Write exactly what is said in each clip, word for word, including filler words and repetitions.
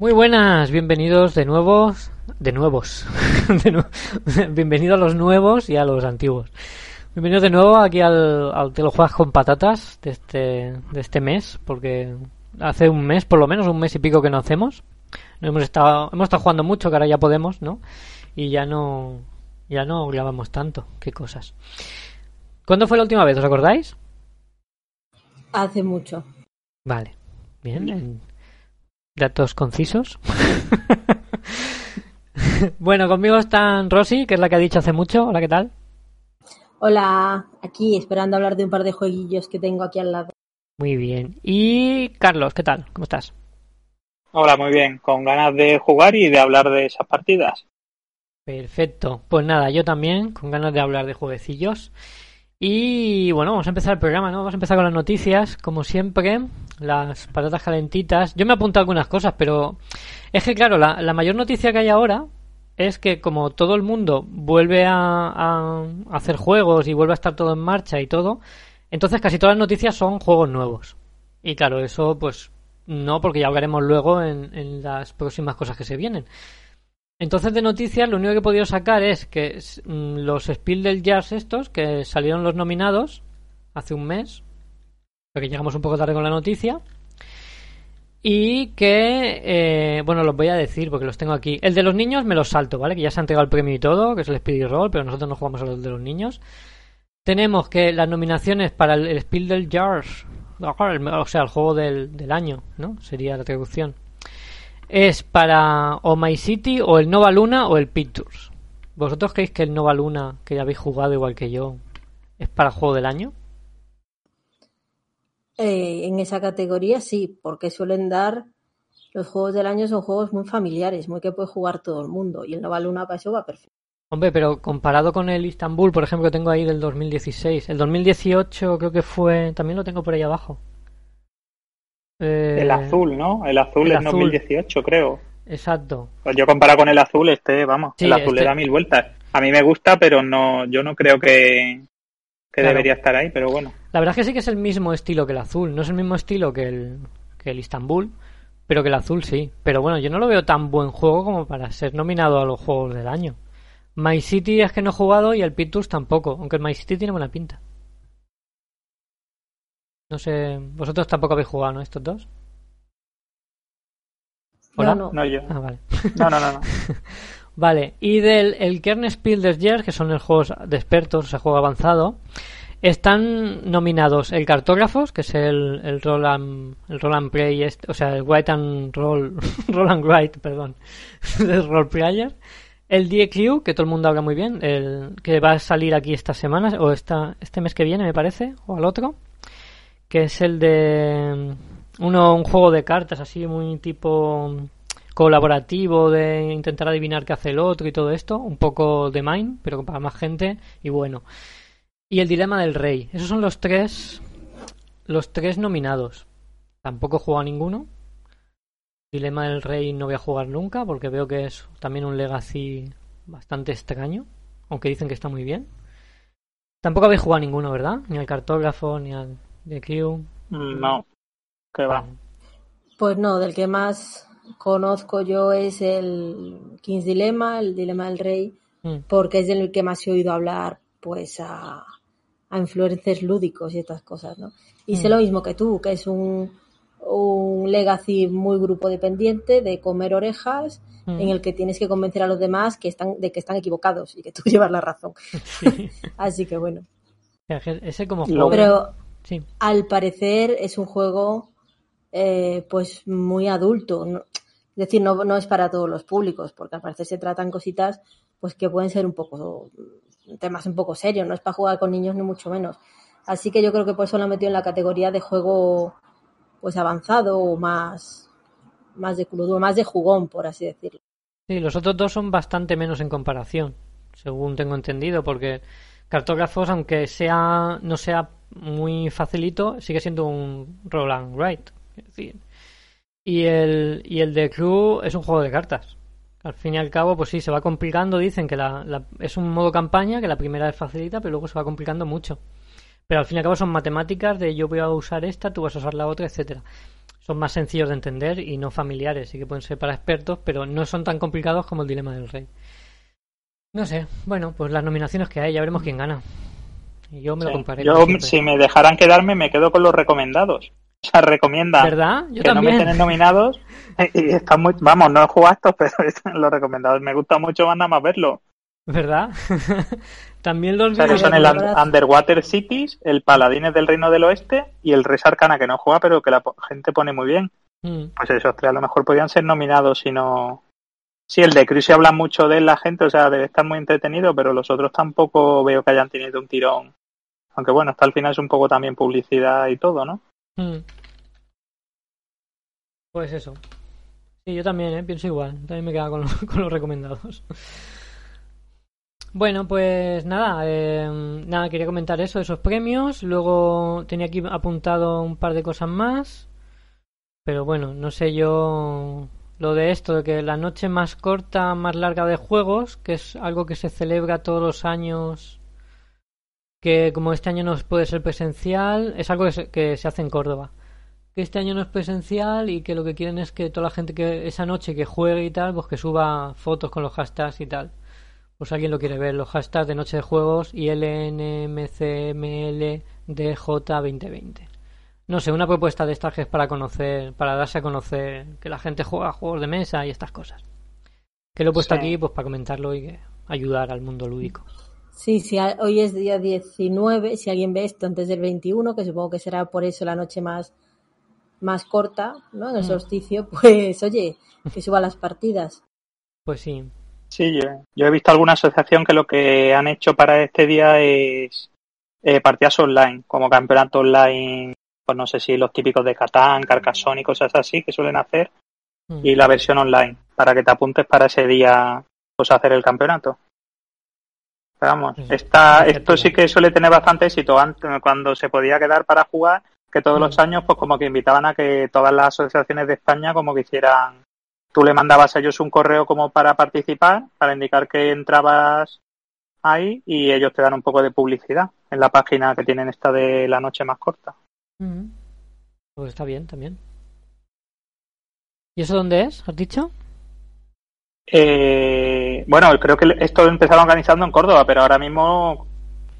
Muy buenas, bienvenidos de nuevos, de nuevos, de nu bienvenidos a los nuevos y a los antiguos. Bienvenidos de nuevo aquí al, al Te lo juegas con patatas de este, de este mes, porque hace un mes, por lo menos un mes y pico que no hacemos. No hemos estado, hemos estado jugando mucho, que ahora ya podemos, ¿no? Y ya no, ya no grabamos tanto, qué cosas. ¿Cuándo fue la última vez? ¿Os acordáis? Hace mucho. Vale, bien. bien. Datos concisos. Bueno, conmigo están Rosy, que es la que ha dicho hace mucho. Hola, ¿qué tal? Hola, aquí esperando hablar de un par de jueguillos que tengo aquí al lado. Muy bien. Y Carlos, ¿qué tal? ¿Cómo estás? Hola, muy bien. Con ganas de jugar y de hablar de esas partidas. Perfecto. Pues nada, yo también, con ganas de hablar de jueguecillos. Y bueno, vamos a empezar el programa, ¿no? Vamos a empezar con las noticias, como siempre, las patatas calentitas. Yo me apunto a algunas cosas, pero es que claro, la, la mayor noticia que hay ahora es que como todo el mundo vuelve a, a hacer juegos y vuelve a estar todo en marcha y todo, entonces casi todas las noticias son juegos nuevos. Y claro, eso pues no, porque ya hablaremos luego en, en las próximas cosas que se vienen. Entonces, de noticias, lo único que he podido sacar es que los Spiel des Jahres estos, que salieron los nominados hace un mes, porque llegamos un poco tarde con la noticia, y que, eh, bueno, los voy a decir porque los tengo aquí. El de los niños me los salto, ¿vale? Que ya se ha entregado el premio y todo, que es el Speedroll, pero nosotros no jugamos a los de los niños. Tenemos que las nominaciones para el Spiel des Jahres, o sea, el juego del, del año, ¿no? Sería la traducción. Es para o My City, o el Nova Luna, o el Pictures. ¿Vosotros creéis que el Nova Luna, que ya habéis jugado igual que yo, es para juego del año? Eh, en esa categoría sí, porque suelen dar... Los juegos del año son juegos muy familiares, muy que puede jugar todo el mundo. Y el Nova Luna para eso va perfecto. Hombre, pero comparado con el Istanbul, por ejemplo, que tengo ahí del dos mil dieciséis. El dos mil dieciocho creo que fue... También lo tengo por ahí abajo. Eh, el azul, ¿no? El azul es dos mil dieciocho, creo. Exacto. Pues yo comparado con el azul, este, vamos, sí, el azul este... le da mil vueltas. A mí me gusta, pero no, yo no creo que, que claro. Debería estar ahí, pero bueno. La verdad es que sí que es el mismo estilo que el azul. No es el mismo estilo que el, que el Istanbul, pero que el azul sí. Pero bueno, yo no lo veo tan buen juego como para ser nominado a los juegos del año. My City es que no he jugado y el Pictures tampoco, aunque el My City tiene buena pinta. No sé, vosotros tampoco habéis jugado, ¿no? ¿Estos dos? ¿Hola? No, no, no yo. Ah, vale. No, no, no. no. Vale, y del el Kernspiel des Jahres, que son los juegos de expertos, o sea, juego avanzado, están nominados el Cartógrafos, que es el, el Roll and, el roll and Play, o sea, el White and Roll, Roll and White, perdón, el Roll Player, el D Q, que todo el mundo habla muy bien, el que va a salir aquí esta semana, o esta, este mes que viene, me parece, o al otro. Que es el de uno un juego de cartas así muy tipo colaborativo de intentar adivinar qué hace el otro y todo esto, un poco de Mine, pero para más gente y bueno. Y el Dilema del Rey. Esos son los tres los tres nominados. Tampoco he jugado a ninguno. Dilema del Rey no voy a jugar nunca porque veo que es también un legacy bastante extraño, aunque dicen que está muy bien. Tampoco habéis jugado a ninguno, ¿verdad? Ni al Cartógrafo, ni al de Q. No, ¿qué va? Pues no, del que más conozco yo es el King's Dilemma, el Dilema del Rey, mm. porque es del que más he oído hablar pues a, a influencers lúdicos y estas cosas, ¿no? Y mm. sé lo mismo que tú, que es un, un legacy muy grupo dependiente de comer orejas, mm. en el que tienes que convencer a los demás que están, de que están equivocados y que tú llevas la razón. Sí. Así que bueno. Ese como juego. Pero, sí. Al parecer es un juego eh, pues muy adulto, ¿no? Es decir, no, no es para todos los públicos, porque al parecer se tratan cositas pues que pueden ser un poco temas un poco serios, no es para jugar con niños ni mucho menos. Así que yo creo que por eso lo han metido en la categoría de juego pues avanzado o más, más de culo duro, más de jugón, por así decirlo. Sí, los otros dos son bastante menos en comparación, según tengo entendido, porque Cartógrafos, aunque sea no sea muy facilito, sigue siendo un roll and write. Y el, y el de Clue es un juego de cartas. Al fin y al cabo, pues sí, se va complicando. Dicen que la, la, es un modo campaña, que la primera es facilita, pero luego se va complicando mucho. Pero al fin y al cabo son matemáticas de yo voy a usar esta, tú vas a usar la otra, etcétera. son más sencillos de entender y no familiares, sí que pueden ser para expertos, pero no son tan complicados como el Dilema del Rey. No sé, bueno, pues las nominaciones que hay, ya veremos quién gana. Yo me sí. lo comparé. Yo, si me dejaran quedarme, me quedo con los recomendados. O sea, recomienda ¿verdad? Yo que también. No me tienen nominados. Y está muy, vamos, no he jugado estos, pero los recomendados me gusta mucho, van nada más verlo. ¿Verdad? También los o sea, que son el And- Underwater Cities, el Paladines del Reino del Oeste y el Res Arcana, que no juega, pero que la gente pone muy bien. Mm. Pues esos tres a lo mejor podrían ser nominados, si no... Sí, el de Cruz se habla mucho de él, la gente, o sea, debe estar muy entretenido, pero los otros tampoco veo que hayan tenido un tirón. Aunque bueno, hasta el final es un poco también publicidad y todo, ¿no? Mm. Pues eso. Sí, yo también, ¿eh? Pienso igual. También me quedo con, lo, con los recomendados. Bueno, pues nada, eh, nada, quería comentar eso, esos premios. Luego tenía aquí apuntado un par de cosas más. Pero bueno, no sé yo lo de esto, de que la noche más corta, más larga de juegos, que es algo que se celebra todos los años, que como este año no puede ser presencial, es algo que se, que se hace en Córdoba. Que este año no es presencial y que lo que quieren es que toda la gente que esa noche que juegue y tal, pues que suba fotos con los hashtags y tal. Pues alguien lo quiere ver, los hashtags de Noche de Juegos y L N M C M L D J veinte veinte. No sé, una propuesta de estas que es para conocer, para darse a conocer que la gente juega juegos de mesa y estas cosas. Que lo he puesto sí. aquí pues para comentarlo y ayudar al mundo lúdico. Sí, sí, hoy es día diecinueve, si alguien ve esto antes del veintiuno, que supongo que será por eso la noche más, más corta, ¿no? En el solsticio, pues oye, que suba las partidas. Pues sí. Sí, yo, yo he visto alguna asociación que lo que han hecho para este día es eh, partidas online, como campeonato online, pues no sé si los típicos de Catan, Carcassonne y cosas así que suelen hacer, mm. y la versión online, para que te apuntes para ese día, pues hacer el campeonato. Pero vamos, sí, está, esto sí que suele tener bastante éxito. Antes, cuando se podía quedar para jugar, que todos mm. los años, pues como que invitaban a que todas las asociaciones de España como que hicieran... Tú le mandabas a ellos un correo como para participar, para indicar que entrabas ahí y ellos te dan un poco de publicidad en la página que tienen esta de la noche más corta. Mm-hmm. Pues está bien también. ¿Y eso dónde es? ¿Has dicho? Eh, bueno, creo que esto empezaron organizando en Córdoba, pero ahora mismo,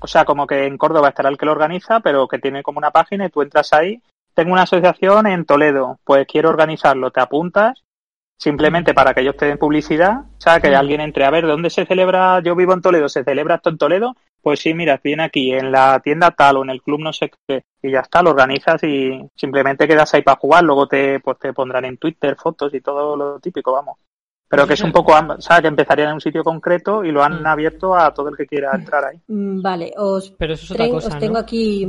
o sea, como que en Córdoba estará el que lo organiza, pero que tiene como una página y tú entras ahí. Tengo una asociación en Toledo, pues quiero organizarlo, te apuntas. Simplemente para que ellos te den publicidad, o sea, que sí. alguien entre a ver dónde se celebra, yo vivo en Toledo, ¿se celebra esto en Toledo? Pues sí, mira, viene aquí, en la tienda tal o en el club no sé qué, y ya está, lo organizas y simplemente quedas ahí para jugar, luego te pues te pondrán en Twitter fotos y todo lo típico, vamos. Pero que es un poco, o sea, que empezarían en un sitio concreto y lo han abierto a todo el que quiera entrar ahí. Vale, os, Pero eso es otra cosa, os tengo ¿no? aquí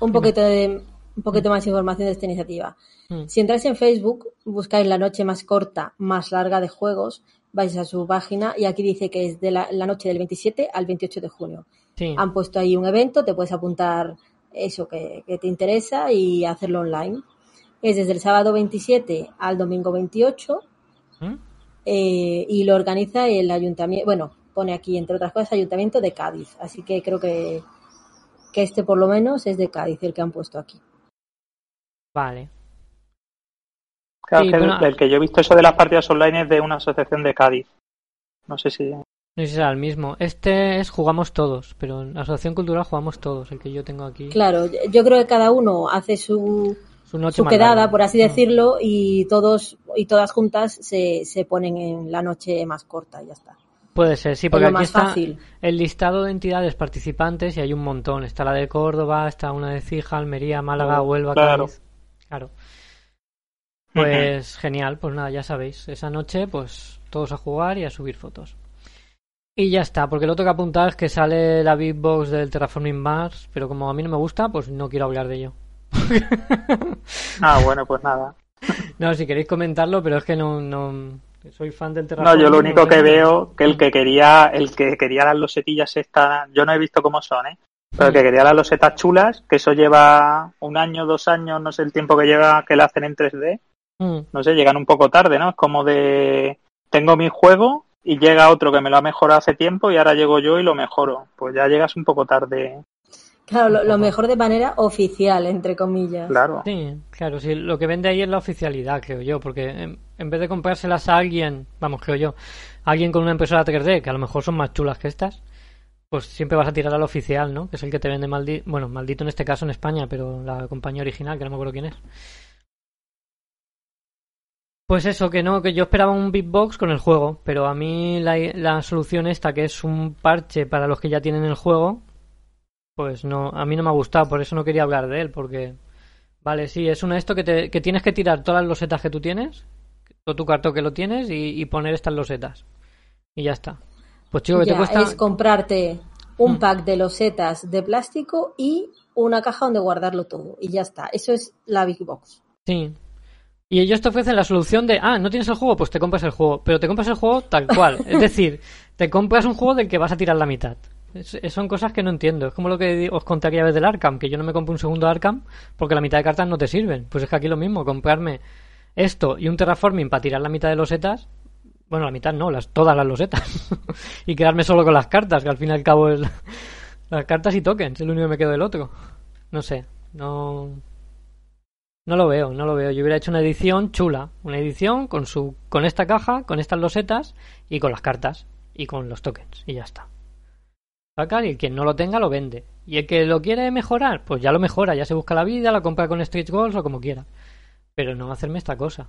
un poquito de... un poquito más de información de esta iniciativa. Mm. Si entráis en Facebook, buscáis la noche más corta, más larga de juegos, vais a su página y aquí dice que es de la, la noche del veintisiete al veintiocho de junio. Sí. Han puesto ahí un evento, te puedes apuntar eso que, que te interesa y hacerlo online. Es desde el sábado veintisiete al domingo veintiocho mm. eh, y lo organiza el ayuntamiento, bueno, pone aquí entre otras cosas Ayuntamiento de Cádiz, así que creo que, que este por lo menos es de Cádiz el que han puesto aquí. Vale. Claro, sí, que bueno, el que yo he visto eso de las partidas online es de una asociación de Cádiz. No sé si... No sé si será el mismo. Este es Jugamos Todos, pero en Asociación Cultural Jugamos Todos, el que yo tengo aquí. Claro, yo creo que cada uno hace su, su, noche su quedada, larga. Por así decirlo, no. y todos y todas juntas se, se ponen en la noche más corta y ya está. Puede ser, sí, porque aquí está fácil. El listado de entidades participantes y hay un montón. Está la de Córdoba, está una de Cija, Almería, Málaga, oh, Huelva, claro. Cádiz... Claro. Pues uh-huh. genial, pues nada, ya sabéis. Esa noche, pues todos a jugar y a subir fotos. Y ya está, porque lo tengo que apuntar es que sale la beatbox del Terraforming Mars, pero como a mí no me gusta, pues no quiero hablar de ello. Ah, bueno, pues nada. No, si queréis comentarlo, pero es que no, no soy fan del Terraforming. No, yo lo único no que veo que el que quería, el que quería las losetillas estas, yo no he visto cómo son, ¿eh? Pero que quería las losetas chulas, que eso lleva un año, dos años, no sé el tiempo que lleva que la hacen en tres D. Mm. No sé, llegan un poco tarde, ¿no? Es como de... Tengo mi juego y llega otro que me lo ha mejorado hace tiempo y ahora llego yo y lo mejoro. Pues ya llegas un poco tarde. Claro, lo, lo mejor de manera oficial, entre comillas. Claro. Sí, claro, sí, lo que vende ahí es la oficialidad, creo yo, porque en, en vez de comprárselas a alguien, vamos, creo yo, a alguien con una impresora tres D, que a lo mejor son más chulas que estas, pues siempre vas a tirar al oficial, ¿no? Que es el que te vende maldito, bueno, maldito en este caso en España, pero la compañía original, que no me acuerdo quién es. Pues eso, que no, que yo esperaba un beatbox con el juego, pero a mí la, la solución esta, que es un parche para los que ya tienen el juego, pues no, a mí no me ha gustado, por eso no quería hablar de él, porque, vale, sí, es uno de estos que, te, que tienes que tirar todas las losetas que tú tienes, todo tu cartón que lo tienes, y, y poner estas losetas, y ya está. Pues chico, que ya, te cuesta... es comprarte un mm. pack de losetas de plástico y una caja donde guardarlo todo, y ya está, eso es la Big Box. Sí. Y ellos te ofrecen la solución de, ah, ¿no tienes el juego? Pues te compras el juego. Pero te compras el juego tal cual. Es decir, te compras un juego del que vas a tirar la mitad. Es, son cosas que no entiendo. Es como lo que os conté aquella vez del Arkham, que yo no me compro un segundo Arkham porque la mitad de cartas no te sirven. Pues es que aquí lo mismo, comprarme esto y un Terraforming para tirar la mitad de losetas. Bueno, la mitad no, las todas las losetas. Y quedarme solo con las cartas, que al fin y al cabo es la, las cartas y tokens. Es lo único que me quedo del otro. No sé, no... No lo veo, no lo veo. Yo hubiera hecho una edición chula. Una edición con su con esta caja, con estas losetas y con las cartas y con los tokens. Y ya está. Saca, y quien no lo tenga lo vende. Y el que lo quiere mejorar, pues ya lo mejora. Ya se busca la vida, la compra con stretch goals o como quiera. Pero no hacerme esta cosa.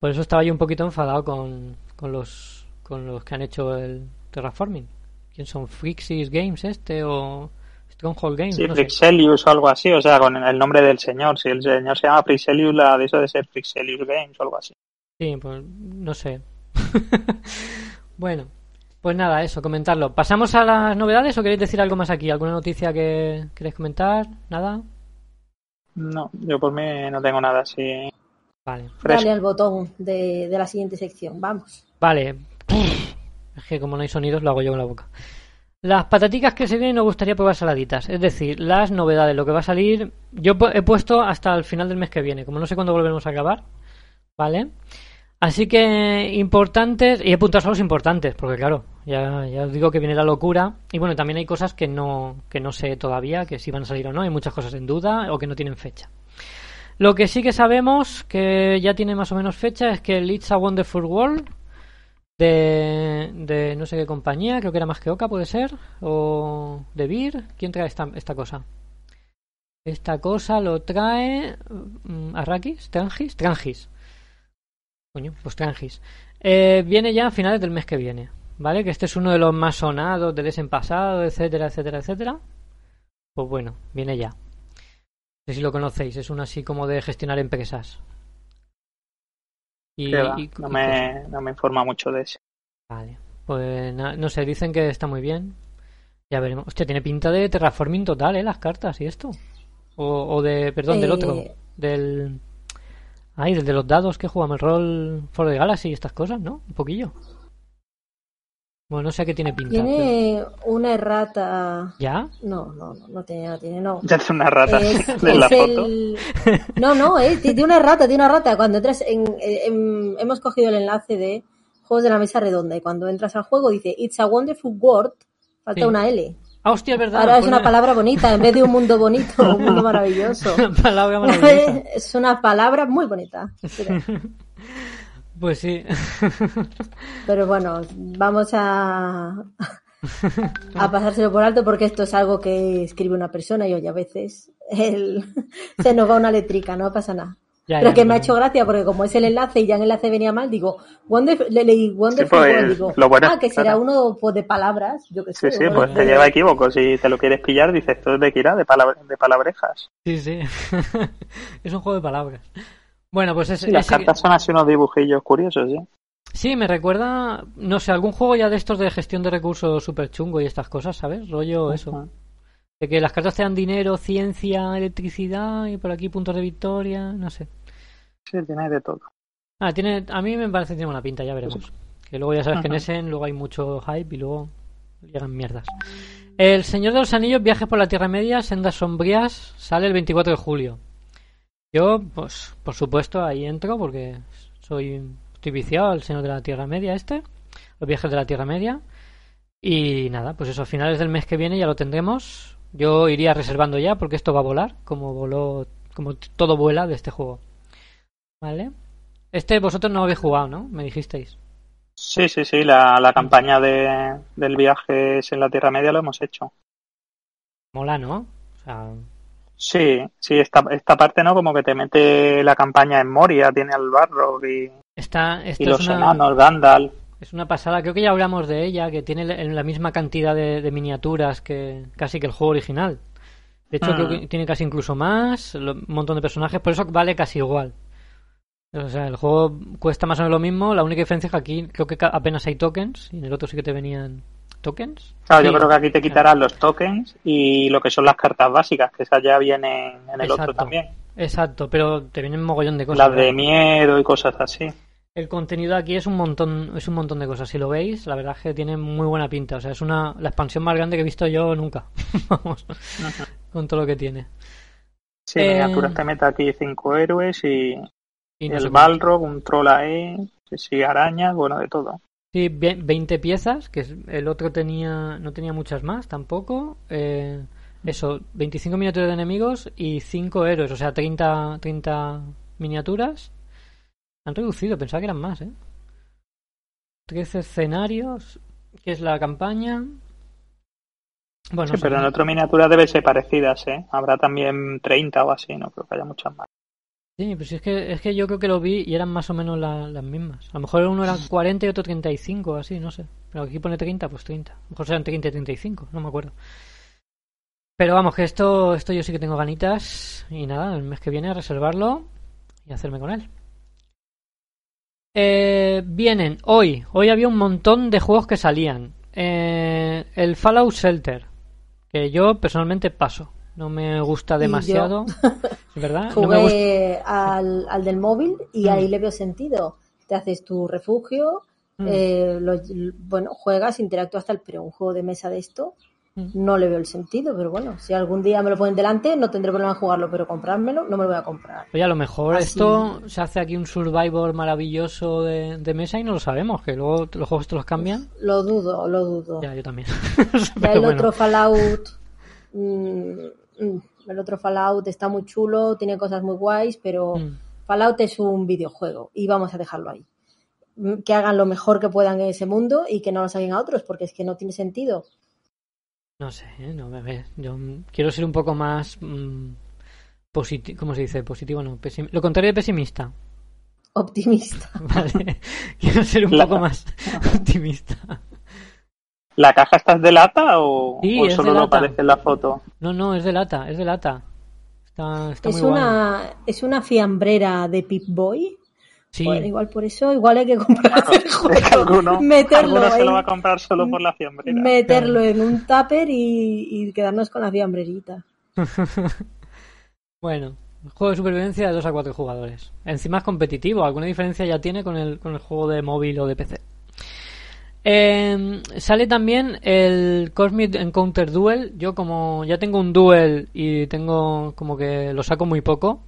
Por eso estaba yo un poquito enfadado con, con, los, con los que han hecho el Terraforming. ¿Quién son? ¿Fryxelius Games este o...? Game, sí, no Fryxelius sé. O algo así, o sea, con el nombre del señor. Si el señor se llama Fryxelius, la de eso de ser Fryxelius Games o algo así. Sí, pues no sé. Bueno, pues nada, eso, comentarlo. ¿Pasamos a las novedades o queréis decir algo más aquí? ¿Alguna noticia que queréis comentar? ¿Nada? No, yo por mí no tengo nada así. Vale. Fresco. Dale al botón de, de la siguiente sección, vamos. Vale. Es que como no hay sonidos lo hago yo con la boca. Las pataticas que se vienen nos gustaría probar saladitas, es decir, las novedades, lo que va a salir. Yo he puesto hasta el final del mes que viene, como no sé cuándo volveremos a grabar, ¿vale? Así que importantes, y he apuntado solo los importantes, porque claro, ya, ya os digo que viene la locura. Y bueno, también hay cosas que no, que no sé todavía, que si van a salir o no, hay muchas cosas en duda o que no tienen fecha. Lo que sí que sabemos, que ya tiene más o menos fecha, es que el It's a Wonderful World... De, de no sé qué compañía, creo que era Más que Oca, puede ser, o de Beer. ¿Quién trae esta, esta cosa? Esta cosa lo trae um, Arrakis, Trangis, Trangis. Coño, pues Trangis. Eh, viene ya a finales del mes que viene, ¿vale? Que este es uno de los más sonados del mes pasado, etcétera, etcétera, etcétera. Pues bueno, viene ya. No sé si lo conocéis, es uno así como de gestionar empresas. Y, y, no, me, no me informa mucho de eso. Vale, pues no, no sé, dicen que está muy bien. Ya veremos. Hostia, tiene pinta de Terraforming total, ¿eh? Las cartas y esto. O, o de, perdón, eh... del otro. Del. Ay, del de los dados que jugamos, el rol for the Galaxy y estas cosas, ¿no? Un poquillo. Bueno, no sé qué tiene pinta. Tiene pero... una errata. ¿Ya? No, no, no, no tiene, no tiene, no. Ya tiene una errata. Es, ¿de es la foto? El... No, no, eh, tiene una errata, tiene una errata. Cuando entras en, en, hemos cogido el enlace de Juegos de la Mesa Redonda y cuando entras al juego dice It's a Wonderful World, falta sí. una L. Ah, hostia, es verdad. Ahora es una palabra bonita en vez de un mundo bonito, un mundo maravilloso. Una palabra maravillosa. Es una palabra muy bonita. Pero... Pues sí. Pero bueno, vamos a, a pasárselo por alto porque esto es algo que escribe una persona y hoy a veces él, se nos va una letrica, no pasa nada. Ya, pero ya, que no, me no. ha hecho gracia porque como es el enlace y ya en el enlace venía mal, digo, Wonderful, le leí Wonderful sí, pues, digo, bueno, ah, que será claro. uno pues, de palabras, yo que sé. Sí, sí, bueno, pues te lleva a equívocos, si te lo quieres pillar dices, esto es de que irá, de, palabra, de palabrejas. Sí, sí, es un juego de palabras. Bueno, pues es, sí, las ese... cartas son así unos dibujillos curiosos, ¿sí? Sí, me recuerda, no sé, algún juego ya de estos de gestión de recursos súper chungo y estas cosas, ¿sabes? Rollo eso. Uh-huh. De que las cartas te dan dinero, ciencia, electricidad y por aquí puntos de victoria, no sé. Sí, tiene de todo. Ah, tiene, a mí me parece que tiene buena pinta, ya veremos. Sí. Que luego ya sabes uh-huh. que en Essen luego hay mucho hype y luego llegan mierdas. El Señor de los Anillos: Viaje por la Tierra Media, Sendas Sombrías, sale el veinticuatro de julio. Yo, pues, por supuesto, ahí entro porque soy estoy viciado al Señor de la Tierra Media este, los viajes de la Tierra Media. Y nada, pues eso, a finales del mes que viene ya lo tendremos. Yo iría reservando ya porque esto va a volar, como voló, como todo vuela de este juego. ¿Vale? Este vosotros no habéis jugado, ¿no? Me dijisteis. Sí, sí, sí. La, la campaña de, del viaje en la Tierra Media lo hemos hecho. Mola, ¿no? O sea... Sí, sí, esta, esta parte, ¿no? Como que te mete la campaña en Moria, tiene al Barrow y, esta, esta y los es una, enanos, Dandal. Es una pasada, creo que ya hablamos de ella, que tiene la misma cantidad de, de miniaturas que casi que el juego original. De hecho, mm. creo que tiene casi incluso más, un montón de personajes, por eso vale casi igual. O sea, el juego cuesta más o menos lo mismo, la única diferencia es que aquí creo que apenas hay tokens y en el otro sí que te venían... ¿Tokens? Claro, sí. Yo creo que aquí te quitarán los tokens y lo que son las cartas básicas, que esas ya vienen en el exacto, otro también. Exacto, pero te vienen un mogollón de cosas. Las ¿verdad? de miedo y cosas así. El contenido aquí es un montón, es un montón de cosas. Si lo veis, la verdad es que tiene muy buena pinta. O sea, es una la expansión más grande que he visto yo nunca. Vamos, ajá, con todo lo que tiene. Sí, eh... miniaturas te mete aquí cinco héroes y, y no el Balrog, un troll ahí, sí, arañas, bueno, de todo. Sí, veinte piezas, que el otro tenía no tenía muchas más tampoco. Eh, eso, veinticinco miniaturas de enemigos y cinco héroes, o sea, treinta, treinta miniaturas. Han reducido, pensaba que eran más, ¿eh? trece escenarios, que es la campaña. Bueno, sí, pero en otras miniaturas deben ser parecidas, ¿eh? Habrá también treinta o así, no creo que haya muchas más. Sí, pues es que es que yo creo que lo vi y eran más o menos la, las mismas. A lo mejor uno era cuarenta y otro treinta y cinco, así, no sé. Pero aquí pone treinta, pues treinta. A lo mejor serán treinta y treinta y cinco, no me acuerdo. Pero vamos, que esto esto yo sí que tengo ganitas. Y nada, el mes que viene a reservarlo y hacerme con él. Eh, vienen hoy. Hoy había un montón de juegos que salían. Eh, el Fallout Shelter, que yo personalmente paso. No me gusta demasiado, ¿verdad? Jugué no me gusta... al, al del móvil y mm. ahí le veo sentido. Te haces tu refugio, mm. eh, lo, bueno, juegas, interactúas tal, pero un juego de mesa de esto mm. no le veo el sentido. Pero bueno, si algún día me lo ponen delante, no tendré problema en jugarlo, pero comprármelo no me lo voy a comprar. Oye, a lo mejor Así... esto se hace aquí un survivor maravilloso de, de mesa y no lo sabemos, que luego los juegos te los cambian. Uf, lo dudo, lo dudo. Ya, yo también. Ya el bueno. otro Fallout... Mmm, el otro Fallout está muy chulo, tiene cosas muy guays, pero mm. Fallout es un videojuego y vamos a dejarlo ahí. Que hagan lo mejor que puedan en ese mundo y que no lo saquen a otros, porque es que no tiene sentido. No sé, ¿eh? no me ves. Yo quiero ser un poco más mmm, positivo, ¿cómo se dice? Positivo, no, pesim- lo contrario de pesimista. Optimista. Vale, quiero ser un La... poco más optimista. ¿La caja está de lata o, sí, o solo no aparece en la foto? No, no, es de lata, es de lata. Está, está es muy una guay. Es una fiambrera de Pip-Boy. Sí. Bueno, igual por eso, igual hay que comprar claro, el juego. Es que alguno, meterlo alguno se lo va a comprar solo por la fiambrera. Meterlo claro. en un tupper y, y quedarnos con la fiambrerita. Bueno, juego de supervivencia de dos a cuatro jugadores. Encima es competitivo, alguna diferencia ya tiene con el con el juego de móvil o de P C. Eh, sale también el Cosmic Encounter Duel. Yo como ya tengo un duel y tengo como que lo saco muy poco,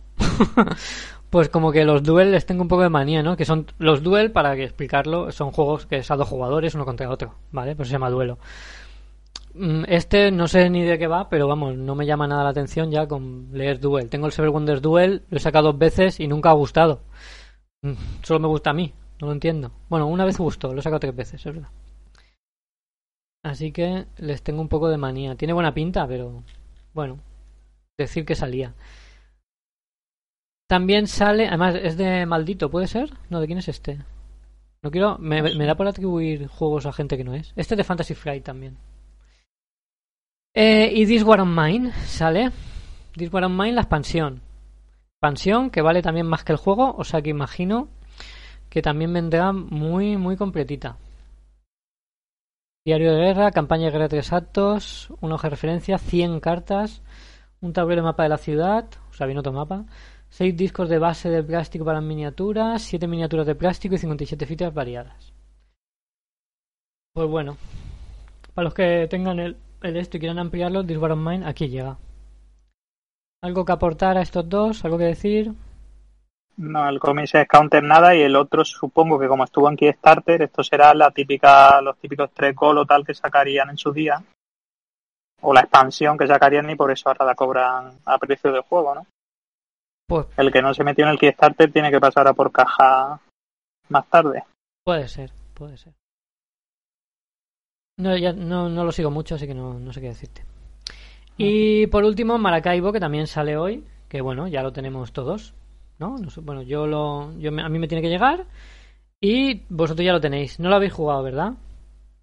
pues como que los duel les tengo un poco de manía, ¿no? Que son los duel, para que explicarlo, son juegos que es a dos jugadores uno contra otro, ¿vale? Pues se llama duelo. Este no sé ni de qué va, pero vamos, no me llama nada la atención ya con leer duel. Tengo el Seven Wonders Duel, lo he sacado dos veces y nunca ha gustado. Solo me gusta a mí. No lo entiendo. Bueno, una vez gustó, lo he sacado tres veces, es verdad. Así que les tengo un poco de manía. Tiene buena pinta, pero bueno, decir que salía. También sale, además es de Maldito, ¿puede ser? No, ¿de quién es este? No quiero, me, me da por atribuir juegos a gente que no es. Este es de Fantasy Flight también. Eh, y This War of Mine sale. This War of Mine, la expansión. Expansión que vale también más que el juego, o sea que imagino que también vendrá muy, muy completita. Diario de guerra, campaña de guerra tres actos, una hoja de referencia, cien cartas, un tablero de mapa de la ciudad, o sea, viene otro mapa, seis discos de base de plástico para miniaturas, siete miniaturas de plástico y cincuenta y siete fichas variadas. Pues bueno, para los que tengan el, el esto y quieran ampliarlo, This War of Mine aquí llega. ¿Algo que aportar a estos dos? ¿Algo que decir? No, el Comics es Counter nada y el otro supongo que como estuvo en Kickstarter, esto será la típica, los típicos tres gol o tal que sacarían en su día o la expansión que sacarían y por eso ahora la cobran a precio de juego, ¿no? Pues, el que no se metió en el Kickstarter tiene que pasar a por caja más tarde. Puede ser, puede ser. No, ya, no, no lo sigo mucho, así que no, no sé qué decirte. Y por último, Maracaibo, que también sale hoy, que bueno, ya lo tenemos todos, ¿no? Bueno, yo lo, yo a mí me tiene que llegar y vosotros ya lo tenéis. No lo habéis jugado, ¿verdad?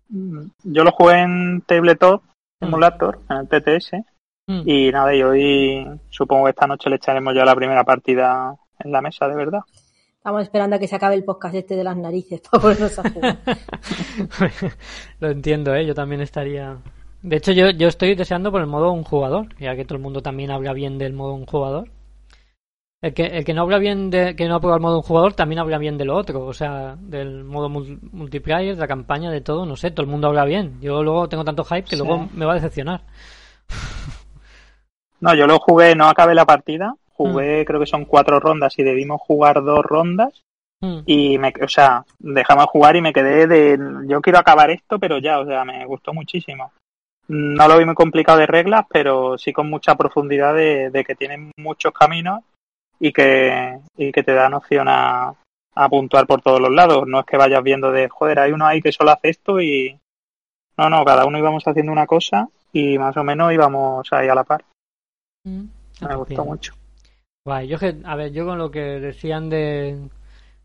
Yo lo jugué en Tabletop Simulator, mm. en el T T S. Mm. Y nada, y hoy supongo que esta noche le echaremos ya la primera partida en la mesa, de verdad. Estamos esperando a que se acabe el podcast este de las narices para ponernos a jugar. Lo entiendo, ¿eh? Yo también estaría... De hecho, yo, yo estoy deseando por el modo un jugador, ya que todo el mundo también habla bien del modo un jugador. El que, el que no habla bien de que no ha probado el modo un jugador también habla bien de lo otro, o sea, del modo multiplayer, de la campaña, de todo, no sé, todo el mundo habla bien. Yo luego tengo tanto hype que sí. Luego me va a decepcionar. No, yo lo jugué, no acabé la partida, jugué mm. creo que son cuatro rondas y debimos jugar dos rondas mm. y me, o sea, dejamos jugar y me quedé de, yo quiero acabar esto, pero ya, o sea, me gustó muchísimo. No lo vi muy complicado de reglas, pero sí con mucha profundidad de, de que tienen muchos caminos y que y que te dan opción a, a puntuar por todos los lados. No es que vayas viendo de, joder, hay uno ahí que solo hace esto y... No, no, cada uno íbamos haciendo una cosa y más o menos íbamos ahí a la par. Mm, me gustó bien. Mucho. Guay, yo que, a ver, yo con lo que decían de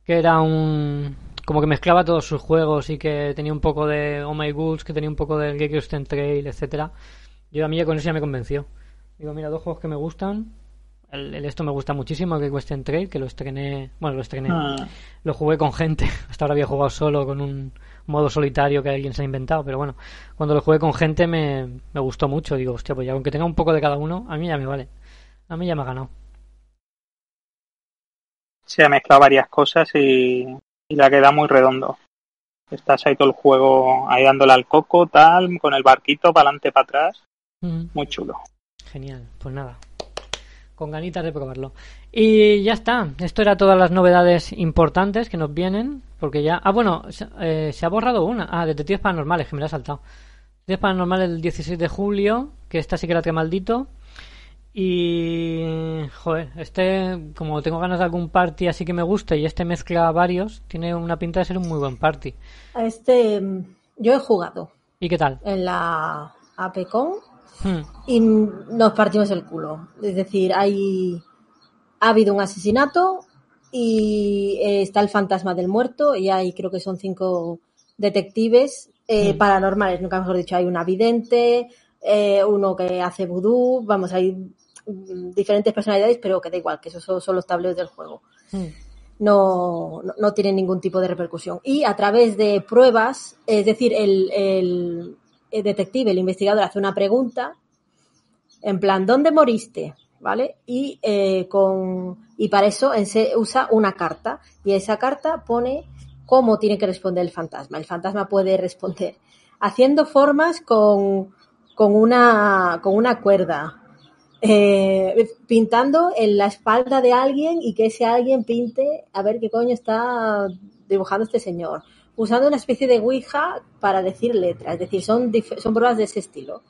que era un... como que mezclaba todos sus juegos y que tenía un poco de Oh My Ghouls, que tenía un poco del Gekirsten Trail, etcétera. Yo a mí ya con eso ya me convenció. Digo, mira, dos juegos que me gustan. El, el esto me gusta muchísimo, el Gekirsten Trail, que lo estrené... Bueno, lo estrené. Ah. Lo jugué con gente. Hasta ahora había jugado solo con un modo solitario que alguien se ha inventado. Pero bueno, cuando lo jugué con gente me, me gustó mucho. Digo, hostia, pues ya aunque tenga un poco de cada uno, a mí ya me vale. A mí ya me ha ganado. Se ha mezclado varias cosas y... y la queda muy redondo. Estás ahí todo el juego, ahí dándole al coco, tal, con el barquito, para adelante, para atrás. Mm. Muy chulo. Genial, pues nada. Con ganitas de probarlo. Y ya está. Esto era todas las novedades importantes que nos vienen. Porque ya... Ah, bueno, se, eh, se ha borrado una. Ah, Detectives Paranormales, que me la he saltado. Detectives Paranormales el dieciséis de julio, que esta sí que la trae Maldito. Y joder, este, como tengo ganas de algún party así que me guste y este mezcla varios, tiene una pinta de ser un muy buen party. Este, yo he jugado. ¿Y qué tal? En la A P CON hmm. y nos partimos el culo. Es decir, hay ha habido un asesinato y eh, está el fantasma del muerto y hay creo que son cinco detectives eh, hmm. paranormales, nunca mejor dicho, hay una vidente... Eh, uno que hace vudú, vamos, hay diferentes personalidades, pero que da igual, que esos son, son los tableros del juego. Mm. No, no, no tienen ningún tipo de repercusión. Y a través de pruebas, es decir, el, el, el detective, el investigador hace una pregunta, en plan, ¿dónde moriste? ¿Vale? Y, eh, con, y para eso se usa una carta, y esa carta pone cómo tiene que responder el fantasma. El fantasma puede responder haciendo formas con... con una con una cuerda, eh, pintando en la espalda de alguien y que ese alguien pinte a ver qué coño está dibujando este señor, usando una especie de ouija para decir letras, es decir, son, son pruebas de ese estilo,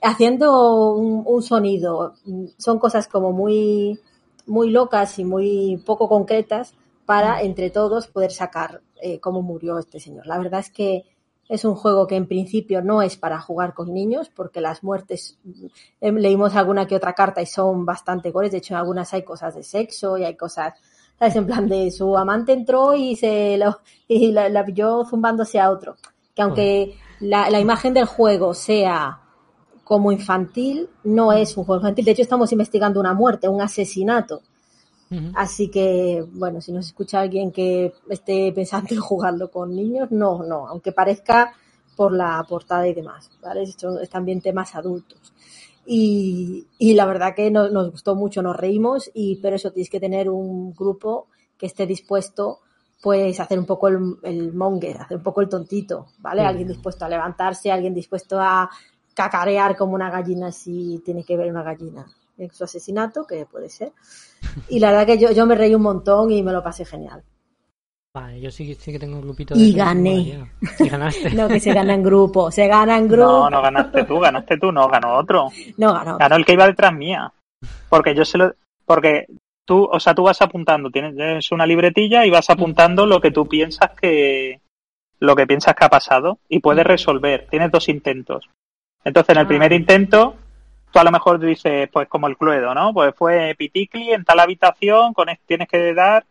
haciendo un, un sonido, son cosas como muy, muy locas y muy poco concretas para entre todos poder sacar eh, cómo murió este señor. La verdad es que es un juego que en principio no es para jugar con niños porque las muertes, eh, leímos alguna que otra carta y son bastante gores. De hecho, en algunas hay cosas de sexo y hay cosas, ¿sabes? En plan de su amante entró y se lo, y la, la pilló zumbándose a otro. Que aunque la, la imagen del juego sea como infantil, no es un juego infantil. De hecho, estamos investigando una muerte, un asesinato. Uh-huh. Así que, bueno, si nos escucha alguien que esté pensando en jugarlo con niños, no, no, aunque parezca por la portada y demás, ¿vale? Esto es también temas adultos. Y, y la verdad que no, nos gustó mucho, nos reímos, y pero eso tienes que tener un grupo que esté dispuesto, pues, a hacer un poco el, el monger, hacer un poco el tontito, ¿vale? Uh-huh. Alguien dispuesto a levantarse, alguien dispuesto a cacarear como una gallina si tiene que ver una gallina. En su asesinato, que puede ser. Y la verdad que yo, yo me reí un montón y me lo pasé genial. Vale, yo sí, sí que tengo un grupito de... Y gané. ¿Y ganaste? No, que se gana en grupo, se gana en grupo. No, no ganaste tú, ganaste tú, no, ganó otro. No, ganó. Ganó el que iba detrás mía. Porque yo se lo... Porque tú, o sea, tú vas apuntando, tienes una libretilla y vas apuntando lo que tú piensas que... Lo que piensas que ha pasado y puedes resolver. Tienes dos intentos. Entonces, en el ah. primer intento... Tú a lo mejor dices, pues como el Cluedo, ¿no? Pues fue Piticli en tal habitación, con tienes que dar...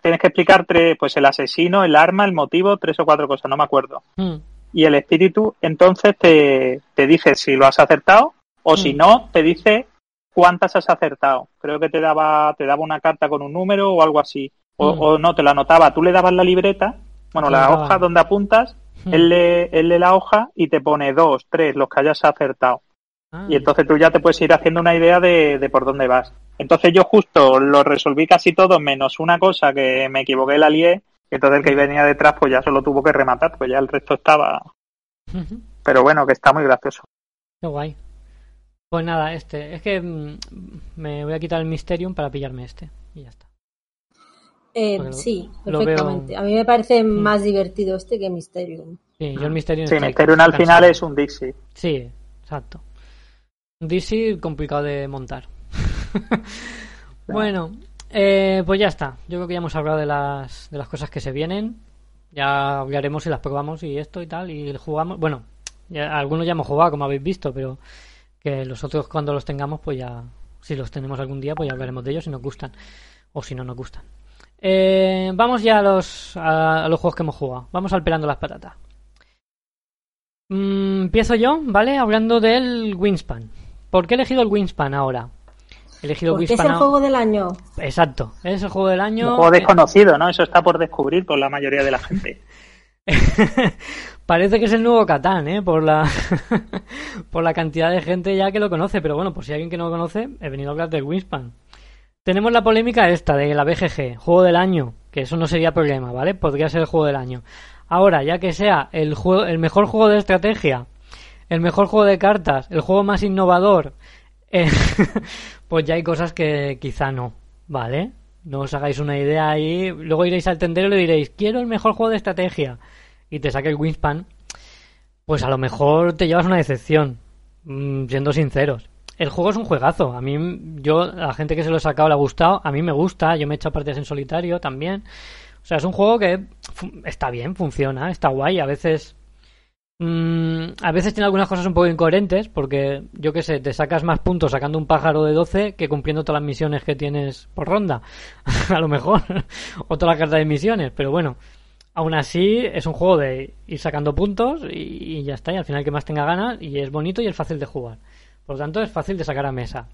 Tienes que explicar tres, pues el asesino, el arma, el motivo, tres o cuatro cosas, no me acuerdo. Mm. Y el espíritu, entonces, te, te dice si lo has acertado o mm. si no, te dice cuántas has acertado. Creo que te daba te daba una carta con un número o algo así. O, mm. o no, te la anotaba. Tú le dabas la libreta, bueno, la daba. Hoja donde apuntas, mm. él lee, él lee la hoja y te pone dos, tres, los que hayas acertado. Ah, y entonces tú ya te puedes ir haciendo una idea de, de por dónde vas. Entonces yo justo lo resolví casi todo, menos una cosa que me equivoqué, la lié. Entonces el que venía detrás pues ya solo tuvo que rematar, pues ya el resto estaba... Uh-huh. Pero bueno, que está muy gracioso. Qué guay. Pues nada, este... Es que me voy a quitar el Mysterium para pillarme este. Y ya está. Eh, lo, sí, perfectamente. Veo... A mí me parece mm. más divertido este que Mysterium. Sí, yo el Mysterium... Sí, Mysterium al final es un Dixie. Sí, exacto. Un Dixie complicado de montar. Bueno, eh, pues ya está. Yo creo que ya hemos hablado de las de las cosas que se vienen. Ya hablaremos y las probamos y esto y tal y jugamos. Bueno, ya, algunos ya hemos jugado, como habéis visto, pero que los otros cuando los tengamos, pues ya, si los tenemos algún día, pues ya hablaremos de ellos si nos gustan o si no nos gustan. Eh, vamos ya a los a, a los juegos que hemos jugado. Vamos al pelando las patatas. Mm, empiezo yo, ¿vale? Hablando del Wingspan. ¿Por qué he elegido el Wingspan ahora? Elegido Porque Wingspan es el juego del año. Exacto, es el juego del año. Un juego desconocido, ¿no? Eso está por descubrir por la mayoría de la gente. Parece que es el nuevo Catan, ¿eh? Por la por la cantidad de gente ya que lo conoce. Pero bueno, por si hay alguien que no lo conoce, he venido a hablar del Wingspan. Tenemos la polémica esta de la B G G, juego del año. Que eso no sería problema, ¿vale? Podría ser el juego del año. Ahora, ya que sea el juego, el mejor juego de estrategia, el mejor juego de cartas, el juego más innovador... Eh, pues ya hay cosas que quizá no, ¿vale? No os hagáis una idea ahí. Luego iréis al tendero y le diréis, quiero el mejor juego de estrategia. Y te saque el Wingspan. Pues a lo mejor te llevas una decepción. Mm, siendo sinceros. El juego es un juegazo. A mí, yo, a la gente que se lo ha sacado le ha gustado. A mí me gusta. Yo me he echado partidas en solitario también. O sea, es un juego que está bien, funciona, está guay. A veces... Mm, a veces tiene algunas cosas un poco incoherentes porque, yo qué sé, te sacas más puntos sacando un pájaro de doce que cumpliendo todas las misiones que tienes por ronda a lo mejor, o todas las cartas de misiones, pero bueno, aún así es un juego de ir sacando puntos y, y ya está, y al final que más tenga ganas, y es bonito y es fácil de jugar, por lo tanto es fácil de sacar a mesa.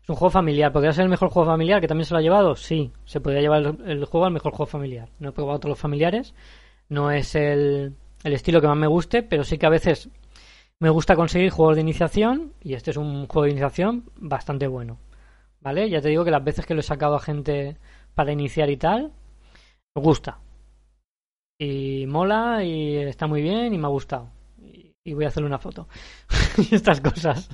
Es un juego familiar. ¿Podría ser el mejor juego familiar que también se lo ha llevado? Sí, se podría llevar el, el juego al mejor juego familiar. No he probado todos los familiares, no es el... el estilo que más me guste, pero sí que a veces me gusta conseguir juegos de iniciación y este es un juego de iniciación bastante bueno, ¿vale? Ya te digo que las veces que lo he sacado a gente para iniciar y tal, me gusta y mola y está muy bien y me ha gustado y, y voy a hacerle una foto y estas cosas.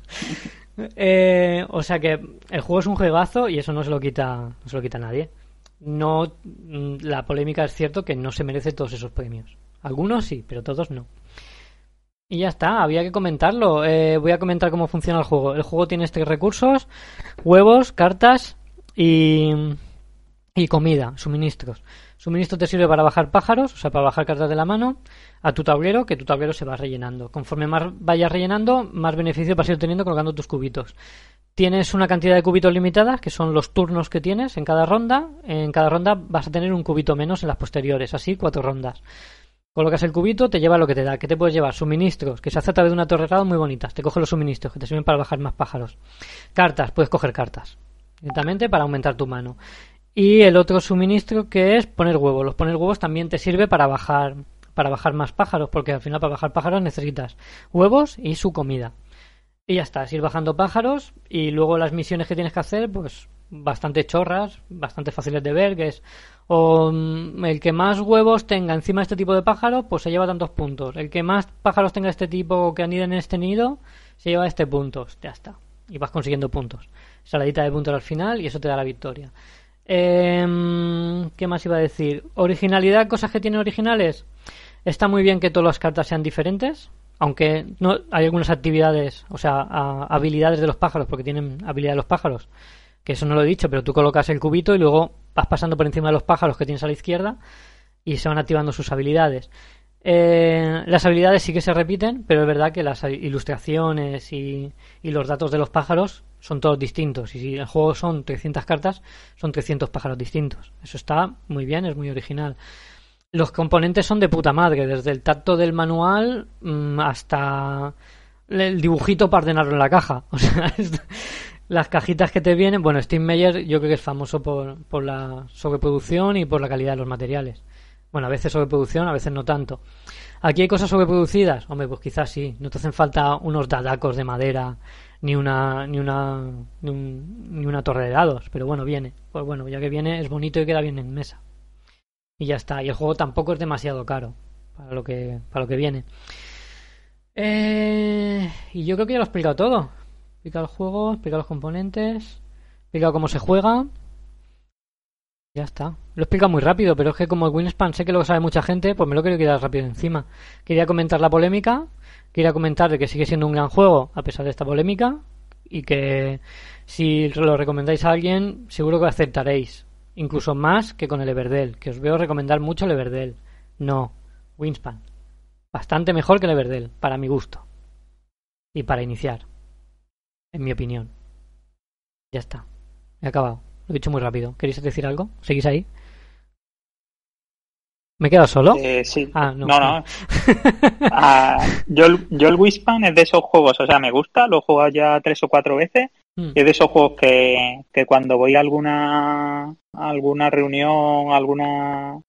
eh, o sea que el juego es un juegazo y eso no se lo quita, no se lo quita a nadie. No, la polémica es cierto que no se merece todos esos premios. Algunos sí, pero todos no. Y ya está, había que comentarlo. Eh, voy a comentar cómo funciona el juego. El juego tiene tres recursos: huevos, cartas y, y comida, suministros. Suministros te sirve para bajar pájaros, o sea, para bajar cartas de la mano, a tu tablero, que tu tablero se va rellenando. Conforme más vayas rellenando, más beneficio vas a ir teniendo colocando tus cubitos. Tienes una cantidad de cubitos limitadas, que son los turnos que tienes en cada ronda. En cada ronda vas a tener un cubito menos en las posteriores, así cuatro rondas. Colocas el cubito, te lleva lo que te da. ¿Qué te puedes llevar? Suministros, que se hace a través de una torre grado muy bonita. Te coge los suministros, que te sirven para bajar más pájaros. Cartas, puedes coger cartas. Directamente para aumentar tu mano. Y el otro suministro que es poner huevos. Los poner huevos también te sirve para bajar, para bajar más pájaros, porque al final para bajar pájaros necesitas huevos y su comida. Y ya está, es ir bajando pájaros y luego las misiones que tienes que hacer, pues bastante chorras, bastante fáciles de ver, que es... o el que más huevos tenga encima de este tipo de pájaros pues se lleva tantos puntos, el que más pájaros tenga este tipo que aniden en este nido se lleva este puntos, ya está, y vas consiguiendo puntos, saladita de puntos al final y eso te da la victoria. Eh, ¿Qué más iba a decir? Originalidad, cosas que tienen originales. Está muy bien que todas las cartas sean diferentes, aunque no hay algunas actividades, o sea, a, habilidades de los pájaros, porque tienen habilidad de los pájaros, que eso no lo he dicho, pero tú colocas el cubito y luego vas pasando por encima de los pájaros que tienes a la izquierda y se van activando sus habilidades. Eh, las habilidades sí que se repiten, pero es verdad que las ilustraciones y, y los datos de los pájaros son todos distintos, y si el juego son trescientas cartas, son trescientos pájaros distintos. Eso está muy bien, es muy original. Los componentes son de puta madre, desde el tacto del manual hasta el dibujito para ordenarlo en la caja. O sea, es, las cajitas que te vienen... Bueno, Steve Meyer yo creo que es famoso por, por la sobreproducción y por la calidad de los materiales. Bueno, a veces sobreproducción, a veces no tanto. ¿Aquí hay cosas sobreproducidas? Hombre, pues quizás sí. No te hacen falta unos dadacos de madera, ni una ni una, ni, un, ni una torre de dados. Pero bueno, viene. Pues bueno, ya que viene, es bonito y queda bien en mesa. Y ya está. Y el juego tampoco es demasiado caro para lo que, para lo que viene. Eh, y yo creo que ya lo he explicado todo. He explicado el juego, he explicado los componentes, he explicado cómo se juega... Ya está. Lo he explicado muy rápido, pero es que como el Wingspan sé que lo sabe mucha gente, pues me lo quiero quedar rápido encima. Quería comentar la polémica, quería comentar de que sigue siendo un gran juego a pesar de esta polémica, y que si lo recomendáis a alguien, seguro que lo aceptaréis. Incluso más que con el Everdell, que os veo recomendar mucho el Everdell. No, Wingspan. Bastante mejor que el Everdell, para mi gusto. Y para iniciar. En mi opinión. Ya está. He acabado. Lo he dicho muy rápido. ¿Queréis decir algo? ¿Seguís ahí? ¿Me he quedado solo? Eh, sí. Ah, no, no. no. ah, yo, yo el Wingspan es de esos juegos, o sea, me gusta, lo he jugado ya tres o cuatro veces. Mm. Y es de esos juegos que, que cuando voy a alguna, alguna reunión, alguna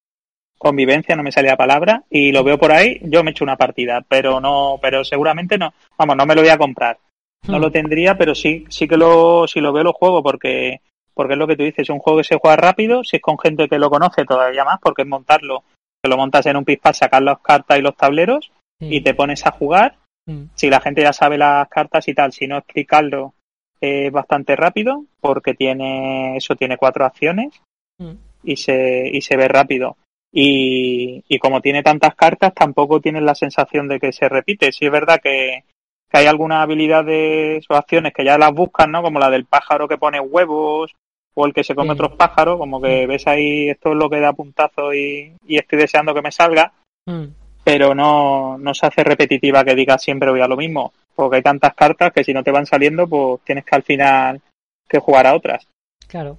convivencia, no me sale la palabra, y lo veo por ahí, yo me echo una partida, pero no, pero seguramente no. Vamos, no me lo voy a comprar. No mm. lo tendría, pero sí, sí que lo, si lo veo lo juego, porque... porque es lo que tú dices, es un juego que se juega rápido, si es con gente que lo conoce todavía más, porque es montarlo, que lo montas en un pispás, sacar las cartas y los tableros, sí. Y te pones a jugar, sí. Si la gente ya sabe las cartas y tal, si no, explicarlo es eh, bastante rápido, porque tiene eso tiene cuatro acciones, sí. y se y se ve rápido. Y, y como tiene tantas cartas, tampoco tienes la sensación de que se repite. Sí es verdad que que hay algunas habilidades o acciones que ya las buscas, ¿no? Como la del pájaro que pone huevos, o el que se come sí. otros pájaros, como que sí. ves ahí, esto es lo que da puntazo y, y estoy deseando que me salga, mm. pero no, no se hace repetitiva que digas siempre voy a lo mismo, porque hay tantas cartas que si no te van saliendo, pues tienes que al final que jugar a otras. Claro.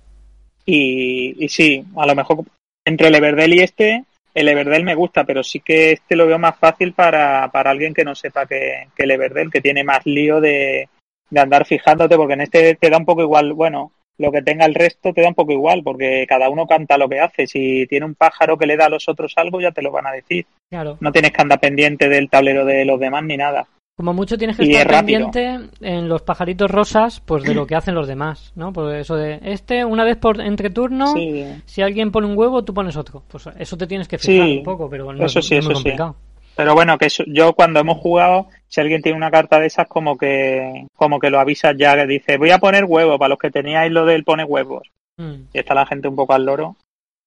Y, y sí, a lo mejor entre el Everdell y este, el Everdell me gusta, pero sí que este lo veo más fácil para, para alguien que no sepa que, que el Everdell, que tiene más lío de, de andar fijándote, porque en este te da un poco igual, bueno... lo que tenga el resto te da un poco igual, porque cada uno canta lo que hace. Si tiene un pájaro que le da a los otros algo, ya te lo van a decir. Claro. No tienes que andar pendiente del tablero de los demás ni nada. Como mucho tienes que y estar es pendiente en los pajaritos rosas, pues de lo que hacen los demás, ¿no? Por eso de este, una vez por entre turno, sí. Si alguien pone un huevo, tú pones otro. Pues eso te tienes que fijar sí. un poco, pero no eso es, sí, es eso muy complicado. Sí. Pero bueno, que yo cuando hemos jugado, si alguien tiene una carta de esas, como que como que lo avisas ya, que dice, voy a poner huevos, para los que teníais lo del pone huevos. Mm. Y está la gente un poco al loro.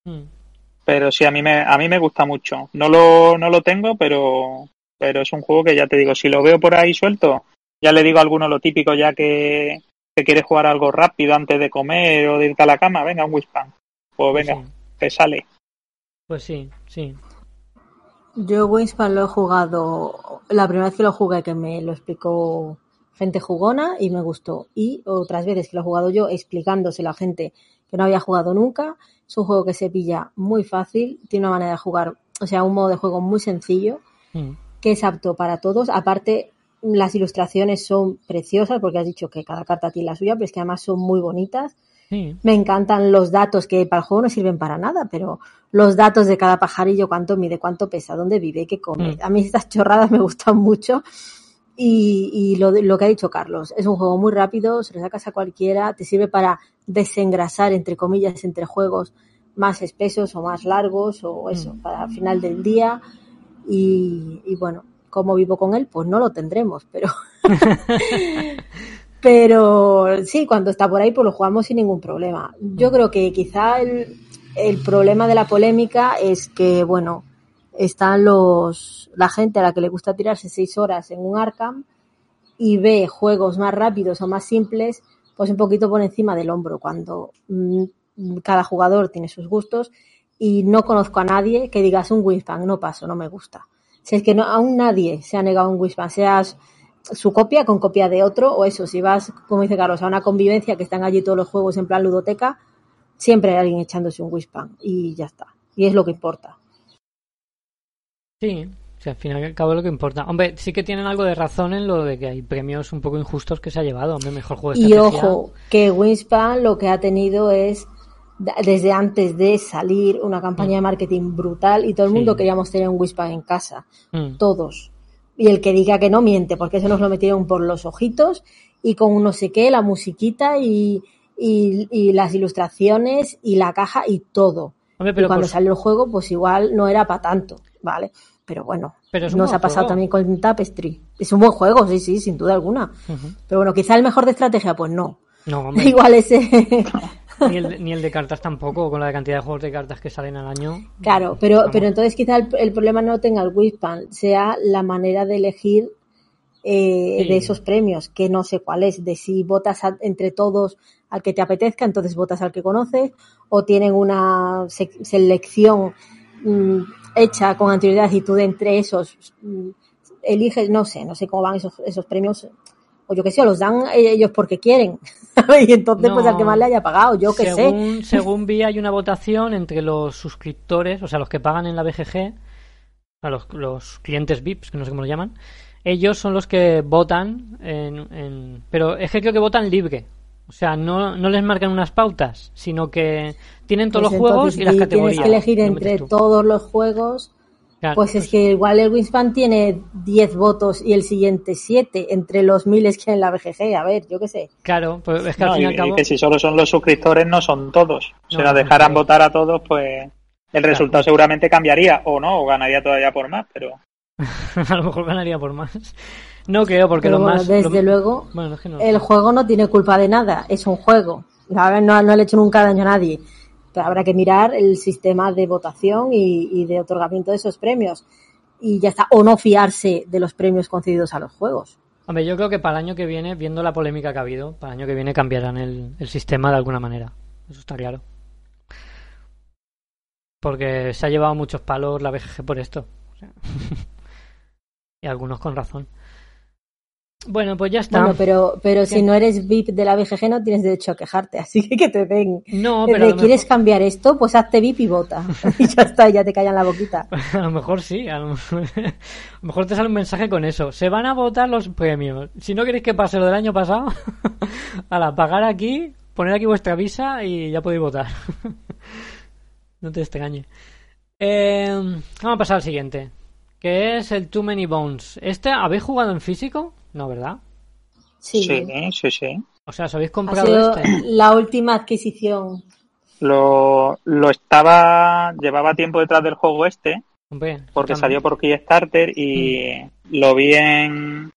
Mm. Pero sí, a mí me a mí me gusta mucho. No lo no lo tengo, pero pero es un juego que ya te digo, si lo veo por ahí suelto, ya le digo a alguno lo típico, ya que, que quieres jugar algo rápido antes de comer o de irte a la cama, venga, un Wingspan. Pues venga, sí. te sale. Pues sí, sí. Yo Wingspan lo he jugado, la primera vez que lo jugué, que me lo explicó gente jugona y me gustó. Y otras veces que lo he jugado yo explicándoselo a gente que no había jugado nunca. Es un juego que se pilla muy fácil, tiene una manera de jugar, o sea, un modo de juego muy sencillo, mm. que es apto para todos. Aparte, las ilustraciones son preciosas, porque has dicho que cada carta tiene la suya, pero es que además son muy bonitas. Sí. Me encantan los datos, que para el juego no sirven para nada, pero los datos de cada pajarillo, cuánto mide, cuánto pesa, dónde vive, qué come. Mm. A mí estas chorradas me gustan mucho. Y, y lo, lo que ha dicho Carlos, es un juego muy rápido, se lo sacas a cualquiera, te sirve para desengrasar, entre comillas, entre juegos más espesos o más largos o eso, mm. para el final del día. Y, y bueno, como vivo con él, pues no lo tendremos, pero... Pero sí, cuando está por ahí, pues lo jugamos sin ningún problema. Yo creo que quizá el, el problema de la polémica es que, bueno, están los la gente a la que le gusta tirarse seis horas en un Arkham y ve juegos más rápidos o más simples, pues un poquito por encima del hombro, cuando mmm, cada jugador tiene sus gustos, y no conozco a nadie que digas un Wingspan, no paso, no me gusta. Si es que no, aún nadie se ha negado un Wingspan, seas su copia con copia de otro, o eso, si vas, como dice Carlos, a una convivencia que están allí todos los juegos en plan ludoteca, siempre hay alguien echándose un Wingspan y ya está, y es lo que importa. Sí, o sea, al final y al cabo es lo que importa. Hombre, sí que tienen algo de razón en lo de que hay premios un poco injustos que se ha llevado. Hombre, mejor juego de estrategia. Y ojo, que Wingspan lo que ha tenido es, desde antes de salir, una campaña mm. de marketing brutal, y todo el mundo sí. queríamos tener un Wingspan en casa, mm. todos. Y el que diga que no, miente, porque se nos lo metieron por los ojitos y con un no sé qué, la musiquita y, y, y las ilustraciones y la caja y todo. Hombre, pero y cuando por... salió el juego, pues igual no era para tanto, ¿vale? Pero bueno, nos ha pasado juego. también con Tapestry. Es un buen juego, sí, sí, sin duda alguna. Uh-huh. Pero bueno, quizá el mejor de estrategia, pues no. No, hombre. Igual ese... Ni el, ni el de cartas tampoco, con la cantidad de juegos de cartas que salen al año. Claro, pero vamos. pero entonces quizá el, el problema no tenga el Wingspan, sea la manera de elegir eh, sí. de esos premios, que no sé cuál es, de si votas a, entre todos al que te apetezca, entonces votas al que conoces, o tienen una se, selección mmm, hecha con anterioridad y tú de entre esos mmm, eliges, no sé, no sé cómo van esos, esos premios... O yo qué sé, los dan ellos porque quieren. Y entonces, no, pues al que más le haya pagado, yo qué sé. Según vi, hay una votación entre los suscriptores, o sea, los que pagan en la B G G, a los, los clientes V I Ps, que no sé cómo lo llaman. Ellos son los que votan, en, en, pero es que creo que votan libre. O sea, no, no les marcan unas pautas, sino que tienen todos pues los juegos y las categorías. Tienes que elegir ¿no? entre todos los juegos. Claro, pues es pues... que igual el Wingspan tiene diez votos y el siguiente siete entre los miles que hay en la B G G, a ver, yo qué sé. Claro, pues es que no, al fin y al cabo... que si solo son los suscriptores no son todos. Si no, nos dejaran no, no, votar a todos, pues el claro. resultado seguramente cambiaría, o no, o ganaría todavía por más, pero... a lo mejor ganaría por más. No creo, porque pero lo bueno, más... desde lo... luego, bueno, es que no. el juego no tiene culpa de nada, es un juego. No, no, no le he hecho nunca daño a nadie. Habrá que mirar el sistema de votación y, y de otorgamiento de esos premios y ya está, o no fiarse de los premios concedidos a los juegos. Hombre, yo creo que para el año que viene, viendo la polémica que ha habido, para el año que viene cambiarán el, el sistema de alguna manera, eso está claro, porque se ha llevado muchos palos la B G G por esto, o sea, y algunos con razón. Bueno, pues ya está. Bueno, pero, pero si no eres V I P de la B G G no tienes derecho a quejarte, así que que te den. No, pero. Desde, ¿quieres mejor... cambiar esto? Pues hazte V I P y vota. Y ya está, ya te callan la boquita. A lo mejor sí, a lo mejor... a lo mejor te sale un mensaje con eso. Se van a votar los premios. Si no queréis que pase lo del año pasado, a la pagar aquí, poner aquí vuestra visa y ya podéis votar. No te extrañe. Eh, vamos a pasar al siguiente, que es el Too Many Bones. ¿Este habéis jugado en físico? No, ¿verdad? Sí, sí, sí, sí. O sea, ¿os habéis comprado este? La última adquisición. Lo, lo estaba... Llevaba tiempo detrás del juego este. Bien, porque salió por Kickstarter y mm. lo vi en...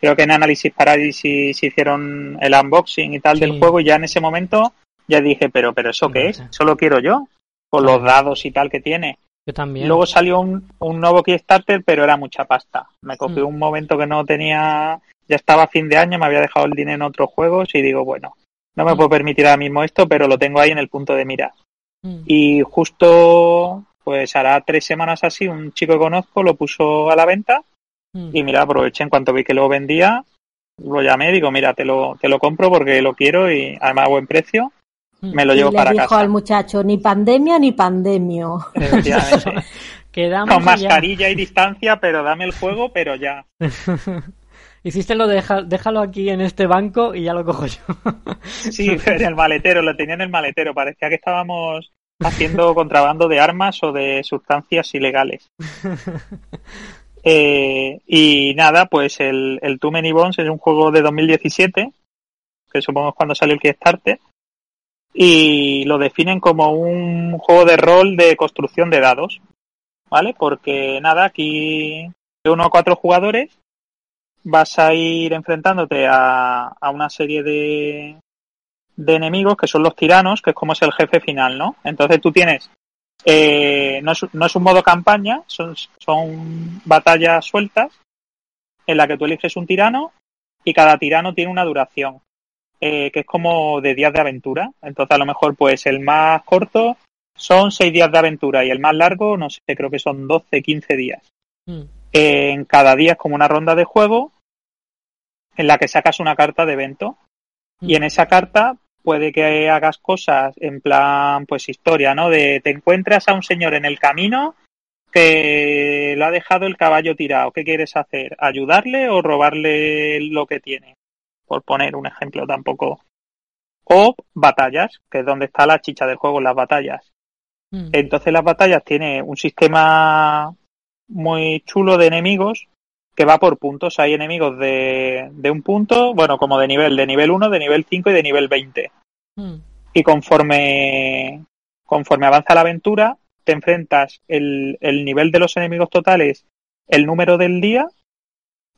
Creo que en Análisis Parálisis hicieron el unboxing y tal sí. del juego y ya en ese momento ya dije, pero pero ¿eso qué no es? Sé. Solo quiero yo. Con los dados y tal que tiene. Yo también. Luego salió un, un nuevo Kickstarter, pero era mucha pasta. Me cogió mm. un momento que no tenía... Ya estaba a fin de año, me había dejado el dinero en otros juegos y digo, bueno, no me mm. puedo permitir ahora mismo esto, pero lo tengo ahí en el punto de mira. Mm. Y justo, pues hará tres semanas así, un chico que conozco lo puso a la venta mm. y mira, aproveché en cuanto vi que lo vendía, lo llamé y digo, mira, te lo, te lo compro porque lo quiero y además a buen precio. Me lo llevo y para casa. Dijo al muchacho, ni pandemia ni pandemio. Quedamos con mascarilla ya. Y distancia, pero dame el juego, pero ya. Hiciste lo de déjalo aquí en este banco y ya lo cojo yo. Sí, en el maletero, lo tenía en el maletero. Parecía que estábamos haciendo contrabando de armas o de sustancias ilegales. eh, y nada, pues el, el Too Many Bones es un juego de dos mil diecisiete, que supongo es cuando salió el Kickstarter. Y lo definen como un juego de rol de construcción de dados, ¿vale? Porque nada, aquí de uno a cuatro jugadores vas a ir enfrentándote a, a una serie de, de enemigos que son los tiranos, que es como es el jefe final, ¿no? Entonces tú tienes, eh, no es, no es un modo campaña, son, son batallas sueltas en la que tú eliges un tirano y cada tirano tiene una duración, eh, que es como de días de aventura. Entonces a lo mejor pues el más corto son seis días de aventura y el más largo, no sé, creo que son doce, quince días. Mm. Eh, en cada día es como una ronda de juego en la que sacas una carta de evento. Mm. Y en esa carta puede que hagas cosas en plan, pues historia, ¿no? De te encuentras a un señor en el camino que lo ha dejado el caballo tirado. ¿Qué quieres hacer? ¿Ayudarle o robarle lo que tiene? Por poner un ejemplo tampoco. O batallas, que es donde está la chicha del juego, las batallas. Mm. Entonces las batallas tiene un sistema muy chulo de enemigos que va por puntos. Hay enemigos de, de un punto, bueno, como de nivel, de nivel uno, de nivel cinco y de nivel veinte. Mm. Y conforme, conforme avanza la aventura, te enfrentas el, el nivel de los enemigos totales, el número del día,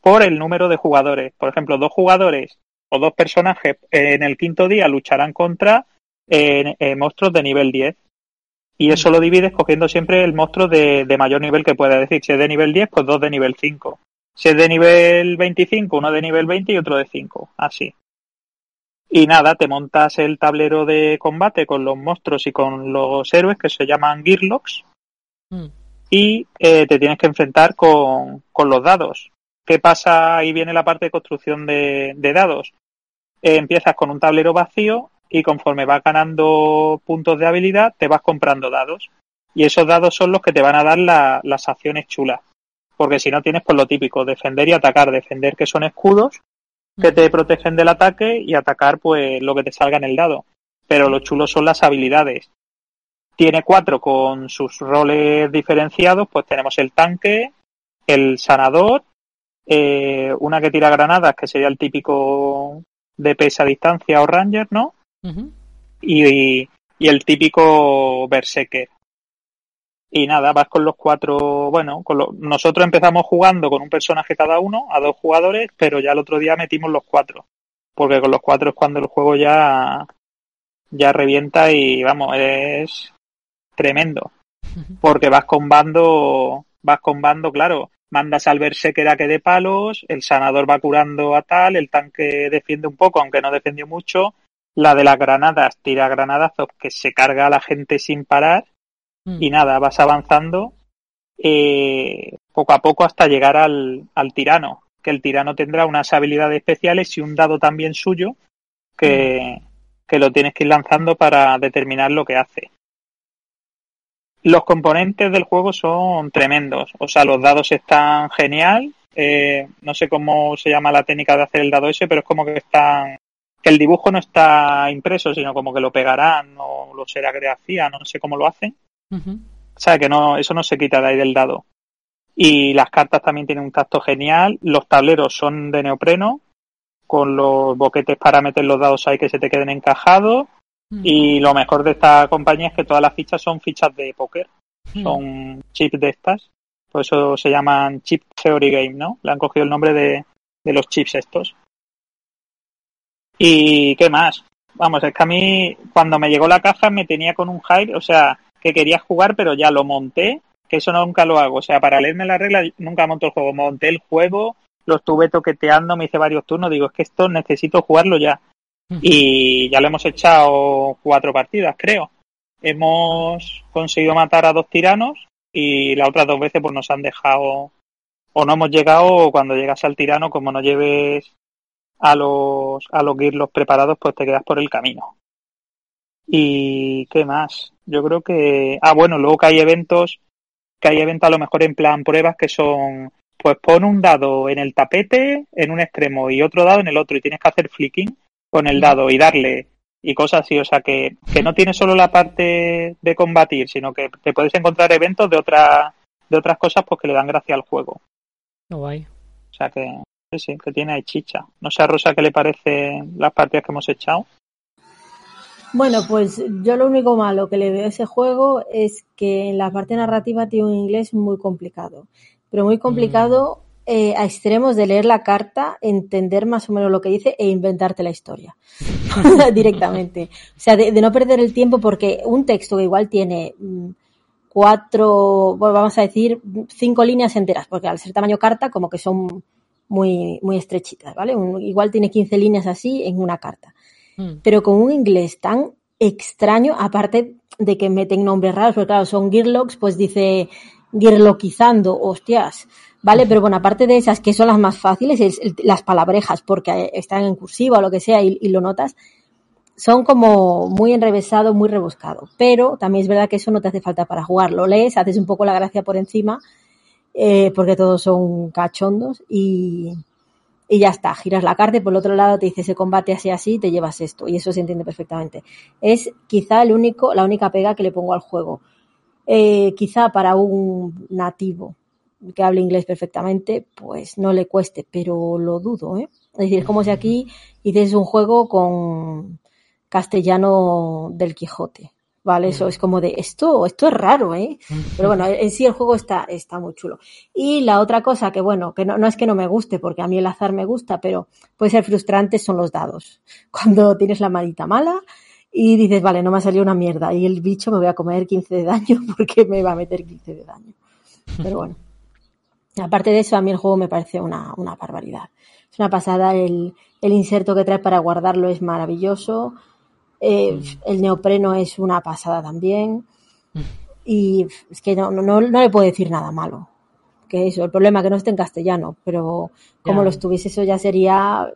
por el número de jugadores. Por ejemplo, dos jugadores o dos personajes en el quinto día lucharán contra eh, eh, monstruos de nivel diez. Y eso lo divides cogiendo siempre el monstruo de, de mayor nivel que pueda. Es decir, si es de nivel diez, pues dos de nivel cinco. Si es de nivel veinticinco, uno de nivel veinte y otro de cinco. Así. Y nada, te montas el tablero de combate con los monstruos y con los héroes que se llaman Gearlocks. Mm. Y eh, te tienes que enfrentar con, con los dados. ¿Qué pasa? Ahí viene la parte de construcción de, de dados. Eh, empiezas con un tablero vacío y conforme vas ganando puntos de habilidad te vas comprando dados. Y esos dados son los que te van a dar la, las acciones chulas. Porque si no tienes pues lo típico, defender y atacar. Defender, que son escudos que te protegen del ataque, y atacar pues lo que te salga en el dado. Pero lo chulo son las habilidades. Tiene cuatro con sus roles diferenciados, pues tenemos el tanque, el sanador, eh, una que tira granadas, que sería el típico D P S a distancia o ranger, ¿no? Uh-huh. Y, y el típico berserker. Y nada, vas con los cuatro, bueno, con lo, nosotros empezamos jugando con un personaje cada uno, a dos jugadores, pero ya el otro día metimos los cuatro, porque con los cuatro es cuando el juego ya, ya revienta y vamos, es tremendo, porque vas con bando, vas con bando, claro, mandas al berserker a que dé palos, el sanador va curando a tal, el tanque defiende un poco, aunque no defendió mucho, la de las granadas tira granadazos que se carga a la gente sin parar. Y nada, vas avanzando eh, poco a poco hasta llegar al, al tirano, que el tirano tendrá unas habilidades especiales y un dado también suyo que, que lo tienes que ir lanzando para determinar lo que hace. Los componentes del juego son tremendos, o sea, los dados están genial, eh, no sé cómo se llama la técnica de hacer el dado ese, pero es como que están... que el dibujo no está impreso, sino como que lo pegarán o lo serigrafía, no sé cómo lo hacen. Uh-huh. O sea que no, eso no se quita de ahí del dado. Y las cartas también tienen un tacto genial. Los tableros son de neopreno, con los boquetes para meter los dados ahí que se te queden encajados. Uh-huh. Y lo mejor de esta compañía es que todas las fichas son fichas de póker. Uh-huh. Son chips de estas. Por eso se llaman Chip Theory Game, ¿no? Le han cogido el nombre de, de los chips estos. ¿Y qué más? Vamos, es que a mí cuando me llegó la caja me tenía con un hype, o sea... que quería jugar, pero ya lo monté, que eso nunca lo hago, o sea, para leerme la regla nunca monto el juego, monté el juego, lo estuve toqueteando, me hice varios turnos, digo, es que esto necesito jugarlo ya. Uh-huh. Y ya le hemos echado cuatro partidas, creo. Hemos conseguido matar a dos tiranos y las otras dos veces pues nos han dejado, o no hemos llegado, o cuando llegas al tirano, como no lleves a los a los guirlos preparados, pues te quedas por el camino. ¿Y qué más? Yo creo que... Ah, bueno, luego que hay eventos, que hay eventos a lo mejor en plan pruebas que son... Pues pon un dado en el tapete, en un extremo, y otro dado en el otro, y tienes que hacer flicking con el dado y darle, y cosas así. O sea, que, que no tiene solo la parte de combatir, sino que te puedes encontrar eventos de, otra, de otras cosas pues que le dan gracia al juego. No guay. O sea, que sí, sí, que tiene ahí chicha. No sé a Rosa qué le parecen las partidas que hemos echado. Bueno, pues yo lo único malo que le veo a ese juego es que en la parte narrativa tiene un inglés muy complicado, pero muy complicado mm. eh, a extremos de leer la carta, entender más o menos lo que dice e inventarte la historia directamente. O sea, de, de no perder el tiempo, porque un texto que igual tiene cuatro, bueno, vamos a decir cinco líneas enteras, porque al ser tamaño carta como que son muy, muy estrechitas, ¿vale? Un, igual tiene quince líneas así en una carta. Mm. Pero con un inglés tan extraño, aparte de que meten nombres raros, porque claro, son Gearlocks, pues dice Gearlockizando, hostias, ¿vale? Pero bueno, aparte de esas que son las más fáciles, es el, las palabrejas, porque están en cursiva o lo que sea y, y lo notas, son como muy enrevesado, muy rebuscado. Pero también es verdad que eso no te hace falta para jugar. Lo lees, haces un poco la gracia por encima, eh, porque todos son cachondos y, y ya está. Giras la carta y por el otro lado te dice ese combate así, así, te llevas esto. Y eso se entiende perfectamente. Es quizá el único, la única pega que le pongo al juego. Eh, quizá para un nativo que hable inglés perfectamente, pues no le cueste, pero lo dudo, ¿eh? Es decir, es como si aquí hicieses un juego con castellano del Quijote, ¿vale? Eso es como de, esto esto es raro, ¿eh? Pero bueno, en sí el juego está, está muy chulo. Y la otra cosa que, bueno, que no, no es que no me guste, porque a mí el azar me gusta, pero puede ser frustrante, son los dados. Cuando tienes la manita mala y dices, vale, no me ha salido una mierda, y el bicho me voy a comer quince de daño porque me va a meter quince de daño. Pero bueno, aparte de eso, a mí el juego me parece una, una barbaridad. Es una pasada, el, el inserto que trae para guardarlo es maravilloso. Eh, el neopreno es una pasada también, y es que no, no, no le puedo decir nada malo. Que eso, el problema es que no esté en castellano, pero como ya lo estuviese, eso ya sería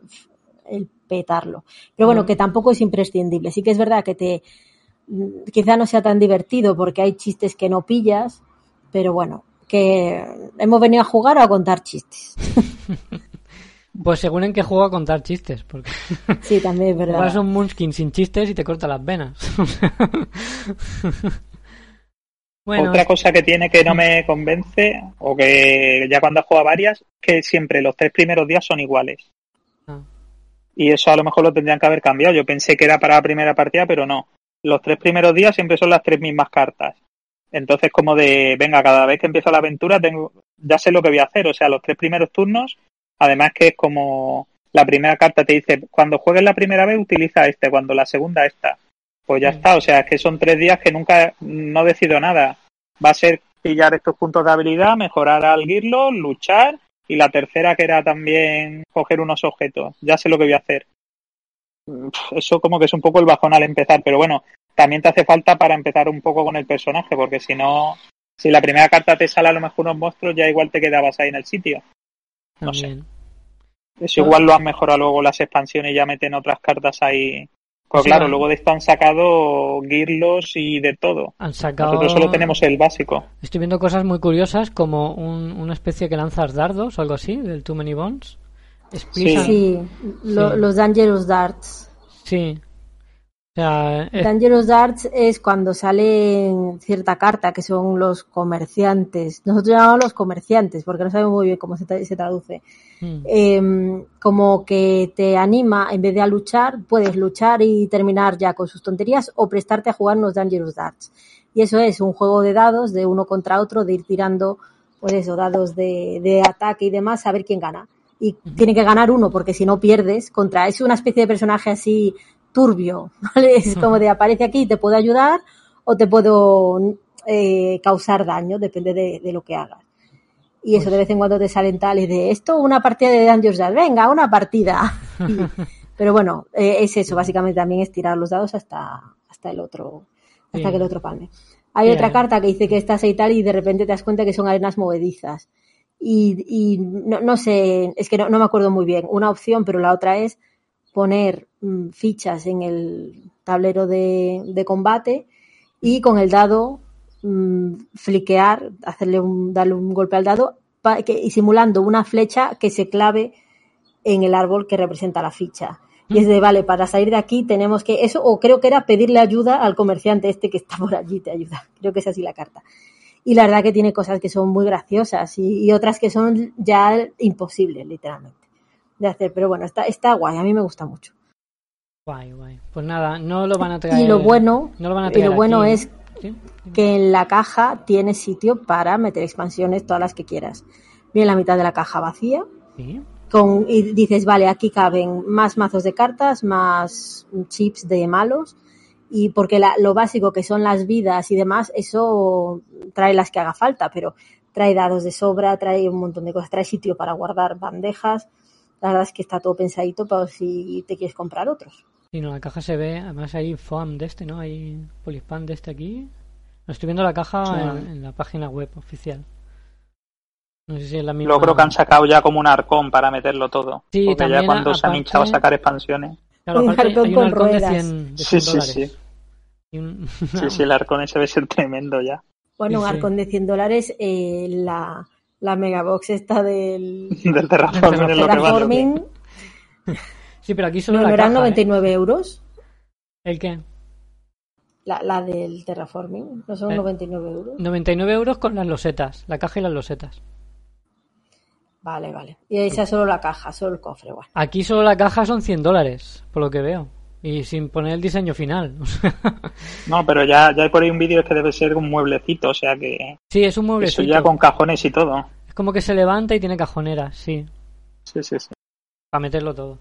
el petarlo. Pero bueno, que tampoco es imprescindible. Sí que es verdad que te quizá no sea tan divertido porque hay chistes que no pillas, pero bueno, que hemos venido a jugar o a contar chistes. Pues según en qué juego a contar chistes, porque sí, también es verdad. Ahora son Munchkin sin chistes y te corta las venas. Bueno, otra cosa que tiene que no me convence, o que ya cuando he jugado varias, que siempre los tres primeros días son iguales. Ah. Y eso a lo mejor lo tendrían que haber cambiado. Yo pensé que era para la primera partida, pero no. Los tres primeros días siempre son las tres mismas cartas. Entonces, como de, venga, cada vez que empiezo la aventura tengo, ya sé lo que voy a hacer. O sea, los tres primeros turnos. Además que es como la primera carta te dice, cuando juegues la primera vez utiliza este, cuando la segunda esta. Pues ya está, o sea, es que son tres días que nunca, no decido nada. Va a ser pillar estos puntos de habilidad, mejorar al Gearlock, luchar, y la tercera que era también coger unos objetos. Ya sé lo que voy a hacer. Eso como que es un poco el bajón al empezar, pero bueno, también te hace falta para empezar un poco con el personaje, porque si no, si la primera carta te sale a lo mejor unos monstruos, ya igual te quedabas ahí en el sitio. No también. Sé. Eso igual lo han mejorado luego las expansiones, ya meten otras cartas ahí. Pues sí, claro, van. Luego de esto han sacado Gearlocks y de todo. Han sacado... Nosotros solo tenemos el básico. Estoy viendo cosas muy curiosas, como un, una especie que lanzas dardos o algo así, del Too Many Bones. Sí, sí. Lo, sí, los Dangerous Darts. Sí. O sea, es... Dangerous Darts es cuando sale cierta carta que son los comerciantes. Nosotros llamamos los comerciantes porque no sabemos muy bien cómo se, tra- se traduce. Mm. Eh, como que te anima, en vez de a luchar, puedes luchar y terminar ya con sus tonterías o prestarte a jugar unos Dangerous Darts. Y eso es un juego de dados de uno contra otro, de ir tirando pues eso, dados de, de ataque y demás, a ver quién gana. Y mm-hmm. tiene que ganar uno porque si no pierdes contra... Es una especie de personaje así... turbio, ¿vale? Es como de aparece aquí, te puedo ayudar o te puedo eh, causar daño, depende de, de lo que hagas. Y eso de vez en cuando te salen tales de esto, una partida de Dungeons Darts, venga, una partida. Y, pero bueno, eh, es eso, básicamente también es tirar los dados hasta, hasta el otro, hasta Bien. que el otro palme. Hay Bien. otra carta que dice que estás ahí tal y de repente te das cuenta que son arenas movedizas. Y, y no, no sé, es que no, no me acuerdo muy bien una opción, pero la otra es poner fichas en el tablero de, de combate y con el dado mmm, fliquear, hacerle un, darle un golpe al dado pa, que, y simulando una flecha que se clave en el árbol que representa la ficha. Y es de, vale, para salir de aquí tenemos que eso, o creo que era pedirle ayuda al comerciante este que está por allí, te ayuda. Creo que es así la carta. Y la verdad que tiene cosas que son muy graciosas y, y otras que son ya imposibles, literalmente, de hacer. Pero bueno, está, está guay, a mí me gusta mucho. Guay, guay. Pues nada, no lo van a traer. Y lo bueno, no lo van a traer y lo bueno aquí. es ¿Sí? que en la caja tienes sitio para meter expansiones todas las que quieras. viene la mitad de la caja vacía. ¿Sí? Con, y dices, vale, aquí caben más mazos de cartas, más chips de malos, y porque la, lo básico que son las vidas y demás, eso trae las que haga falta, pero trae dados de sobra, trae un montón de cosas, trae sitio para guardar bandejas. La verdad es que está todo pensadito para si te quieres comprar otros. Sí, no, la caja se ve, además hay foam de este, ¿no? Hay polispan de este aquí. No, estoy viendo la caja sí, en, en la página web oficial. No sé si es la misma. Yo creo que han sacado ya como un arcón para meterlo todo. Sí, porque ya cuando aparte... se han hinchado a sacar expansiones. Claro, un aparte, arcón hay un con arcón ruedas. De cien, de cien sí, dólares. Sí, sí. Un... sí, sí, el arcón ese debe ser tremendo ya. Bueno, sí, un arcón sí. de cien dólares, eh, la... la megabox esta del, del Terraforming, es lo que vale. Sí, pero aquí solo no, la no eran caja, noventa y nueve ¿eh? Euros. ¿El qué? La, la del Terraforming, no son el... noventa y nueve euros. noventa y nueve euros con las losetas, la caja y las losetas. Vale, vale. Y esa es solo la caja, solo el cofre. Bueno. Aquí solo la caja son cien dólares, por lo que veo. Y sin poner el diseño final. No, pero ya, ya hay por ahí un vídeo que debe ser un mueblecito, o sea que... Sí, es un mueblecito. Eso ya con cajones y todo. Es como que se levanta y tiene cajoneras, sí. Sí, sí, sí. Para meterlo todo.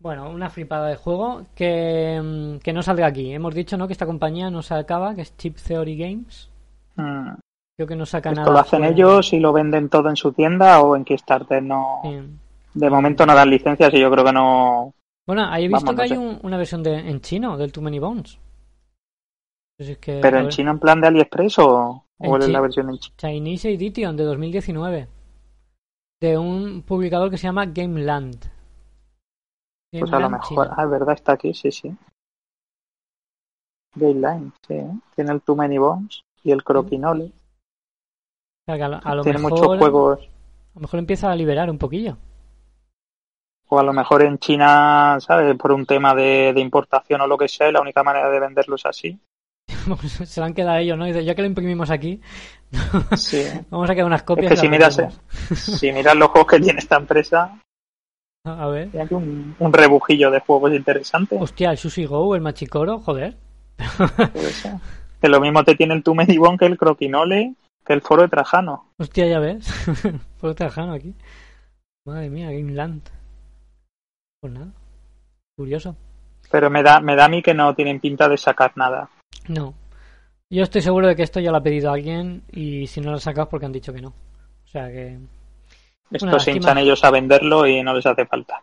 Bueno, una flipada de juego que, que no salga aquí. Hemos dicho, ¿no?, que esta compañía no se acaba, que es Cheap Theory Games. Mm. Creo que no saca Esto nada. Lo hacen ellos y lo venden todo en su tienda o en Kickstarter. No. Sí. De momento no dan licencias y yo creo que no... Bueno, he visto Vamos, que hay no sé. un, una versión de, en chino del Too Many Bones. Entonces es que, ¿pero en chino en plan de AliExpress o, o es chi- la versión en chino? Chinese Edition de dos mil diecinueve. De un publicador que se llama Gameland. Gameland pues a lo mejor, China. Ah, es verdad, está aquí, sí, sí. Gameland, sí. ¿eh? Tiene el Too Many Bones y el Croquinole. O sea, que a lo, a lo Tiene mejor, muchos juegos. A lo mejor empieza a liberar un poquillo. O a lo mejor en China, ¿sabes? Por un tema de, de importación o lo que sea, la única manera de venderlo es así. Se lo han quedado ellos, ¿no? Dice, ya que lo imprimimos aquí, sí. Vamos a quedar unas copias. Es que si miras, eh, si miras los juegos que tiene esta empresa, a ver. Tiene aquí un, un rebujillo de juegos interesantes. Hostia, el Sushi Go, el Machikoro, joder. Que lo mismo te tiene el Too Many Bones que el Croquinole, que el Foro de Trajano. Hostia, ya ves. Foro de Trajano aquí. Madre mía, Gameland. Pues nada, curioso. Pero me da, me da a mí que no tienen pinta de sacar nada. No. Yo estoy seguro de que esto ya lo ha pedido alguien y si no lo sacas porque han dicho que no. O sea que... Esto se hinchan ellos a venderlo y no les hace falta.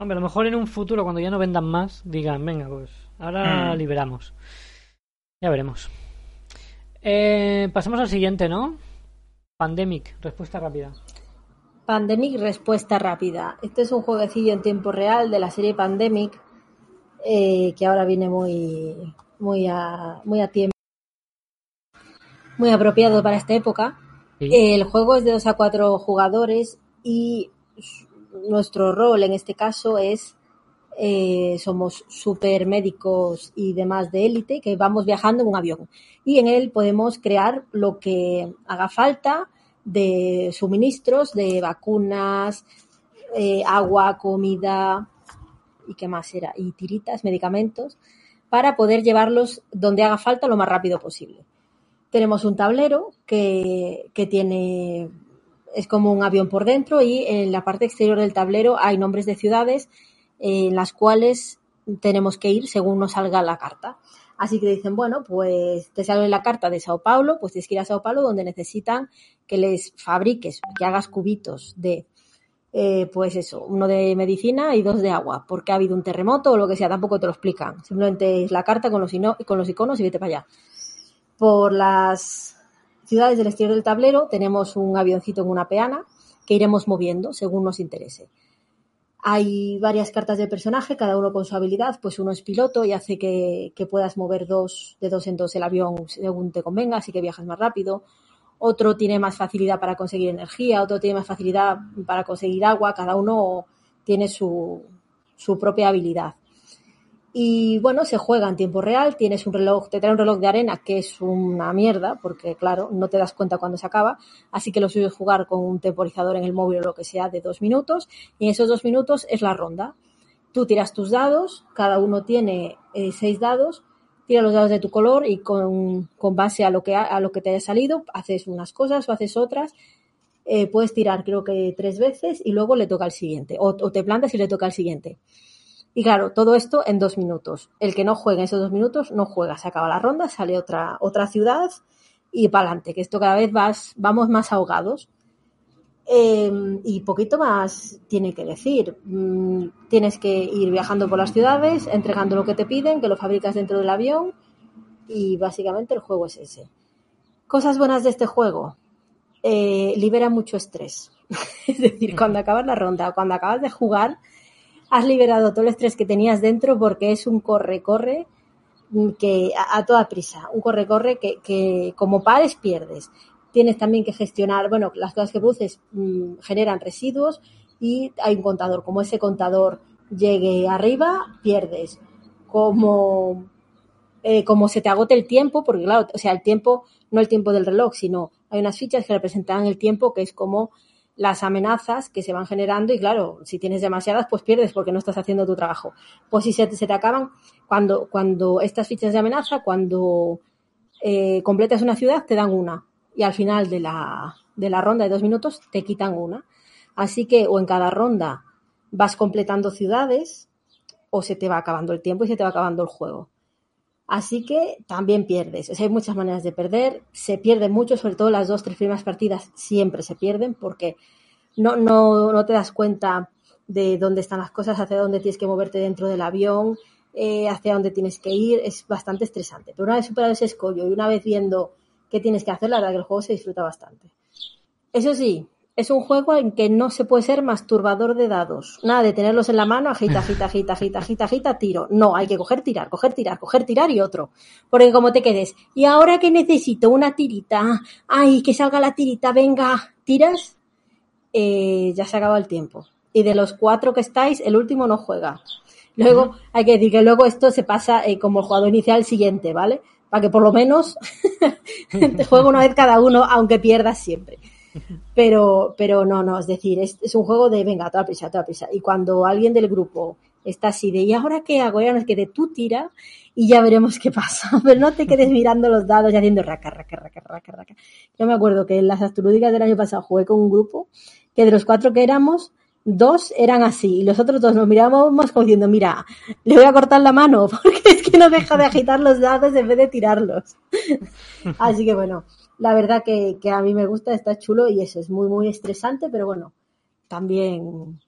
Hombre, a lo mejor en un futuro cuando ya no vendan más digan, venga, pues ahora mm. liberamos. Ya veremos. Eh, pasamos al siguiente, ¿no? Pandemic, respuesta rápida. Pandemic, respuesta rápida. Este es un jueguecillo en tiempo real de la serie Pandemic, eh, que ahora viene muy, muy a, muy a tiempo, muy apropiado para esta época. ¿Sí? El juego es de dos a cuatro jugadores y nuestro rol en este caso es, eh, somos supermédicos y demás de élite que vamos viajando en un avión y en él podemos crear lo que haga falta de suministros, de vacunas, eh, agua, comida y qué más era, y tiritas, medicamentos, para poder llevarlos donde haga falta lo más rápido posible. Tenemos un tablero que, que tiene, es como un avión por dentro y en la parte exterior del tablero hay nombres de ciudades en las cuales tenemos que ir según nos salga la carta. Así que dicen, bueno, pues te sale la carta de Sao Paulo, pues tienes que ir a Sao Paulo donde necesitan que les fabriques, que hagas cubitos de, eh, pues eso, uno de medicina y dos de agua, porque ha habido un terremoto o lo que sea, tampoco te lo explican. Simplemente es la carta con los, ino- con los iconos y vete para allá. Por las ciudades del exterior del tablero tenemos un avioncito en una peana que iremos moviendo según nos interese. Hay varias cartas de personaje, cada uno con su habilidad, pues uno es piloto y hace que, que puedas mover dos de dos en dos el avión según te convenga, así que viajas más rápido. Otro tiene más facilidad para conseguir energía, otro tiene más facilidad para conseguir agua, cada uno tiene su, su propia habilidad. Y bueno, se juega en tiempo real, tienes un reloj, te trae un reloj de arena que es una mierda, porque claro, no te das cuenta cuando se acaba, así que lo suyo es jugar con un temporizador en el móvil o lo que sea de dos minutos, y en esos dos minutos es la ronda. Tú tiras tus dados, cada uno tiene eh, seis dados, tira los dados de tu color y con, con base a lo que, a lo que te haya salido, haces unas cosas o haces otras, eh, puedes tirar creo que tres veces y luego le toca al siguiente, o, o te plantas y le toca al siguiente. Y claro, todo esto en dos minutos. El que no juega en esos dos minutos no juega, se acaba la ronda, sale otra, otra ciudad y para adelante, que esto cada vez vas, vamos más ahogados. Eh, y poquito más tiene que decir. Mm, tienes que ir viajando por las ciudades, entregando lo que te piden, que lo fabricas dentro del avión, y básicamente el juego es ese. Cosas buenas de este juego. Eh, libera mucho estrés. Es decir, cuando acabas la ronda, cuando acabas de jugar, has liberado todo el estrés que tenías dentro, porque es un corre-corre que a, a toda prisa. Un corre-corre que, que como pares pierdes. Tienes también que gestionar, bueno, las cosas que produces mmm, generan residuos y hay un contador. Como ese contador llegue arriba, pierdes. Como, eh, como se te agote el tiempo, porque claro, o sea, el tiempo, no el tiempo del reloj, sino hay unas fichas que representan el tiempo, que es como las amenazas que se van generando y claro, si tienes demasiadas, pues pierdes porque no estás haciendo tu trabajo. Pues si se te, se te acaban, cuando, cuando estas fichas de amenaza, cuando eh, completas una ciudad, te dan una. Y al final de la, de la ronda de dos minutos te quitan una. Así que o en cada ronda vas completando ciudades o se te va acabando el tiempo y se te va acabando el juego. Así que también pierdes. O sea, hay muchas maneras de perder. Se pierde mucho, sobre todo las dos, tres primeras partidas siempre se pierden porque no, no, no te das cuenta de dónde están las cosas, hacia dónde tienes que moverte dentro del avión, eh, hacia dónde tienes que ir. Es bastante estresante. Pero una vez superado ese escollo y una vez viendo que tienes que hacer, la verdad que el juego se disfruta bastante. Eso sí, es un juego en que no se puede ser masturbador de dados. Nada de tenerlos en la mano, agita, agita, agita, agita, agita, agita, tiro. No, hay que coger, tirar, coger, tirar, coger, tirar y otro. Porque como te quedes, y ahora que necesito una tirita, ay, que salga la tirita, venga, tiras, eh, ya se acaba el tiempo. Y de los cuatro que estáis, el último no juega. Luego, hay que decir que luego esto se pasa eh, como el jugador inicial siguiente, ¿vale? Para que por lo menos te juegue una vez cada uno, aunque pierdas siempre. Pero pero no, no, es decir, es, es un juego de venga, toda prisa, toda prisa. Y cuando alguien del grupo está así de, ¿y ahora qué hago? Ya no es que de tú tira y ya veremos qué pasa. Pero no te quedes mirando los dados y haciendo raca, raca, raca, raca, raca. Yo me acuerdo que en las astrolúdicas del año pasado jugué con un grupo que de los cuatro que éramos, dos eran así y los otros dos nos mirábamos como diciendo, mira, le voy a cortar la mano porque es que no deja de agitar los dados en vez de tirarlos. Así que bueno, la verdad que, que a mí me gusta, está chulo y eso es muy muy estresante, pero bueno, también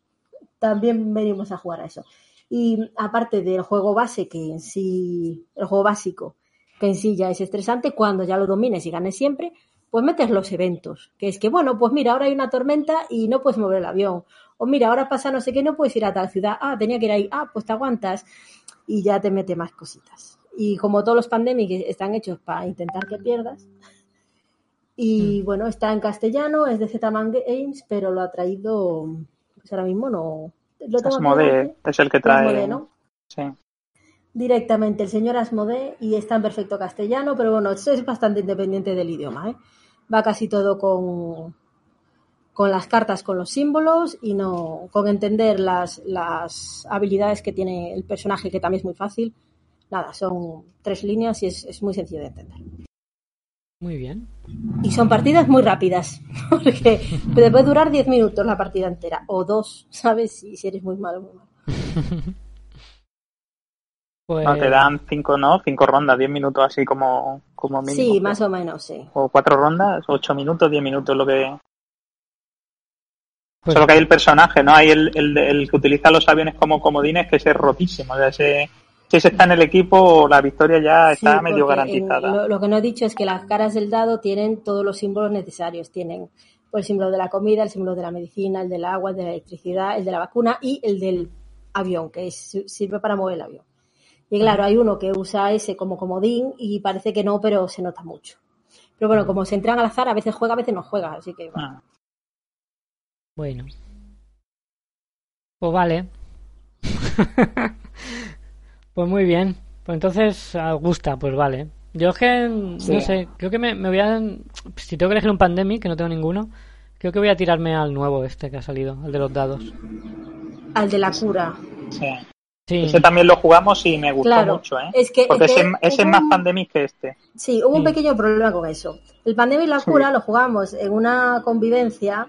también venimos a jugar a eso. Y aparte del juego base que en sí, el juego básico que en sí ya es estresante, cuando ya lo domines y ganes siempre, pues metes los eventos, que es que bueno, pues mira, ahora hay una tormenta y no puedes mover el avión. O mira, ahora pasa no sé qué, no puedes ir a tal ciudad. Ah, tenía que ir ahí. Ah, pues te aguantas. Y ya te mete más cositas. Y como todos los pandemics están hechos para intentar que pierdas. Y bueno, está en castellano, es de Zacatruz Games, pero lo ha traído, pues ahora mismo no. Lo tengo Asmode, aquí, ¿no? Es el que trae. Asmode, ¿no? Sí. Directamente el señor Asmode y está en perfecto castellano, pero bueno, eso es bastante independiente del idioma, ¿eh? Va casi todo con... con las cartas, con los símbolos y no con entender las, las habilidades que tiene el personaje, que también es muy fácil. Nada, son tres líneas y es, es muy sencillo de entender. Muy bien. Y son partidas muy rápidas, porque te puede durar diez minutos la partida entera, o dos, ¿sabes? Si, si eres muy malo, muy malo. Pues... No, te dan cinco, ¿no? Cinco rondas, diez minutos así como, como mínimo. Sí, más o menos, sí. O cuatro rondas, ocho minutos, diez minutos lo que... Pues, solo que hay el personaje, ¿no? Hay el, el, el que utiliza los aviones como comodines, que ese es rotísimo. O sea, ese, si ese está en el equipo, la victoria ya está sí, medio garantizada. En, lo, lo que no he dicho es que las caras del dado tienen todos los símbolos necesarios. Tienen pues, el símbolo de la comida, el símbolo de la medicina, el del agua, el de la electricidad, el de la vacuna y el del avión, que es, sirve para mover el avión. Y claro, hay uno que usa ese como comodín y parece que no, pero se nota mucho. Pero bueno, como se entran al azar, a veces juega, a veces no juega, así que... Bueno. Ah. Bueno, pues vale, pues muy bien, pues entonces gusta, pues vale. Yo es que, sí. no sé, creo que me, me voy a, si tengo que elegir un Pandemic, que no tengo ninguno, creo que voy a tirarme al nuevo este que ha salido, al de los dados. Al de la cura. Sí. Sí. Ese también lo jugamos y me gustó claro, mucho, ¿eh? Es que, porque es que, ese, ese es más un... Pandemic que este. Sí, hubo un pequeño problema con eso. El Pandemic y la cura sí. lo jugamos en una convivencia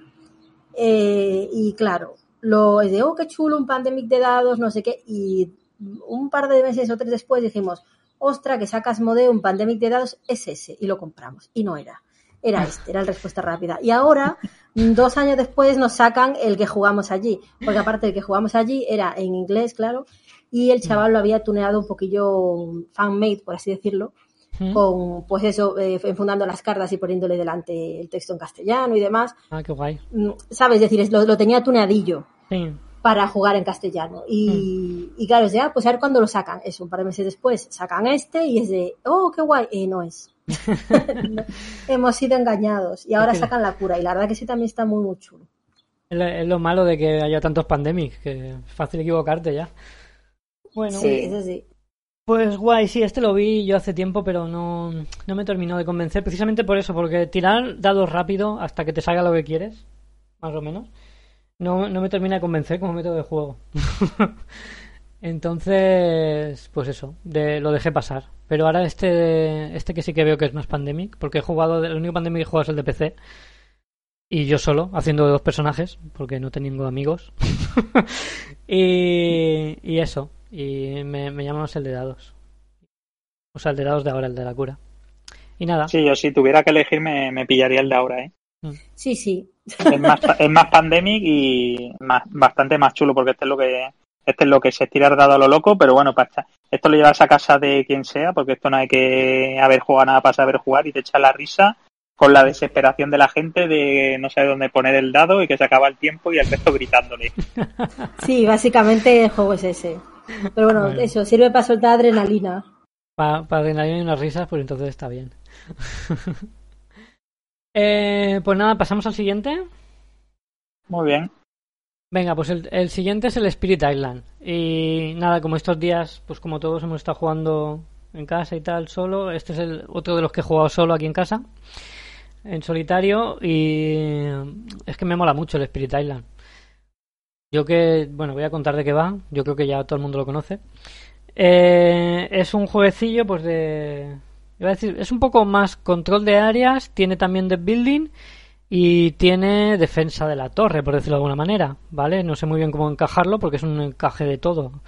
eh, y claro, lo es de, oh, qué chulo, un Pandemic de dados, no sé qué, y un par de meses o tres después dijimos, ostra, que saca Asmode, un Pandemic de dados, es ese, y lo compramos, y no era. Era este, era el Respuesta Rápida. Y ahora, dos años después, nos sacan el que jugamos allí. Porque aparte el que jugamos allí era en inglés, claro, y el chaval lo había tuneado un poquillo fan-made, por así decirlo, ¿Mm? con, pues eso, eh, enfundando las cartas y poniéndole delante el texto en castellano y demás. Ah, qué guay. ¿Sabes? Es decir, lo, lo tenía tuneadillo sí. para jugar en castellano. Y, ¿Mm? y claro, ya, pues a ver cuándo lo sacan. Eso, un par de meses después, sacan este y es de, oh, qué guay. Eh, no es. Hemos sido engañados y ahora sacan la cura y la verdad que sí también está muy muy chulo. Es lo malo de que haya tantos pandemics, que es fácil equivocarte ya. Bueno, sí, eso sí. Pues guay, sí, este lo vi yo hace tiempo pero no, no me terminó de convencer precisamente por eso, porque tirar dados rápido hasta que te salga lo que quieres más o menos, no, no me termina de convencer como método de juego. Entonces, pues eso, de, lo dejé pasar. Pero ahora este este que sí que veo que es más Pandemic, porque he jugado, el único Pandemic que he jugado es el de P C. Y yo solo, haciendo dos personajes, porque no tengo amigos. y, y eso, y me, me llamamos el de dados. O sea, el de dados de ahora, el de la cura. Y nada. Sí, yo si tuviera que elegir me, me pillaría el de ahora, ¿eh? Sí, sí. Es más, es más Pandemic y más, bastante más chulo, porque este es lo que... es. Este es lo que se es tirar dado a lo loco, pero bueno, pasta. Esto lo llevas a casa de quien sea, porque esto no hay que haber jugado nada para saber jugar y te echa la risa con la desesperación de la gente de no saber dónde poner el dado y que se acaba el tiempo y el resto gritándole. Sí, básicamente el juego es ese. Pero bueno, bueno. Eso, sirve para soltar adrenalina. Para pa adrenalina y unas risas, pues entonces está bien. eh, pues nada, pasamos al siguiente. Muy bien. Venga, pues el, el siguiente es el Spirit Island. Y nada, como estos días, pues como todos hemos estado jugando en casa y tal, solo. Este es el otro de los que he jugado solo aquí en casa, en solitario. Y es que me mola mucho el Spirit Island. Yo que, bueno, voy a contar de qué va. Yo creo que ya todo el mundo lo conoce. Eh, es un jueguecillo, pues de... Iba a decir, es un poco más control de áreas, tiene también de building... Y tiene defensa de la torre, por decirlo de alguna manera, ¿vale? No sé muy bien cómo encajarlo porque es un encaje de todo.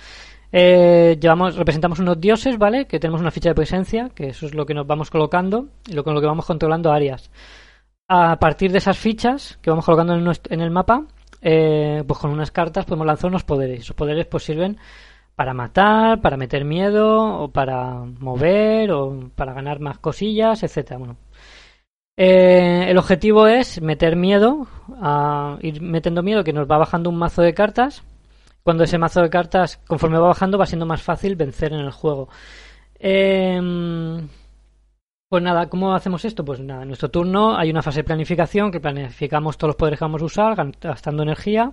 Eh, llevamos, representamos unos dioses, ¿vale? Que tenemos una ficha de presencia, que eso es lo que nos vamos colocando y lo con lo que vamos controlando áreas. A partir de esas fichas que vamos colocando en, nuestro, en el mapa, eh, pues con unas cartas podemos lanzar unos poderes. Esos poderes pues sirven para matar, para meter miedo, o para mover, o para ganar más cosillas, etcétera. Bueno. Eh, el objetivo es meter miedo, a ir metiendo miedo que nos va bajando un mazo de cartas. Cuando ese mazo de cartas, conforme va bajando, va siendo más fácil vencer en el juego. Eh, pues nada, ¿cómo hacemos esto? Pues nada, en nuestro turno hay una fase de planificación que planificamos todos los poderes que vamos a usar, gastando energía.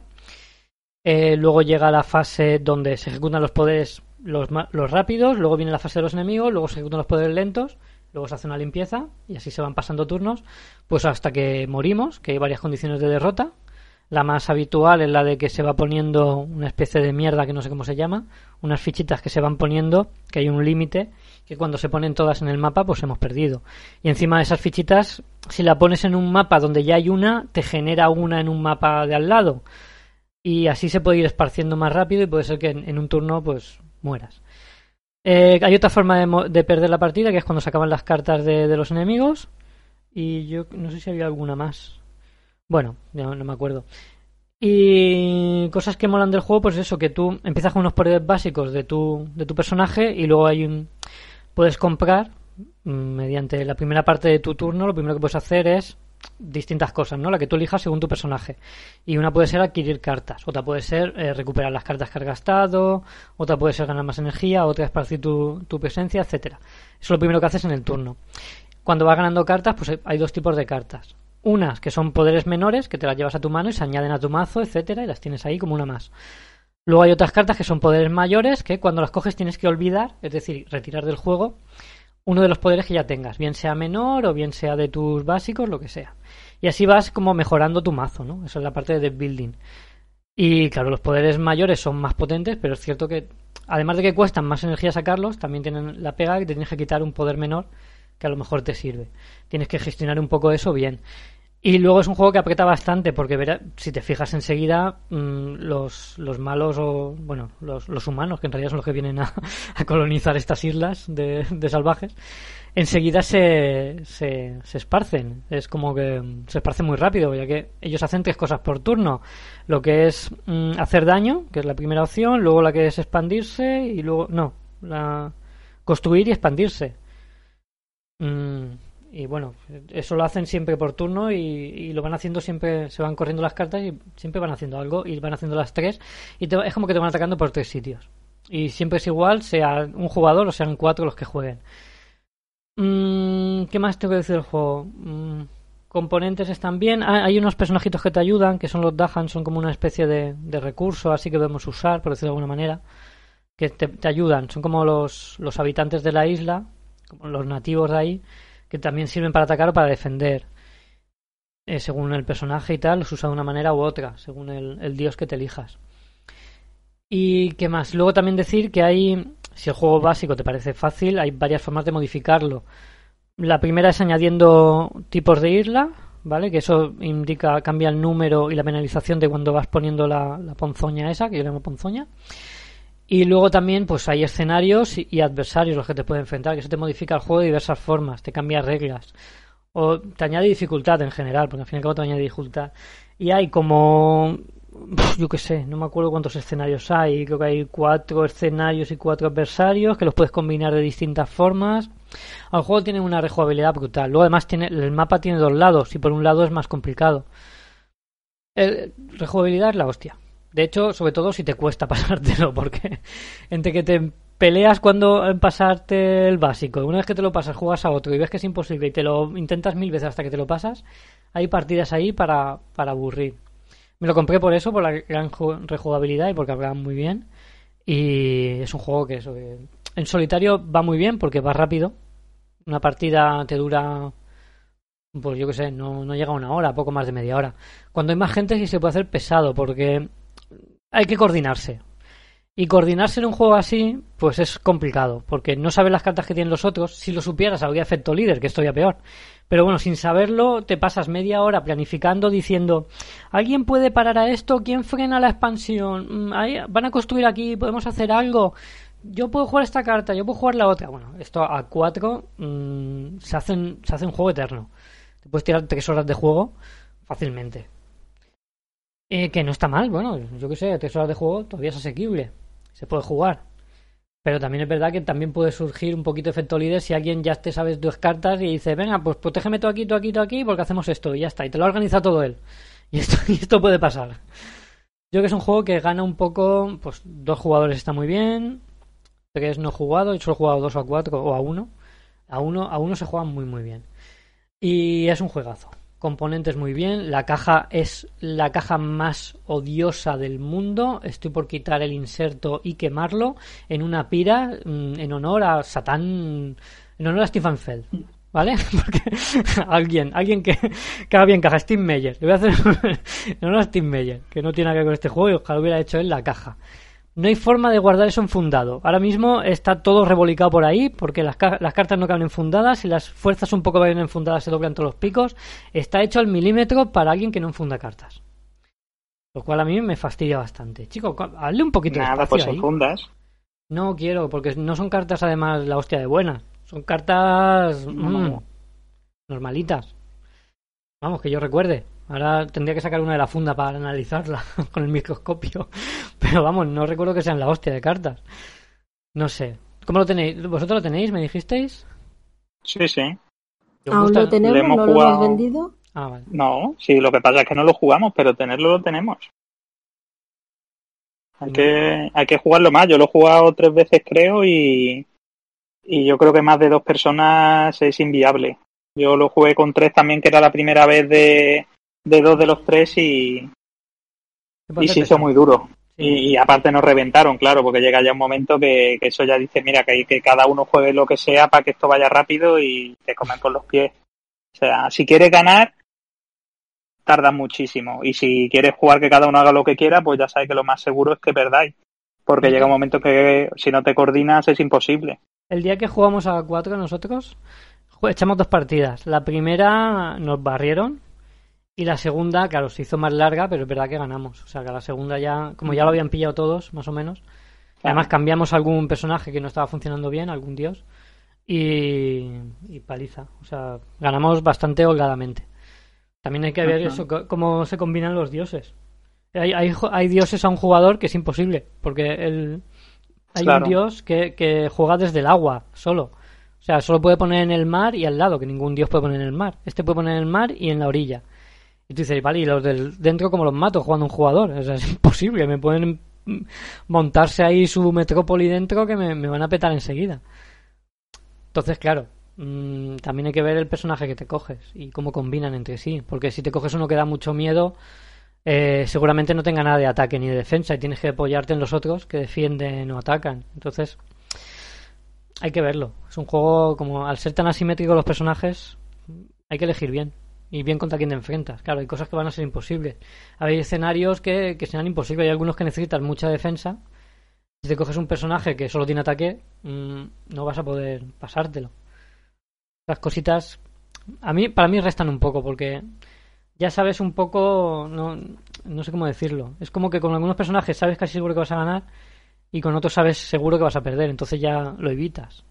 Eh, luego llega la fase donde se ejecutan los poderes los, los rápidos, luego viene la fase de los enemigos, luego se ejecutan los poderes lentos. Luego se hace una limpieza y así se van pasando turnos, pues hasta que morimos, que hay varias condiciones de derrota. La más habitual es la de que se va poniendo una especie de mierda que no sé cómo se llama, unas fichitas que se van poniendo, que hay un límite, que cuando se ponen todas en el mapa pues hemos perdido. Y encima de esas fichitas, si la pones en un mapa donde ya hay una, te genera una en un mapa de al lado. Y así se puede ir esparciendo más rápido y puede ser que en, en un turno pues mueras. Eh, hay otra forma de, mo- de perder la partida, que es cuando se acaban las cartas de, de los enemigos. Y yo no sé si había alguna más. Bueno, no, no me acuerdo. Y cosas que molan del juego, pues eso, que tú empiezas con unos poderes básicos de tu, de tu personaje y luego hay un, puedes comprar, mediante la primera parte de tu turno, lo primero que puedes hacer es distintas cosas, ¿no? La que tú elijas según tu personaje. Y una puede ser adquirir cartas, otra puede ser eh, recuperar las cartas que has gastado, otra puede ser ganar más energía, otra esparcir tu, tu presencia, etcétera. Eso es lo primero que haces en el turno. Cuando vas ganando cartas, pues hay dos tipos de cartas. Unas que son poderes menores, que te las llevas a tu mano y se añaden a tu mazo, etcétera, y las tienes ahí como una más. Luego hay otras cartas que son poderes mayores, que cuando las coges tienes que olvidar, es decir, retirar del juego uno de los poderes que ya tengas, bien sea menor o bien sea de tus básicos, lo que sea. Y así vas como mejorando tu mazo, ¿no? Eso es la parte de building. Y claro, los poderes mayores son más potentes, pero es cierto que además de que cuestan más energía sacarlos, también tienen la pega que te tienes que quitar un poder menor que a lo mejor te sirve. Tienes que gestionar un poco eso bien. Y luego es un juego que aprieta bastante, porque verá, si te fijas enseguida, los, los malos, o bueno, los, los humanos, que en realidad son los que vienen a, a colonizar estas islas de, de salvajes, enseguida se, se, se esparcen. Es como que se esparcen muy rápido, ya que ellos hacen tres cosas por turno. Lo que es mm, hacer daño, que es la primera opción, luego la que es expandirse, y luego, no, la construir y expandirse. Mm. Y bueno, eso lo hacen siempre por turno y, y lo van haciendo siempre, se van corriendo las cartas y siempre van haciendo algo y van haciendo las tres y te, es como que te van atacando por tres sitios. Y siempre es igual, sea un jugador o sean cuatro los que jueguen. Mm, ¿qué más tengo que decir del juego? Mm, componentes están bien. Ah, hay unos personajitos que te ayudan, que son los Dahan, son como una especie de, de recurso, así que podemos usar, por decirlo de alguna manera, que te, te ayudan. Son como los, los habitantes de la isla, como los nativos de ahí, que también sirven para atacar o para defender. Eh, según el personaje y tal, los usa de una manera u otra, según el, el dios que te elijas. ¿Y qué más? Luego también decir que hay, si el juego básico te parece fácil, hay varias formas de modificarlo. La primera es añadiendo tipos de isla, ¿vale? Que eso indica, cambia el número y la penalización de cuando vas poniendo la, la ponzoña esa, que yo le llamo ponzoña. Y luego también pues hay escenarios y adversarios los que te pueden enfrentar, que eso te modifica el juego de diversas formas, te cambia reglas, o te añade dificultad en general, porque al fin y al cabo te añade dificultad. Y hay como, yo qué sé, no me acuerdo cuántos escenarios hay, creo que hay cuatro escenarios y cuatro adversarios, que los puedes combinar de distintas formas. El juego tiene una rejugabilidad brutal. Luego además tiene, el mapa tiene dos lados, y por un lado es más complicado. El, rejugabilidad es la hostia. De hecho, sobre todo si te cuesta pasártelo, porque entre que te peleas cuando en pasarte el básico, una vez que te lo pasas juegas a otro y ves que es imposible y te lo intentas mil veces hasta que te lo pasas, hay partidas ahí para, para aburrir. Me lo compré por eso, por la gran rejugabilidad y porque hablan muy bien. Y es un juego que, eso, que en solitario va muy bien porque va rápido. Una partida te dura, pues yo qué sé, no, no llega a una hora, poco más de media hora. Cuando hay más gente sí se puede hacer pesado porque hay que coordinarse. Y coordinarse en un juego así, pues es complicado, porque no sabes las cartas que tienen los otros. Si lo supieras, habría efecto líder, que esto ya peor. Pero bueno, sin saberlo, te pasas media hora planificando, diciendo: ¿alguien puede parar a esto? ¿Quién frena la expansión? ¿Van a construir aquí? ¿Podemos hacer algo? Yo puedo jugar esta carta, yo puedo jugar la otra. Bueno, esto a cuatro mmm, se, hacen, se hace un juego eterno. Te puedes tirar tres horas de juego fácilmente. Eh, que no está mal, bueno, yo qué sé, tres horas de juego todavía es asequible, se puede jugar, pero también es verdad que también puede surgir un poquito de efecto líder si alguien ya te sabes dos cartas y dice: venga, pues protégeme todo aquí, todo aquí, todo aquí, porque hacemos esto y ya está, y te lo organiza todo él, y esto, y esto puede pasar. Yo creo que es un juego que gana un poco, pues dos jugadores está muy bien, tres no jugado, yo solo he jugado dos o a cuatro o a uno, a uno, a uno se juega muy muy bien, y es un juegazo. Componentes muy bien, la caja es la caja más odiosa del mundo, estoy por quitar el inserto y quemarlo en una pira en honor a Satán, en honor a Stefan Feld, ¿vale? Porque alguien, alguien que, que haga bien caja, Steve Meyer, le voy a hacer en honor a Steve Meyer, que no tiene nada que ver con este juego y ojalá hubiera hecho él la caja. No hay forma de guardar eso enfundado. Ahora mismo está todo revolicado por ahí porque las, ca- las cartas no caben enfundadas. Si las fuerzas un poco vayan enfundadas se doblan todos los picos. Está hecho al milímetro para alguien que no enfunda cartas. Lo cual a mí me fastidia bastante. Chico, hazle un poquito nada, de espacio pues ahí. Fundas. No quiero, porque no son cartas además la hostia de buena. Son cartas mmm, normalitas. Vamos, que yo recuerde. Ahora tendría que sacar una de la funda para analizarla con el microscopio. Pero vamos, no recuerdo que sean la hostia de cartas. No sé. ¿Cómo lo tenéis? ¿Vosotros lo tenéis? ¿Me dijisteis? Sí, sí. ¿Aún lo tenemos? ¿Lo hemos ¿No jugado... lo hemos vendido? Ah, vale. No, sí, lo que pasa es que no lo jugamos, pero tenerlo lo tenemos. Hay, no. que, hay que jugarlo más. Yo lo he jugado tres veces, creo, y, y yo creo que más de dos personas es inviable. Yo lo jugué con tres también, que era la primera vez de... de dos de los tres y, y se hizo muy duro. Y, y aparte nos reventaron, claro, porque llega ya un momento que, que eso ya dice, mira, que, que cada uno juegue lo que sea para que esto vaya rápido y te comen con los pies. O sea, si quieres ganar, tarda muchísimo. Y si quieres jugar que cada uno haga lo que quiera, pues ya sabes que lo más seguro es que perdáis. porque llega un momento que si no te coordinas es imposible. El día que jugamos a cuatro nosotros, echamos dos partidas. La primera nos barrieron y la segunda, claro, se hizo más larga, pero es verdad que ganamos. O sea, que la segunda ya, como ya lo habían pillado todos, más o menos. Además cambiamos algún personaje que no estaba funcionando bien, algún dios, y, y paliza. O sea, ganamos bastante holgadamente. También hay que ver eso, cómo se combinan los dioses. Hay, hay, hay dioses a un jugador que es imposible, porque el, hay claro. un dios que, que juega desde el agua solo. O sea, solo puede poner en el mar y al lado, que ningún dios puede poner en el mar. Este puede poner en el mar y en la orilla. Y tú dices, vale, y los del dentro como los mato jugando un jugador. O sea, es imposible, me pueden montarse ahí su metrópoli dentro que me, me van a petar enseguida. Entonces, claro, mmm, también hay que ver el personaje que te coges y cómo combinan entre sí. Porque si te coges uno que da mucho miedo, eh, seguramente no tenga nada de ataque ni de defensa y tienes que apoyarte en los otros que defienden o atacan. Entonces, hay que verlo. Es un juego, como al ser tan asimétrico los personajes, hay que elegir bien. Y bien contra quién te enfrentas. Claro, hay cosas que van a ser imposibles. Hay escenarios que, que serán imposibles. Hay algunos que necesitan mucha defensa. Si te coges un personaje que solo tiene ataque, mmm, no vas a poder pasártelo. Las cositas, a mí, para mí restan un poco, porque ya sabes un poco, no, no sé cómo decirlo. Es como que con algunos personajes sabes casi seguro que vas a ganar y con otros sabes seguro que vas a perder. Entonces ya lo evitas.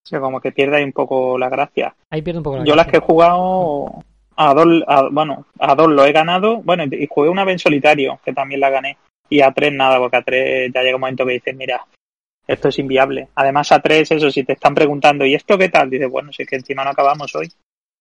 O sea, como que pierde ahí un poco la gracia. Ahí pierde un poco la gracia. Yo las que he jugado a dos, a, bueno, a dos lo he ganado. Bueno, y jugué una vez en solitario, que también la gané. Y a tres nada, porque a tres ya llega un momento que dices, mira, esto es inviable. Además a tres, eso, si te están preguntando, ¿y esto qué tal? Dices, bueno, si es que encima no acabamos hoy.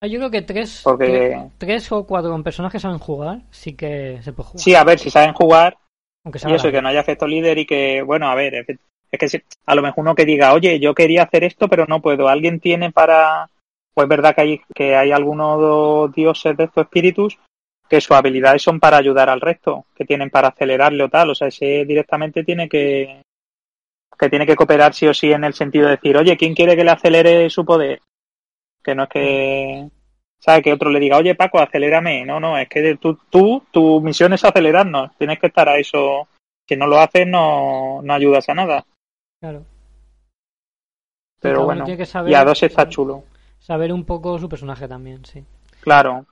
Yo creo que tres, porque... tres, tres o cuatro con personas que saben jugar, sí que se puede jugar. Sí, a ver, si saben jugar. Aunque y eso, que no haya efecto líder y que, bueno, a ver, efecto... Es que si, a lo mejor uno que diga, oye, yo quería hacer esto, pero no puedo. ¿Alguien tiene para...? Pues es verdad que hay, que hay algunos dioses de estos espíritus que sus habilidades son para ayudar al resto, que tienen para acelerarle o tal. O sea, ese directamente tiene que que tiene que cooperar sí o sí en el sentido de decir, oye, ¿quién quiere que le acelere su poder? Que no es que... ¿Sabes? Que otro le diga, oye, Paco, acelérame. No, no, es que tú, tú tu misión es acelerarnos. Tienes que estar a eso. Si no lo haces, no, no ayudas a nada. Claro. Pero bueno, saber, y a dos está chulo. Saber un poco su personaje también, sí. Claro.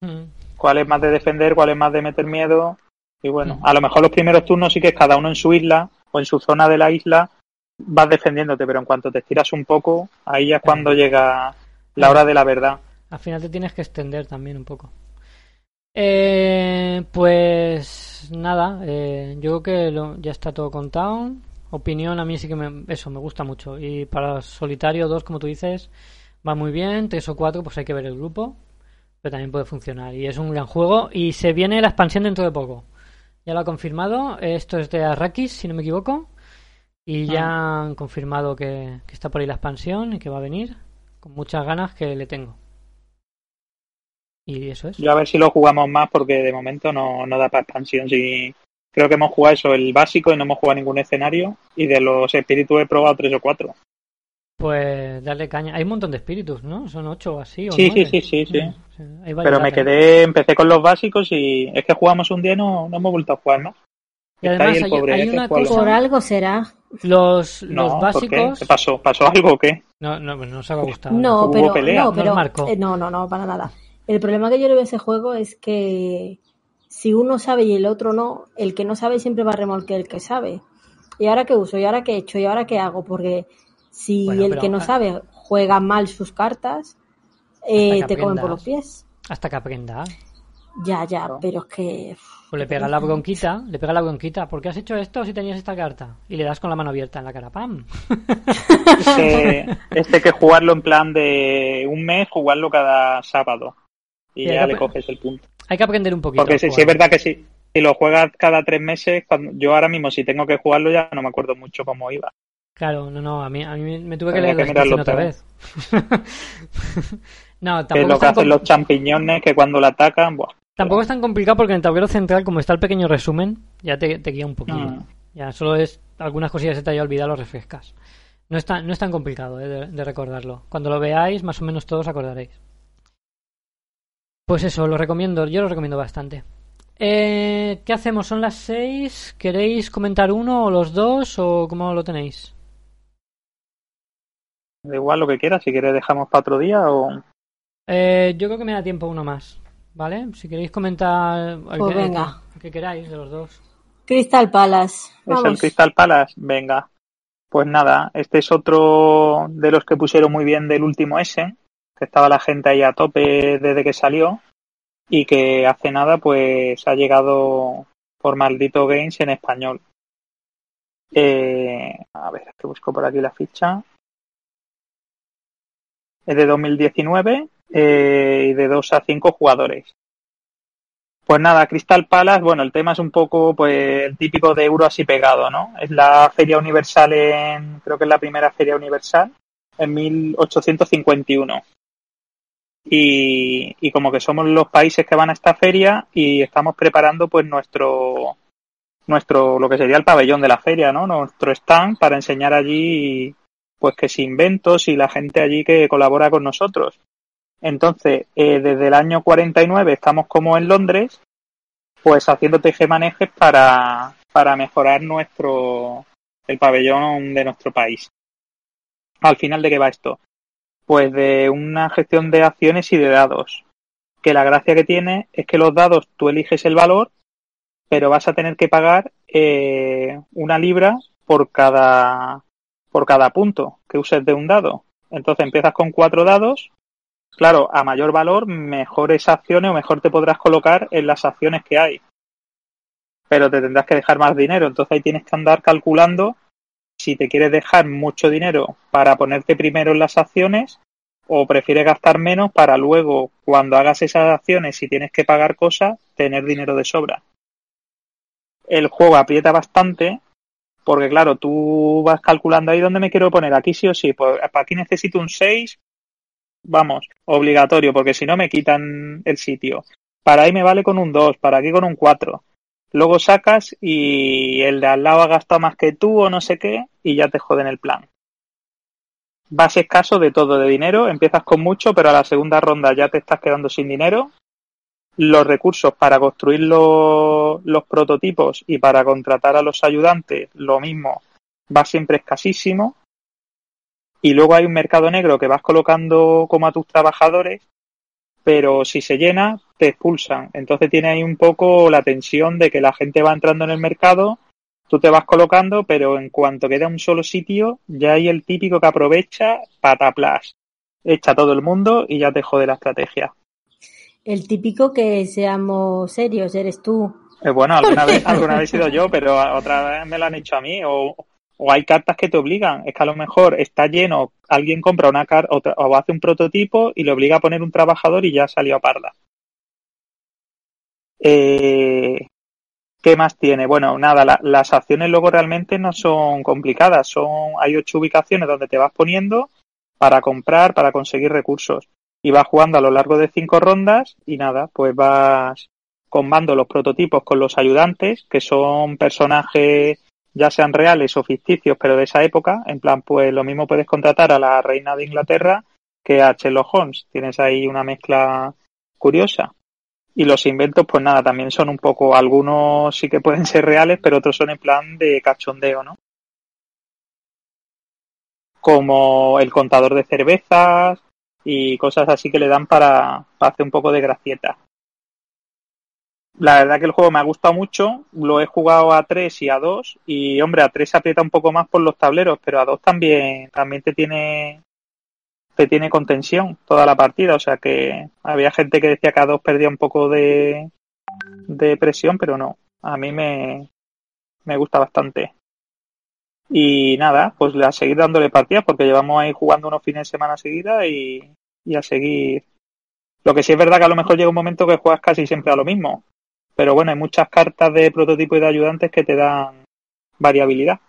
Mm. Cuál es más de defender, cuál es más de meter miedo. Y bueno, mm. a lo mejor los primeros turnos sí que es cada uno en su isla o en su zona de la isla vas defendiéndote, pero en cuanto te estiras un poco, ahí ya es cuando llega la hora de la verdad. Al final te tienes que extender también un poco. Eh, pues nada, eh, yo creo que lo, ya está todo contado. Opinión, a mí sí que me, eso me gusta mucho. Y para solitario, dos, como tú dices, va muy bien. Tres o cuatro, pues hay que ver el grupo. Pero también puede funcionar. Y es un gran juego. Y se viene la expansión dentro de poco. Ya lo ha confirmado. Esto es de Arrakis, si no me equivoco. Y ya ah. han confirmado que, que está por ahí la expansión y que va a venir. Con muchas ganas que le tengo. Y eso es. Yo a ver si lo jugamos más porque de momento no, no da para expansión. Si... Creo que hemos jugado eso, el básico, y no hemos jugado ningún escenario. Y de los espíritus he probado tres o cuatro. Pues darle caña. Hay un montón de espíritus, ¿no? Son ocho o así. O sí, sí, sí, sí, sí. sí. Pero me quedé, empecé con los básicos y es que jugamos un día y no, no hemos vuelto a jugar, ¿no? Y además está ahí el pobre, hay, hay una cosa, por algo será. Los, no, los básicos. ¿Qué? ¿Qué pasó? ¿Pasó algo o qué? No, no, no nos ha gustado. No, pero, pelea, no, pero marcó. Eh, no, no, no, para nada. El problema que yo le veo a ese juego es que... Si uno sabe y el otro no, el que no sabe siempre va a remolque el que sabe. ¿Y ahora qué uso? ¿Y ahora qué echo? ¿Y ahora qué hago? Porque si bueno, el que no sabe juega mal sus cartas, eh, te comen por los pies. Hasta que aprenda. Ya, ya, pero es que... Pues le pega la bronquita, le pega la bronquita. ¿Por qué has hecho esto si tenías esta carta? Y le das con la mano abierta en la cara, ¡pam! Este, este que jugarlo en plan de un mes, jugarlo cada sábado. Y, y ya le que... coges el punto. Hay que aprender un poquito. Porque si, si es verdad que si, si lo juegas cada tres meses, cuando, yo ahora mismo si tengo que jugarlo ya no me acuerdo mucho cómo iba. Claro, no, no, a mí, a mí me tuve que leer la otra todo. vez. No, tampoco es lo que hacen los champiñones que cuando la atacan... Buah. Tampoco es tan complicado porque en el tablero central, como está el pequeño resumen, ya te, te guía un poquito. No. Ya solo es algunas cosillas que te haya olvidado, lo refrescas. No es tan, no es tan complicado eh, de, de recordarlo. Cuando lo veáis, más o menos todos acordaréis. Pues eso, lo recomiendo, yo lo recomiendo bastante. Eh, ¿Qué hacemos? Son las seis. ¿Queréis comentar uno o los dos o cómo lo tenéis? Da igual lo que quieras. Si quieres dejamos para otro día o... Eh, yo creo que me da tiempo uno más, ¿vale? Si queréis comentar... Pues que, venga. El que queráis de los dos. Crystal Palace. Vamos. Es el Crystal Palace. Venga. Pues nada, este es otro de los que pusieron muy bien del último S, que estaba la gente ahí a tope desde que salió y que hace nada pues ha llegado por Maldito Games en español. Eh, a ver, que busco por aquí la ficha. Es de dos mil diecinueve eh, y de dos a cinco jugadores. Pues nada, Crystal Palace, bueno, el tema es un poco pues el típico de euro así pegado, ¿no? Es la feria universal en, creo que es la primera feria universal, en mil ochocientos cincuenta y uno. Y, y como que somos los países que van a esta feria y estamos preparando pues nuestro, nuestro lo que sería el pabellón de la feria, ¿no? Nuestro stand para enseñar allí pues que si inventos y la gente allí que colabora con nosotros. Entonces, eh, desde el año cuarenta y nueve estamos como en Londres, pues haciendo tejemanejes para, para mejorar nuestro el pabellón de nuestro país. Al final, ¿de qué va esto? Pues de una gestión de acciones y de dados. Que la gracia que tiene es que los dados tú eliges el valor, pero vas a tener que pagar eh, una libra por cada, por cada punto que uses de un dado. Entonces empiezas con cuatro dados. Claro, a mayor valor, mejores acciones o mejor te podrás colocar en las acciones que hay. Pero te tendrás que dejar más dinero. Entonces ahí tienes que andar calculando si te quieres dejar mucho dinero para ponerte primero en las acciones o prefieres gastar menos para luego, cuando hagas esas acciones, si tienes que pagar cosas, tener dinero de sobra. El juego aprieta bastante porque, claro, tú vas calculando ahí dónde me quiero poner. Aquí sí o sí. Pues aquí necesito un seis. Vamos, obligatorio, porque si no me quitan el sitio. Para ahí me vale con un dos, para aquí con un cuatro. Luego sacas y el de al lado ha gastado más que tú o no sé qué y ya te joden el plan. Vas escaso de todo, de dinero. Empiezas con mucho, pero a la segunda ronda ya te estás quedando sin dinero. Los recursos para construir los, los prototipos y para contratar a los ayudantes, lo mismo, va siempre escasísimo. Y luego hay un mercado negro que vas colocando como a tus trabajadores, pero si se llena, te expulsan. Entonces tiene ahí un poco la tensión de que la gente va entrando en el mercado, tú te vas colocando, pero en cuanto queda un solo sitio, ya hay el típico que aprovecha, pataplas, echa a todo el mundo y ya te jode la estrategia. El típico que seamos serios, eres tú. Eh, bueno, alguna vez, alguna vez he sido yo, pero otra vez me lo han hecho a mí, o... O hay cartas que te obligan, es que a lo mejor está lleno, alguien compra una carta o, tra- o hace un prototipo y le obliga a poner un trabajador y ya salió a parda. Eh, ¿Qué más tiene? Bueno, nada, la, las acciones luego realmente no son complicadas, son hay ocho ubicaciones donde te vas poniendo para comprar, para conseguir recursos. Y vas jugando a lo largo de cinco rondas y nada, pues vas combando los prototipos con los ayudantes, que son personajes... ya sean reales o ficticios, pero de esa época, en plan, pues lo mismo puedes contratar a la reina de Inglaterra que a Sherlock Holmes. Tienes ahí una mezcla curiosa. Y los inventos, pues nada, también son un poco, algunos sí que pueden ser reales, pero otros son en plan de cachondeo, ¿no? Como el contador de cervezas y cosas así que le dan para, para hacer un poco de gracieta. La verdad que el juego me ha gustado mucho, lo he jugado a tres y a dos, y hombre, a tres se aprieta un poco más por los tableros, pero a dos también, también te tiene te tiene con tensión toda la partida, o sea que había gente que decía que a dos perdía un poco de, de presión, pero no, a mí me, me gusta bastante. Y nada, pues a seguir dándole partidas, porque llevamos ahí jugando unos fines de semana seguida y, y a seguir. Lo que sí es verdad que a lo mejor llega un momento que juegas casi siempre a lo mismo. Pero bueno, hay muchas cartas de prototipo y de ayudantes que te dan variabilidad.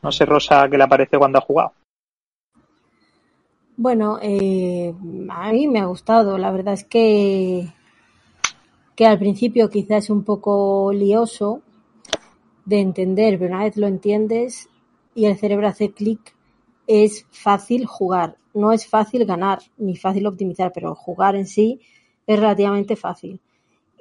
No sé, Rosa, ¿qué le parece cuando ha jugado? Bueno, eh, a mí me ha gustado. La verdad es que, que al principio quizás es un poco lioso de entender, pero una vez lo entiendes y el cerebro hace clic, es fácil jugar. No es fácil ganar ni fácil optimizar, pero jugar en sí es relativamente fácil.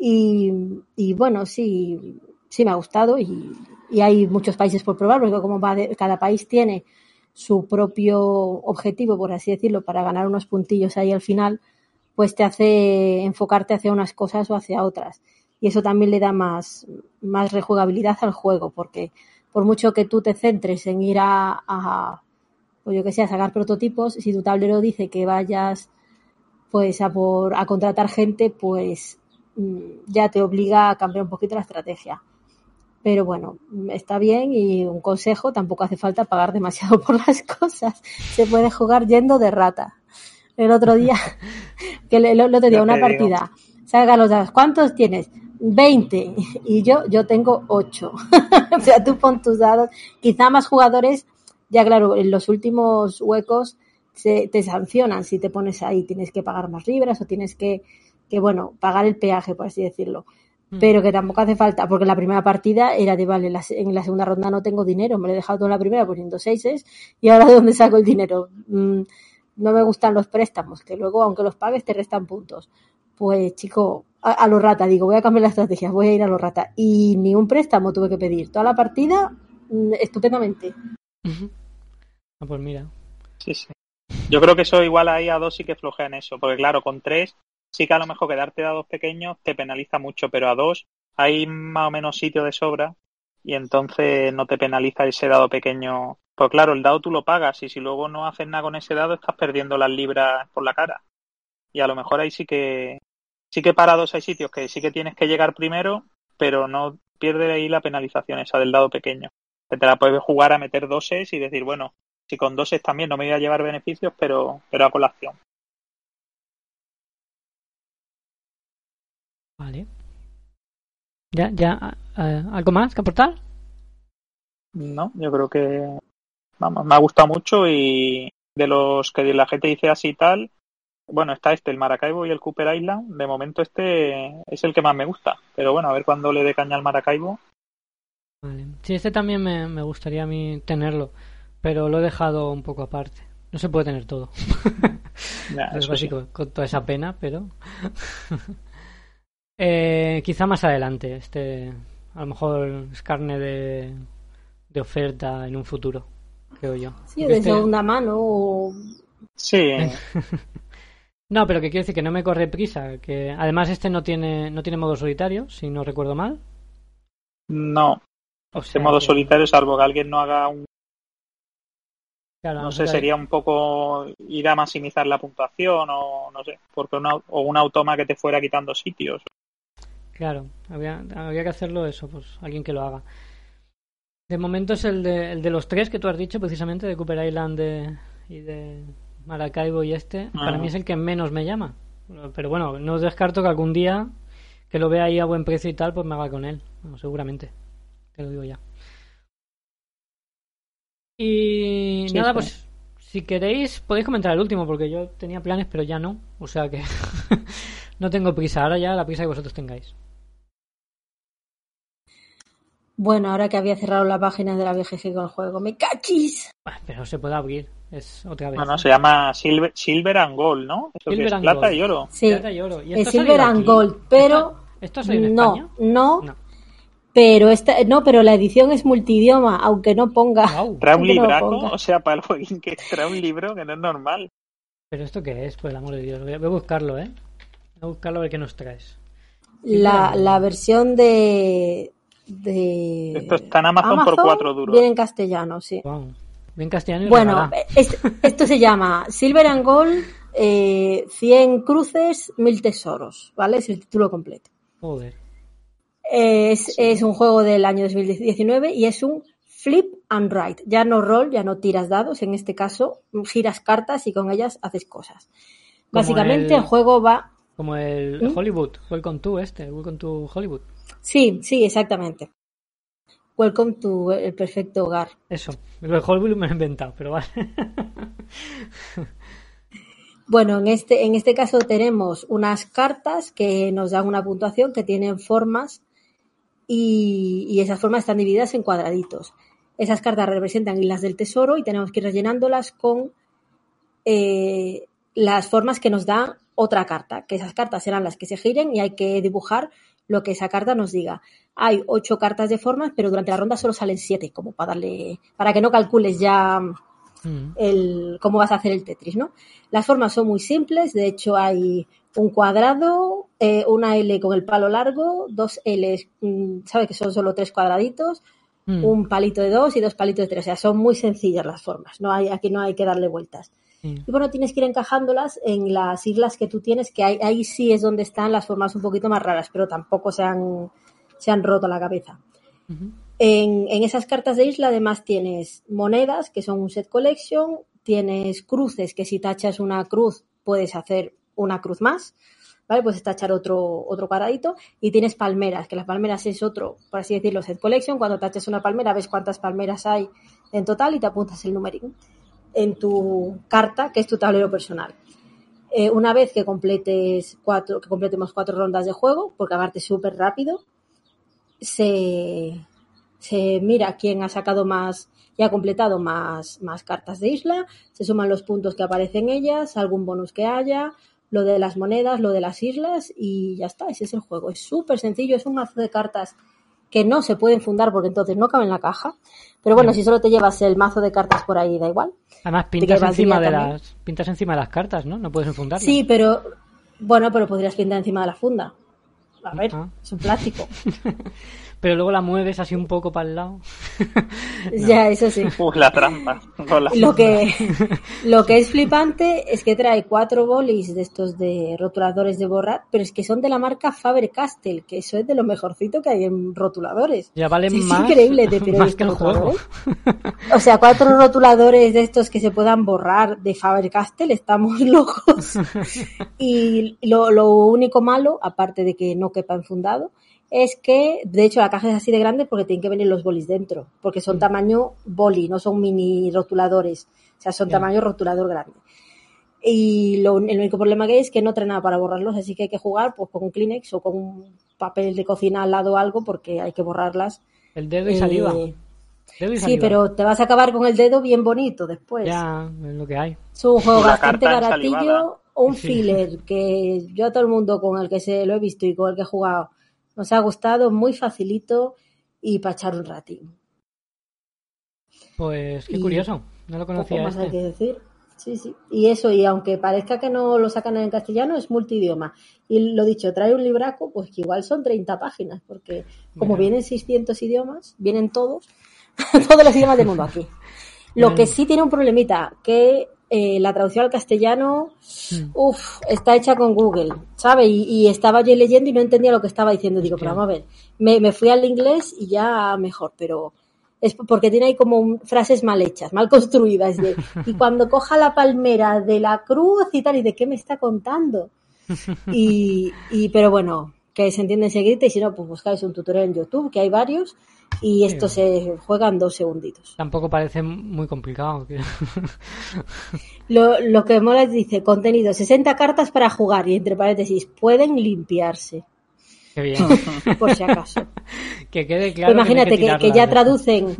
Y, y bueno, sí, sí me ha gustado y, y hay muchos países por probar, porque como va de, cada país tiene su propio objetivo, por así decirlo, para ganar unos puntillos ahí al final, pues te hace enfocarte hacia unas cosas o hacia otras. Y eso también le da más, más rejugabilidad al juego, porque por mucho que tú te centres en ir a, a pues yo que sé, a sacar prototipos, si tu tablero dice que vayas pues a por a contratar gente, pues ya te obliga a cambiar un poquito la estrategia. Pero bueno, está bien, y un consejo, tampoco hace falta pagar demasiado por las cosas. Se puede jugar yendo de rata. El otro día, que el otro día una partida, salgan los dados, ¿cuántos tienes? veinte, y yo yo tengo ocho. O sea, tú pon tus dados, quizá más jugadores, ya claro, en los últimos huecos se, te sancionan si te pones ahí, tienes que pagar más libras o tienes que, que bueno, pagar el peaje, por así decirlo, mm. pero que tampoco hace falta, porque la primera partida era de, vale, la, en la segunda ronda no tengo dinero, me lo he dejado todo en la primera poniendo seises, y ahora ¿de dónde saco el dinero? Mm, no me gustan los préstamos, que luego, aunque los pagues, te restan puntos. Pues chico, a, a lo rata, digo, voy a cambiar la estrategia, voy a ir a lo rata. Y ni un préstamo tuve que pedir. Toda la partida, estupendamente. Uh-huh. Ah, pues mira. Sí, sí. Yo creo que eso igual ahí a dos sí que flojean eso. Porque claro, con tres sí que a lo mejor quedarte dados pequeños te penaliza mucho. Pero a dos hay más o menos sitio de sobra. Y entonces no te penaliza ese dado pequeño. Pues claro, el dado tú lo pagas. Y si luego no haces nada con ese dado, estás perdiendo las libras por la cara. Y a lo mejor ahí sí que sí que para dos hay sitios que sí que tienes que llegar primero, pero no pierdes ahí la penalización esa del dado pequeño. Que te la puedes jugar a meter doses y decir, bueno, si con doses también no me voy a llevar beneficios, pero, pero a colación. Vale. ¿Ya, ya eh, algo más que aportar? No, yo creo que vamos, me ha gustado mucho, y de los que la gente dice así y tal, bueno, está este, el Maracaibo y el Cooper Island. De momento este es el que más me gusta. Pero bueno, a ver cuándo le dé caña al Maracaibo. Vale. Sí, este también me, me gustaría a mí tenerlo. Pero lo he dejado un poco aparte. No se puede tener todo. Nah, es básico, sí. Con toda esa pena, pero... eh, quizá más adelante. Este, a lo mejor es carne de, de oferta en un futuro, creo yo. Sí, de este... segunda mano o... Sí. No, pero que quiero decir que no me corre prisa, que además este no tiene no tiene modo solitario, si no recuerdo mal. No. O sea, este modo que... solitario, salvo que alguien no haga un... Claro, no sé, sería un poco ir a maximizar la puntuación o no sé, porque una, o un automa que te fuera quitando sitios. Claro, había, había que hacerlo eso, pues alguien que lo haga. De momento es el de, el de los tres que tú has dicho precisamente, de Cooper Island de, y de... Maracaibo y este, ah. Para mí es el que menos me llama, pero bueno, no descarto que algún día que lo vea ahí a buen precio y tal, pues me haga con él, bueno, seguramente, te lo digo ya. Y sí, nada, está. Pues si queréis podéis comentar el último, porque yo tenía planes pero ya no, o sea que no tengo prisa, ahora ya la prisa que vosotros tengáis. Bueno, ahora que había cerrado la página de la B G G con el juego, ¡me cachis! Pero se puede abrir, es otra vez. Bueno, ¿no? Se llama Silver, Silver and Gold, ¿no? Esto que es plata gold. Y oro. Sí, plata y oro. ¿Y esto es Silver and aquí? Gold, pero... ¿Esto, esto en no, España? No, no, pero esta, no, pero la edición es multidioma, aunque no ponga... Wow. Trae un libraco, no o sea, para el jueguín que trae un libro que no es normal. ¿Pero esto qué es? Por el amor de Dios, voy a, voy a buscarlo, ¿eh? Voy a buscarlo a ver qué nos traes. La, la versión de... de esto está en Amazon, Amazon por cuatro duros. Bien en castellano, sí. Wow. Bien castellano. Bueno, es, esto se llama Silver and Gold, eh, cien cruces, mil tesoros, ¿vale? Es el título completo. Joder. Es, sí. Es un juego del año dos mil diecinueve y es un flip and write. Ya no roll, ya no tiras dados, en este caso giras cartas y con ellas haces cosas. Como básicamente el, el juego va... Como el ¿Mm? Hollywood, Welcome to este, Welcome to Hollywood. Sí, sí, exactamente. Welcome to el perfecto hogar. Eso, el Hollywood me lo he inventado, pero vale. Bueno, en este, en este caso tenemos unas cartas que nos dan una puntuación, que tienen formas y, y esas formas están divididas en cuadraditos. Esas cartas representan islas del tesoro y tenemos que ir rellenándolas con eh, las formas que nos da otra carta, que esas cartas serán las que se giren y hay que dibujar lo que esa carta nos diga. Hay ocho cartas de formas, pero durante la ronda solo salen siete, como para darle, para que no calcules ya el cómo vas a hacer el Tetris, ¿no? Las formas son muy simples, de hecho hay un cuadrado, eh, una L con el palo largo, dos Ls, ¿sabes? Que son solo tres cuadraditos, mm. un palito de dos y dos palitos de tres, o sea, son muy sencillas las formas, no hay, aquí no hay que darle vueltas. Mm. Y bueno, tienes que ir encajándolas en las islas que tú tienes, que hay, ahí sí es donde están las formas un poquito más raras, pero tampoco se han, se han roto la cabeza. Mm-hmm. En, en esas cartas de isla además tienes monedas, que son un set collection, tienes cruces, que si tachas una cruz puedes hacer una cruz más, ¿vale? Puedes tachar otro, otro cuadradito, y tienes palmeras, que las palmeras es otro, por así decirlo, set collection. Cuando tachas una palmera ves cuántas palmeras hay en total y te apuntas el numerín en tu carta, que es tu tablero personal. Eh, una vez que completes cuatro, que completemos cuatro rondas de juego, porque aparte es súper rápido, se... se mira quién ha sacado más y ha completado más, más cartas de isla, se suman los puntos que aparecen ellas, algún bonus que haya, lo de las monedas, lo de las islas y ya está, ese es el juego. Es súper sencillo, es un mazo de cartas que no se pueden fundar porque entonces no cabe en la caja, pero bueno, sí. Si solo te llevas el mazo de cartas por ahí da igual. Además pintas encima de también. las pintas encima de las cartas, ¿no? No puedes enfundarlas. Sí, pero bueno, pero podrías pintar encima de la funda. A ver, uh-huh. Es un plástico. Pero luego la mueves así un poco para el lado. No. Ya, eso sí. Uf, la trampa. No, la lo, que, lo que es flipante es que trae cuatro bolis de estos de rotuladores de borrar, pero es que son de la marca Faber-Castell, que eso es de lo mejorcito que hay en rotuladores. Ya valen sí, más, es increíble de más que el juego. O sea, cuatro rotuladores de estos que se puedan borrar de Faber-Castell, estamos locos. Y lo, lo único malo, aparte de que no quepa enfundado, es que, de hecho, la caja es así de grande porque tienen que venir los bolis dentro, porque son tamaño boli, no son mini rotuladores, o sea, son yeah. tamaño rotulador grande. Y lo, el único problema que hay es que no trae nada para borrarlos, así que hay que jugar pues con un Kleenex o con un papel de cocina al lado o algo, porque hay que borrarlas. El dedo y saliva. Eh, dedo y saliva. Sí, pero te vas a acabar con el dedo bien bonito después. Ya, es lo que hay. Es un juego bastante baratillo, ensalivada. un sí. filler, que yo a todo el mundo con el que se lo he visto y con el que he jugado, nos ha gustado, muy facilito y para echar un ratín. Pues qué y curioso, no lo conocía. Poco más este. Hay que decir. Sí, sí. Y eso, y aunque parezca que no lo sacan en castellano, es multidioma. Y lo dicho, trae un libraco, pues que igual son treinta páginas, porque como bueno. vienen seiscientos idiomas, vienen todos, todos los idiomas del mundo aquí. Lo bueno. que sí tiene un problemita, que Eh, la traducción al castellano mm. uf, está hecha con Google, ¿sabes? Y, y estaba yo leyendo y no entendía lo que estaba diciendo. Digo, Hostia. pero vamos a ver, me, me fui al inglés y ya mejor, pero es porque tiene ahí como un, frases mal hechas, mal construidas. De, y cuando coja la palmera de la cruz y tal, ¿y de qué me está contando? Y, y pero bueno, que se entiende enseguida y si no, pues buscáis un tutorial en YouTube, que hay varios. Y esto se juega en dos segunditos. Tampoco parece muy complicado. Lo, lo que mola es, dice, contenido, sesenta cartas para jugar y entre paréntesis, pueden limpiarse. Qué bien. Por si acaso. Que quede claro. Pues imagínate que, que, tirarla, que ya ¿verdad? Traducen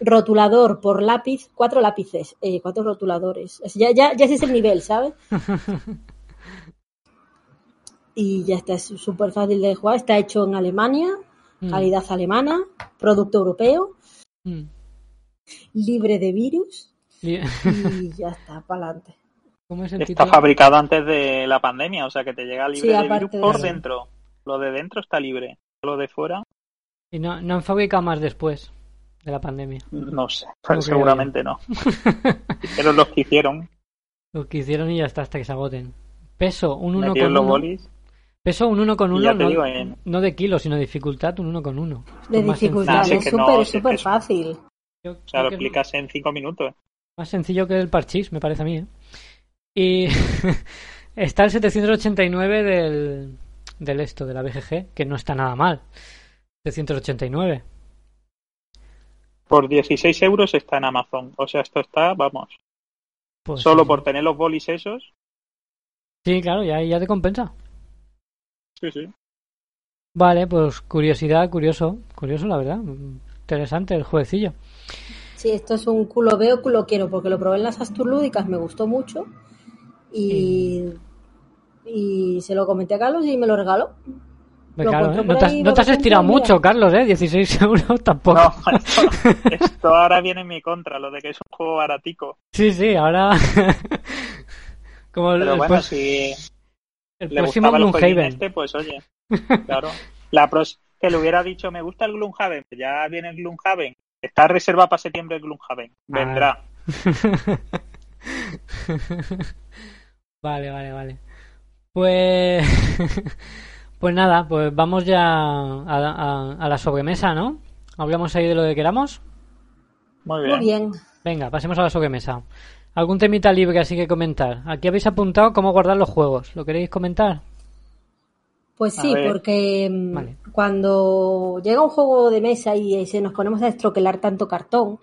rotulador por lápiz, cuatro lápices, eh, cuatro rotuladores. O sea, ya, ya, ya ese es el nivel, ¿sabes? Y ya está, es súper fácil de jugar. Está hecho en Alemania. Calidad alemana, producto europeo, mm. libre de virus yeah. y ya está, para adelante. Es está fabricado antes de la pandemia, o sea que te llega libre sí, de virus de por de... dentro. Lo de dentro está libre, lo de fuera. Y no, no han fabricado más después de la pandemia. No sé, pues seguramente había. no. Pero los que hicieron. Los que hicieron y ya está, hasta que se agoten. Peso, un uno con uno. Bolis. Peso un uno con uno, no, digo, eh. no de kilo, sino de dificultad, un uno con uno. Esto de dificultad, nah, sí es súper no, súper es fácil. Yo, o sea, lo explicas en cinco minutos. Más sencillo que el parchís, me parece a mí. ¿eh? Y está el setecientos ochenta y nueve del, del esto, de la B G G, que no está nada mal. setecientos ochenta y nueve. Por dieciséis euros está en Amazon. O sea, esto está, vamos. Pues solo sí. por tener los bolis esos. Sí, claro, ya, ya te compensa. Sí, sí. Vale, pues curiosidad, curioso, curioso la verdad, interesante el jueguecillo. Sí, esto es un culo veo, culo quiero, porque lo probé en las Asturlúdicas, me gustó mucho y, sí. y se lo comenté a Carlos y me lo regaló. Claro, ¿eh? No te has, no te has estirado mucho, Carlos, ¿eh? dieciséis euros tampoco. No, esto, esto ahora viene en mi contra, lo de que es un juego baratico. Sí, sí, ahora... Como Pero el, bueno, pues, si el le próximo Gloomhaven. Este, pues oye, claro. La pros que le hubiera dicho, me gusta el Gloomhaven, ya viene el Gloomhaven. Está reservado para septiembre el Gloomhaven. Vendrá. Ah. Vale, vale, vale. Pues... Pues nada, pues vamos ya a, a, a la sobremesa, ¿no? Hablamos ahí de lo que queramos. Muy bien. Muy bien. Venga, pasemos a la sobremesa. ¿Algún temita libre así que comentar? Aquí habéis apuntado cómo guardar los juegos. ¿Lo queréis comentar? Pues sí, porque vale. Cuando llega un juego de mesa y se nos ponemos a estroquelar tanto cartón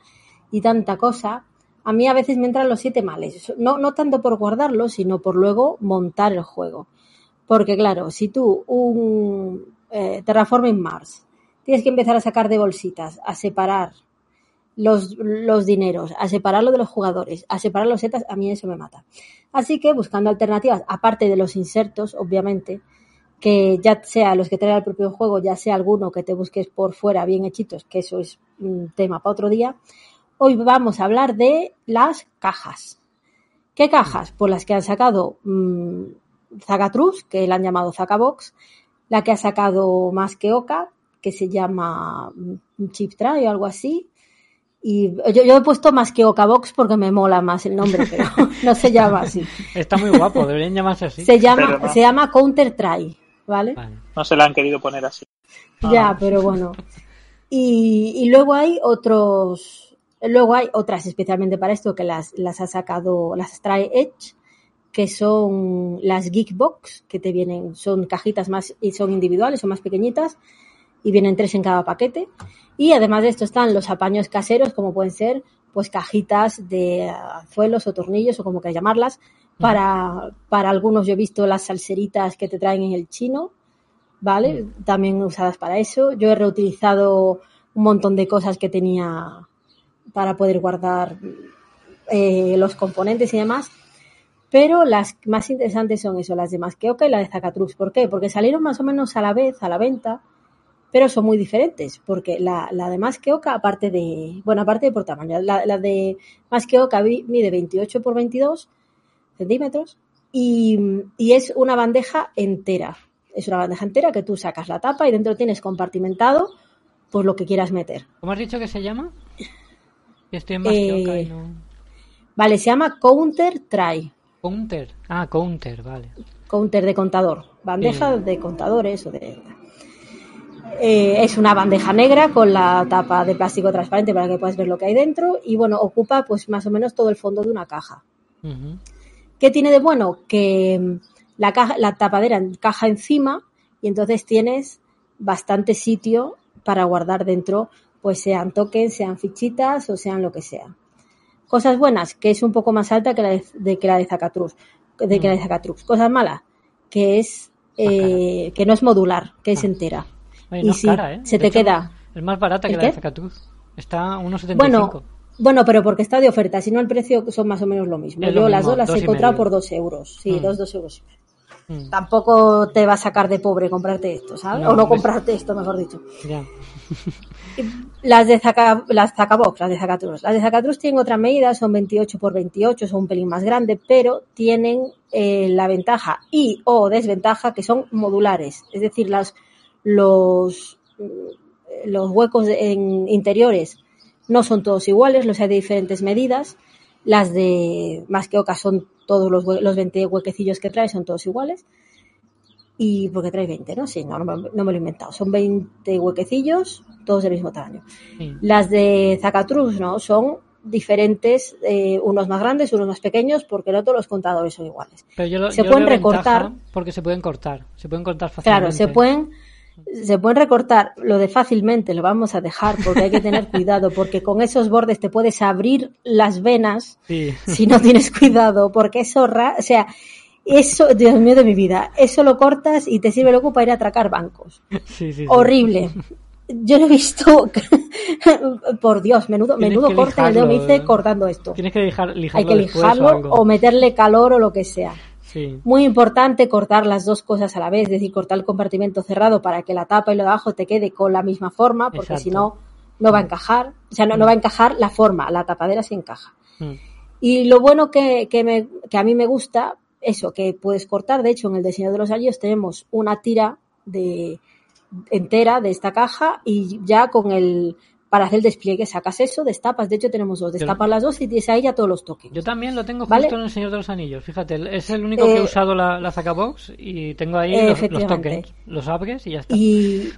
y tanta cosa, a mí a veces me entran los siete males. No, no tanto por guardarlo, sino por luego montar el juego. Porque claro, si tú un eh, Terraforming Mars tienes que empezar a sacar de bolsitas, a separar los, los dineros, a separarlo de los jugadores, a separar los setas, a mí eso me mata. Así que buscando alternativas, aparte de los insertos, obviamente, que ya sea los que trae el propio juego, ya sea alguno que te busques por fuera bien hechitos, que eso es un tema para otro día, hoy vamos a hablar de las cajas. ¿Qué cajas? Pues las que han sacado... Mmm, Zacatruz, que la han llamado Zacabox, la que ha sacado Más que Oca, que se llama Chip Try o algo así. Y yo, yo he puesto Más que Oca Box porque me mola más el nombre, pero no se llama así. Está muy guapo, deberían llamarse así. Se llama, no. se llama Counter Try, ¿vale? ¿vale? No se la han querido poner así. Ah. Ya, pero bueno. Y, y luego hay otros, luego hay otras especialmente para esto que las, las ha sacado, las trae Edge, que son las Geek Box, que te vienen, son cajitas más y son individuales, son más pequeñitas y vienen tres en cada paquete. Y además de esto están los apaños caseros, como pueden ser pues cajitas de anzuelos o tornillos o como quieras llamarlas. Para, para algunos yo he visto las salseritas que te traen en el chino, ¿vale? También usadas para eso. Yo he reutilizado un montón de cosas que tenía para poder guardar eh, los componentes y demás. Pero las más interesantes son eso, las de Más que Oca y la de Zacatruz. ¿Por qué? Porque salieron más o menos a la vez, a la venta, pero son muy diferentes. Porque la, la de Más que Oca, aparte de, bueno, aparte de por tamaño, la, la de Más que Oca mide veintiocho por veintidós centímetros y, y es una bandeja entera. Es una bandeja entera que tú sacas la tapa y dentro tienes compartimentado pues lo que quieras meter. ¿Cómo has dicho que se llama? Estoy en Más eh, que Oca y no... Vale, se llama Counter Try. Counter, ah, counter, vale. Counter de contador, bandeja sí. de contadores o de... Eh, es una bandeja negra con la tapa de plástico transparente para que puedas ver lo que hay dentro y bueno, ocupa pues más o menos todo el fondo de una caja. Uh-huh. ¿Qué tiene de bueno? Que la caja, la tapadera encaja encima y entonces tienes bastante sitio para guardar dentro, pues sean tokens, sean fichitas o sean lo que sea. Cosas buenas, que es un poco más alta que la de, de que la de Zacatruz, de que la de Zacatruz. Cosas malas, que es eh, que no es modular, que es entera. Oye, y no si es cara, ¿eh? Se de te hecho, queda. Es más barata que la qué? de Zacatruz. Está a uno setenta y cinco. Bueno, bueno, pero porque está de oferta, si no el precio son más o menos lo mismo. Lo Yo mismo, las dos las dos he encontrado medio. por dos euros. Sí, mm. dos, dos euros. Mm. Tampoco te va a sacar de pobre comprarte esto, ¿sabes? No, o no pues... comprarte esto, mejor dicho. Ya. Las de Zaca, las Zacabox, las de Zacatruz. Las de Zacatruz tienen otra medida, son veintiocho por veintiocho, son un pelín más grande, pero tienen eh, la ventaja y o desventaja que son modulares. Es decir, las, los, los huecos en interiores no son todos iguales, los hay de diferentes medidas. Las de Más que Oca son todos los, los veinte huequecillos que trae, son todos iguales. Y porque trae veinte, ¿no? Sí, no, no, no me lo he inventado. Son veinte huequecillos, todos del mismo tamaño. Sí. Las de Zacatruz, ¿no? Son diferentes, eh, unos más grandes, unos más pequeños, porque no todos los contadores son iguales. Pero yo lo, se yo pueden recortar. Porque se pueden cortar, se pueden cortar fácilmente. Claro, se pueden, se pueden recortar. Lo de fácilmente lo vamos a dejar porque hay que tener cuidado, porque con esos bordes te puedes abrir las venas sí. si no tienes cuidado, porque eso, o sea... Eso, Dios mío de mi vida, eso lo cortas y te sirve luego para ir a atracar bancos. Sí, sí, sí. Horrible. Yo lo he visto, por Dios, menudo, menudo corte el dedo me hice cortando esto. Tienes que lijar, lijarlo. Hay que lijarlo después, o, o meterle calor o lo que sea. Sí. Muy importante cortar las dos cosas a la vez, es decir, cortar el compartimento cerrado para que la tapa y lo de abajo te quede con la misma forma, porque si no, no va a encajar, o sea, no, no va a encajar la forma, la tapadera sí encaja. Mm. Y lo bueno que, que, me, que a mí me gusta, eso, que puedes cortar, de hecho, en el de Señor de los Anillos tenemos una tira de entera de esta caja y ya con el... Para hacer el despliegue sacas eso, destapas. De hecho tenemos dos, destapas las dos y tienes ahí ya todos los tokens. Yo también lo tengo justo, ¿vale?, en el Señor de los Anillos. Fíjate, es el único eh, que he usado la, la Zacabox y tengo ahí eh, los, los tokens. Los abres y ya está. Y,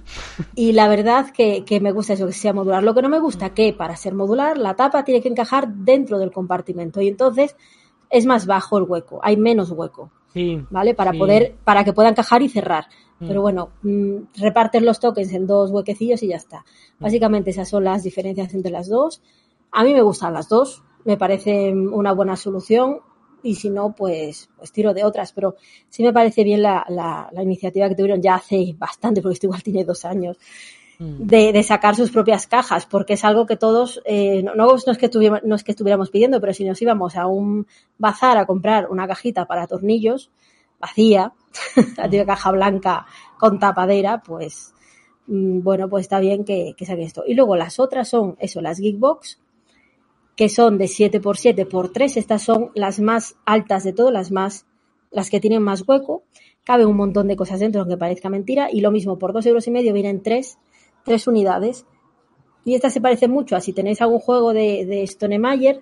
y la verdad que, que me gusta eso, que sea modular. Lo que no me gusta mm. que para ser modular la tapa tiene que encajar dentro del compartimento y entonces es más bajo el hueco, hay menos hueco. Sí, ¿vale? Para sí. poder, para que pueda encajar y cerrar. Mm. Pero bueno, mmm, repartes los tokens en dos huequecillos y ya está. Mm. Básicamente esas son las diferencias entre las dos. A mí me gustan las dos, me parece una buena solución y si no, pues, pues tiro de otras. Pero sí me parece bien la, la, la iniciativa que tuvieron ya hace bastante, porque esto igual tiene dos años, mm. de, de sacar sus propias cajas, porque es algo que todos, eh, no, no, es que no es que estuviéramos pidiendo, pero si nos íbamos a un bazar a comprar una cajita para tornillos vacía, la típica caja blanca con tapadera, pues mmm, bueno, pues está bien que, que saquen esto. Y luego las otras son, eso, las Geekbox, que son de siete por siete por tres, estas son las más altas de todo, las más, las que tienen más hueco, cabe un montón de cosas dentro, aunque parezca mentira, y lo mismo, por dos euros y medio vienen tres, tres unidades, y estas se parecen mucho a si tenéis algún juego de, de Stonemeyer,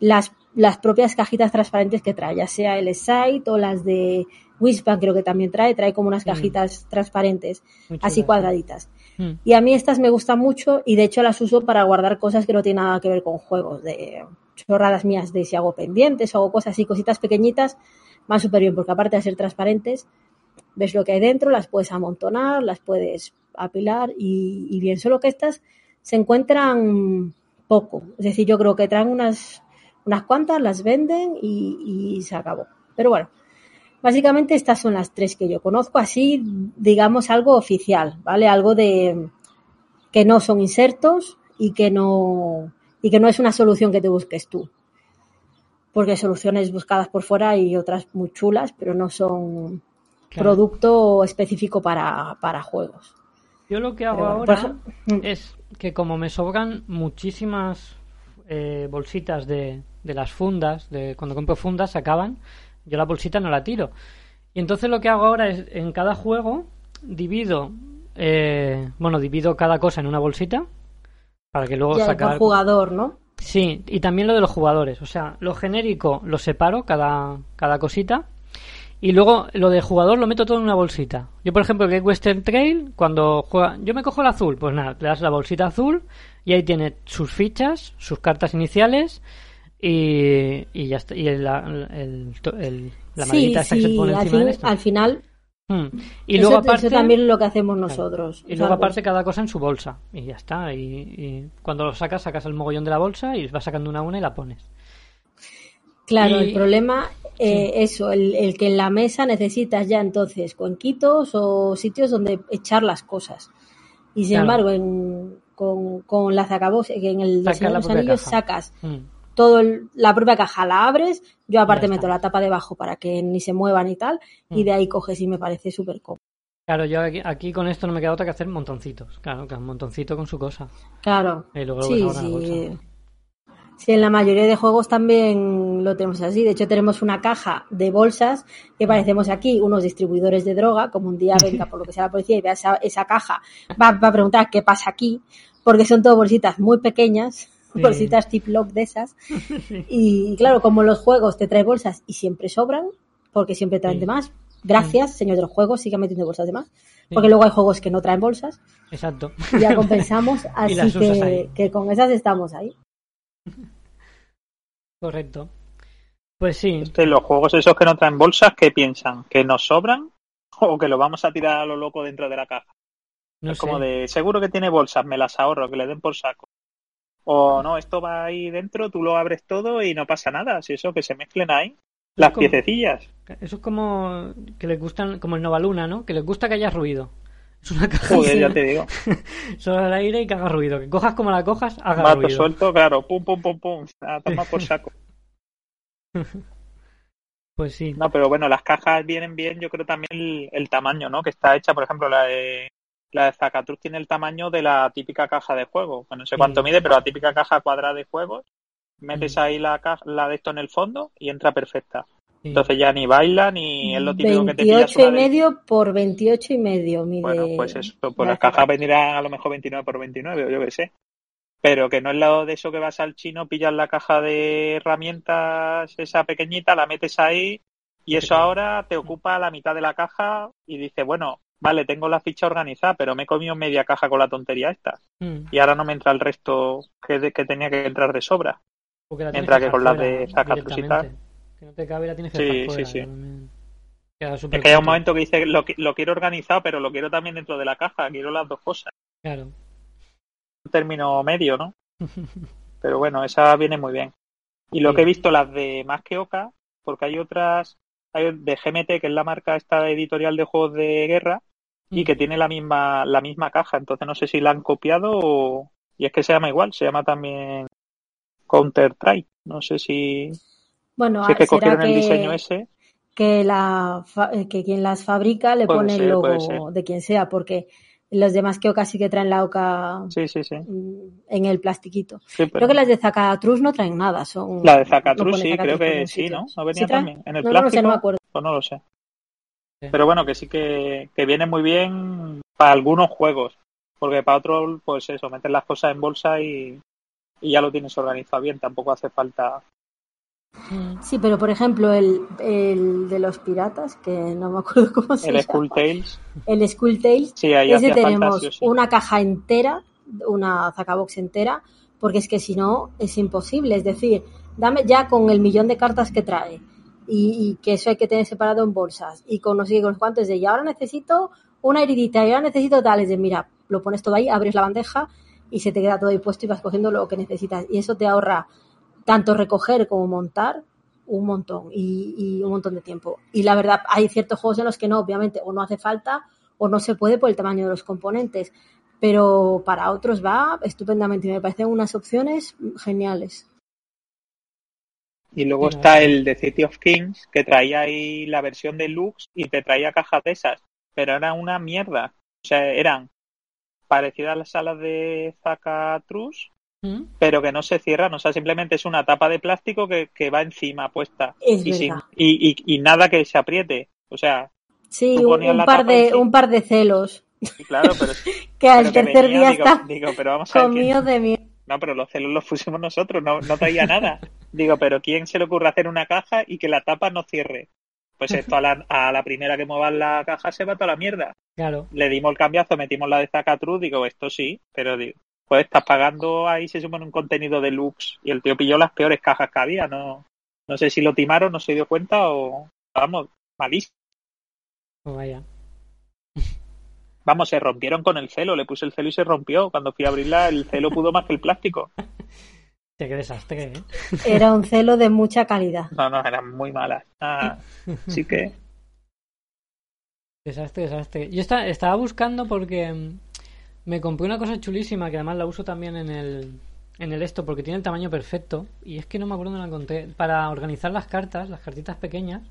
las las propias cajitas transparentes que trae, ya sea el site o las de Wingspan, creo que también trae, trae como unas cajitas mm. transparentes, muchas así gracias. Cuadraditas. Mm. Y a mí estas me gustan mucho y de hecho las uso para guardar cosas que no tienen nada que ver con juegos, de chorradas mías de si hago pendientes o hago cosas así, cositas pequeñitas, van súper bien porque aparte de ser transparentes, ves lo que hay dentro, las puedes amontonar, las puedes apilar y, y bien, solo que estas se encuentran poco, es decir, yo creo que traen unas... unas cuantas, las venden y, y se acabó. Pero bueno, básicamente estas son las tres que yo conozco, así digamos algo oficial, ¿vale? Algo de que no son insertos y que no y que no es una solución que te busques tú. Porque soluciones buscadas por fuera y otras muy chulas, pero no son claro. producto específico para, para juegos. Yo lo que hago bueno, ahora ejemplo, es que como me sobran muchísimas eh, bolsitas de... de las fundas, de cuando compro fundas se acaban, yo la bolsita no la tiro y entonces lo que hago ahora es en cada juego divido eh, bueno, divido cada cosa en una bolsita para que luego sacar... el jugador, ¿no? Sí, y también lo de los jugadores, o sea, lo genérico lo separo cada, cada cosita y luego lo de jugador lo meto todo en una bolsita. Yo por ejemplo que Western Trail, cuando juega, yo me cojo el azul, pues nada, le das la bolsita azul y ahí tiene sus fichas, sus cartas iniciales y y ya está, y el, el, el la maldita sí, sí, se pone al encima fin, de esto. Al final mm. y eso, luego aparte eso también es lo que hacemos nosotros, claro. Y luego aparte cada cosa en su bolsa y ya está, y, y cuando lo sacas sacas el mogollón de la bolsa y vas sacando una a una y la pones, claro, y... el problema eh, sí. eso, el, el que en la mesa necesitas ya entonces cuenquitos o sitios donde echar las cosas y sin claro. embargo en, con, con la Zacabox, en el Saca diseño de los anillos caja. sacas mm. todo el, la propia caja la abres, yo aparte meto la tapa debajo para que ni se muevan y tal, mm. y de ahí coges y me parece súper cómodo. Claro, yo aquí, aquí con esto no me queda otra que hacer montoncitos, claro, que un montoncito con su cosa. Claro, y luego sí, sí. Sí, en la mayoría de juegos también lo tenemos así, de hecho tenemos una caja de bolsas que parecemos aquí unos distribuidores de droga, como un día venga por lo que sea la policía y vea esa, esa caja, va, va a preguntar qué pasa aquí, porque son todo bolsitas muy pequeñas. Sí. Bolsitas Ziploc de esas sí. Y claro, como los juegos te traen bolsas y siempre sobran, porque siempre traen sí. de más, gracias sí. señor de los juegos, siga metiendo bolsas de más, porque sí. luego hay juegos que no traen bolsas, exacto, ya compensamos, así que, que con esas estamos ahí. Correcto, pues sí. Este, los juegos esos que no traen bolsas, ¿qué piensan? ¿Que nos sobran? ¿O que lo vamos a tirar a lo loco dentro de la caja? No es sé. Como de, seguro que tiene bolsas, me las ahorro, que le den por saco. O no, esto va ahí dentro, tú lo abres todo y no pasa nada. Si eso, que se mezclen ahí las como, piececillas. Eso es como que les gustan, como el Nova Luna, ¿no? Que les gusta que haya ruido. Es una caja. Joder, ya te digo. Solo al aire y que haga ruido. Que cojas como la cojas, haga Mato, ruido. Mato suelto, claro. Pum, pum, pum, pum. A tomar por saco. Pues sí. No, pero bueno, las cajas vienen bien, yo creo también el, el tamaño, ¿no? Que está hecha, por ejemplo, la de la de Zacatruz tiene el tamaño de la típica caja de juego. Bueno, no sé cuánto sí. mide, pero la típica caja cuadrada de juegos, metes sí. ahí la caja, la de esto en el fondo y entra perfecta. Sí. Entonces ya ni baila, ni es lo típico que te pillas. veintiocho y medio por veintiocho y medio mide. Bueno, pues eso, pues las cajas vendrán a lo mejor veintinueve por veintinueve, o yo qué sé. Pero que no es lo de eso que vas al chino, pillas la caja de herramientas esa pequeñita, la metes ahí y eso ahora te ocupa la mitad de la caja y dices, bueno, vale, tengo la ficha organizada, pero me he comido media caja con la tontería esta. Mm. Y ahora no me entra el resto que, de, que tenía que entrar de sobra. Mientras que con la de Zacatruz y tal. Que no te cabe, la tienes que sí, dejar fuera. Sí, sí, sí. Es que hay un momento que dices, lo, lo quiero organizado, pero lo quiero también dentro de la caja, quiero las dos cosas. Claro. Un término medio, ¿no? Pero bueno, esa viene muy bien. Y lo sí. que he visto, las de Más que Oca, porque hay otras, hay de G M T, que es la marca esta editorial de juegos de guerra, y que tiene la misma la misma caja, entonces no sé si la han copiado o... Y es que se llama igual, se llama también Counter-Strike, no sé si... Bueno, si es que cogieron que, el diseño ese. Que, la, que quien las fabrica le pone ser, el logo de quien sea, porque... Los demás que Oca sí que traen la Oca sí, sí, sí. en el plastiquito. Sí, pero... Creo que las de Zacatruz no traen nada. Son... La de Zacatruz no sí, Zacatruz creo que sí, ¿no? No venía ¿Sí también en el no, plástico. No lo sé, no me acuerdo. Pues no lo sé. Pero bueno, que sí que, que viene muy bien para algunos juegos. Porque para otros, pues eso, metes las cosas en bolsa y, y ya lo tienes organizado bien. Tampoco hace falta... Sí, pero por ejemplo el, el de los piratas, que no me acuerdo cómo se el llama. Skull Tales. El Skull Tales. Sí, ahí ese tenemos sí. una caja entera, una Zacabox entera, porque es que si no es imposible. Es decir, dame ya con el millón de cartas que trae y, y que eso hay que tener separado en bolsas y con no sé con cuántos de. Y ahora necesito una heridita y ahora necesito tales de. Mira, lo pones todo ahí, abres la bandeja y se te queda todo ahí puesto y vas cogiendo lo que necesitas y eso te ahorra tanto recoger como montar un montón y, y un montón de tiempo. Y la verdad, hay ciertos juegos en los que no, obviamente, o no hace falta o no se puede por el tamaño de los componentes, pero para otros va estupendamente y me parecen unas opciones geniales. Y luego bueno, está el de City of Kings, que traía ahí la versión deluxe y te traía cajas de esas, pero era una mierda. O sea, eran parecidas a las salas de Zacatruz, pero que no se cierran, o sea, simplemente es una tapa de plástico que, que va encima puesta y, sin, y, y, y nada que se apriete, o sea, sí, un, un, par de, un par de celos, sí, claro, pero que al tercer que venía, día digo, está digo, pero vamos a ver, de mí. No, pero los celos los pusimos nosotros, no, no traía nada, digo, pero ¿quién se le ocurre hacer una caja y que la tapa no cierre? Pues esto a la, a la primera que muevas la caja se va toda la mierda, claro. Le dimos el cambiazo, metimos la de Zacatruz, digo, esto sí, pero digo, pues estás pagando ahí, se suman un contenido deluxe y el tío pilló las peores cajas que había. No, no sé si lo timaron, no se dio cuenta o... Vamos, malísimo. Oh, vaya. Vamos, se rompieron con el celo. Le puse el celo y se rompió. Cuando fui a abrirla, el celo pudo más que el plástico. Qué desastre, ¿eh? Era un celo de mucha calidad. No, no, eran muy malas. Ah, sí que... Desastre, desastre. Yo está, estaba buscando porque... Me compré una cosa chulísima que además la uso también en el en el esto porque tiene el tamaño perfecto y es que no me acuerdo dónde la encontré. Para organizar las cartas, las cartitas pequeñas,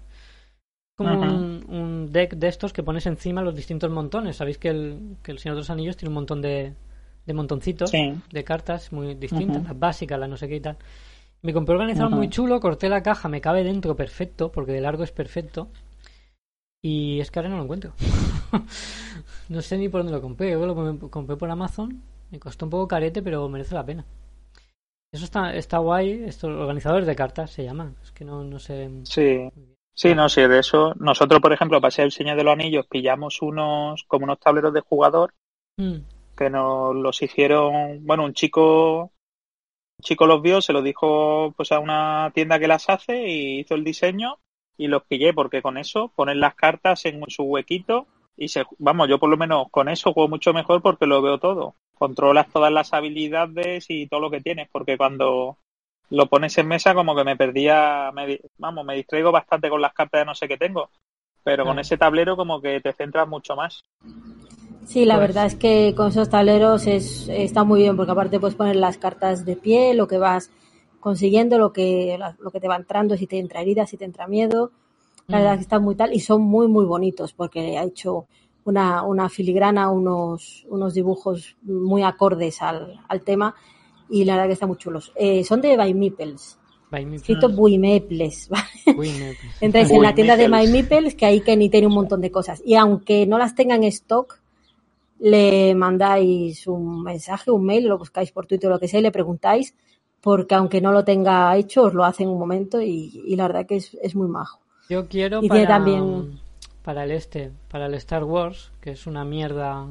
como uh-huh. un, un deck de estos que pones encima los distintos montones. Sabéis que el que el Señor de los Anillos tiene un montón de, de montoncitos sí. de cartas muy distintas, uh-huh. las básicas, las no sé qué y tal. Me compré organizado uh-huh. muy chulo, corté la caja, me cabe dentro perfecto porque de largo es perfecto y es que ahora no lo encuentro. No sé ni por dónde lo compré. Yo lo compré por Amazon. Me costó un poco carete, pero merece la pena. Eso está está guay. Estos organizadores de cartas se llaman. Es que no, no sé. Sí, sí, no sé. Sí, de eso, nosotros, por ejemplo, para ser el Señor de los Anillos, pillamos unos como unos tableros de jugador mm. que nos los hicieron. Bueno, un chico, un chico los vio, se los dijo pues a una tienda que las hace y hizo el diseño y los pillé porque con eso ponen las cartas en su huequito. Y se, vamos, yo por lo menos con eso juego mucho mejor porque lo veo todo. Controlas todas las habilidades y todo lo que tienes, porque cuando lo pones en mesa como que me perdía, me, vamos, me distraigo bastante con las cartas de no sé qué tengo, pero con ese tablero como que te centras mucho más. Sí, la pues... verdad es que con esos tableros es está muy bien, porque aparte puedes poner las cartas de pie, lo que vas consiguiendo, lo que lo que te va entrando, si te entra heridas, si te entra miedo... La verdad que están muy tal y son muy, muy bonitos porque ha hecho una, una filigrana, unos, unos dibujos muy acordes al, al tema y la verdad que están muy chulos. Eh, son de By Meeple's. Escrito By Meeple's. ¿Vale? Entráis en la tienda de My Meeple's, que ahí Kenny tiene un montón de cosas. Y aunque no las tenga en stock, le mandáis un mensaje, un mail, lo buscáis por Twitter o lo que sea y le preguntáis, porque aunque no lo tenga hecho, os lo hace en un momento y, y la verdad que es, es muy majo. Yo quiero para, también... para el este, para el Star Wars, que es una mierda.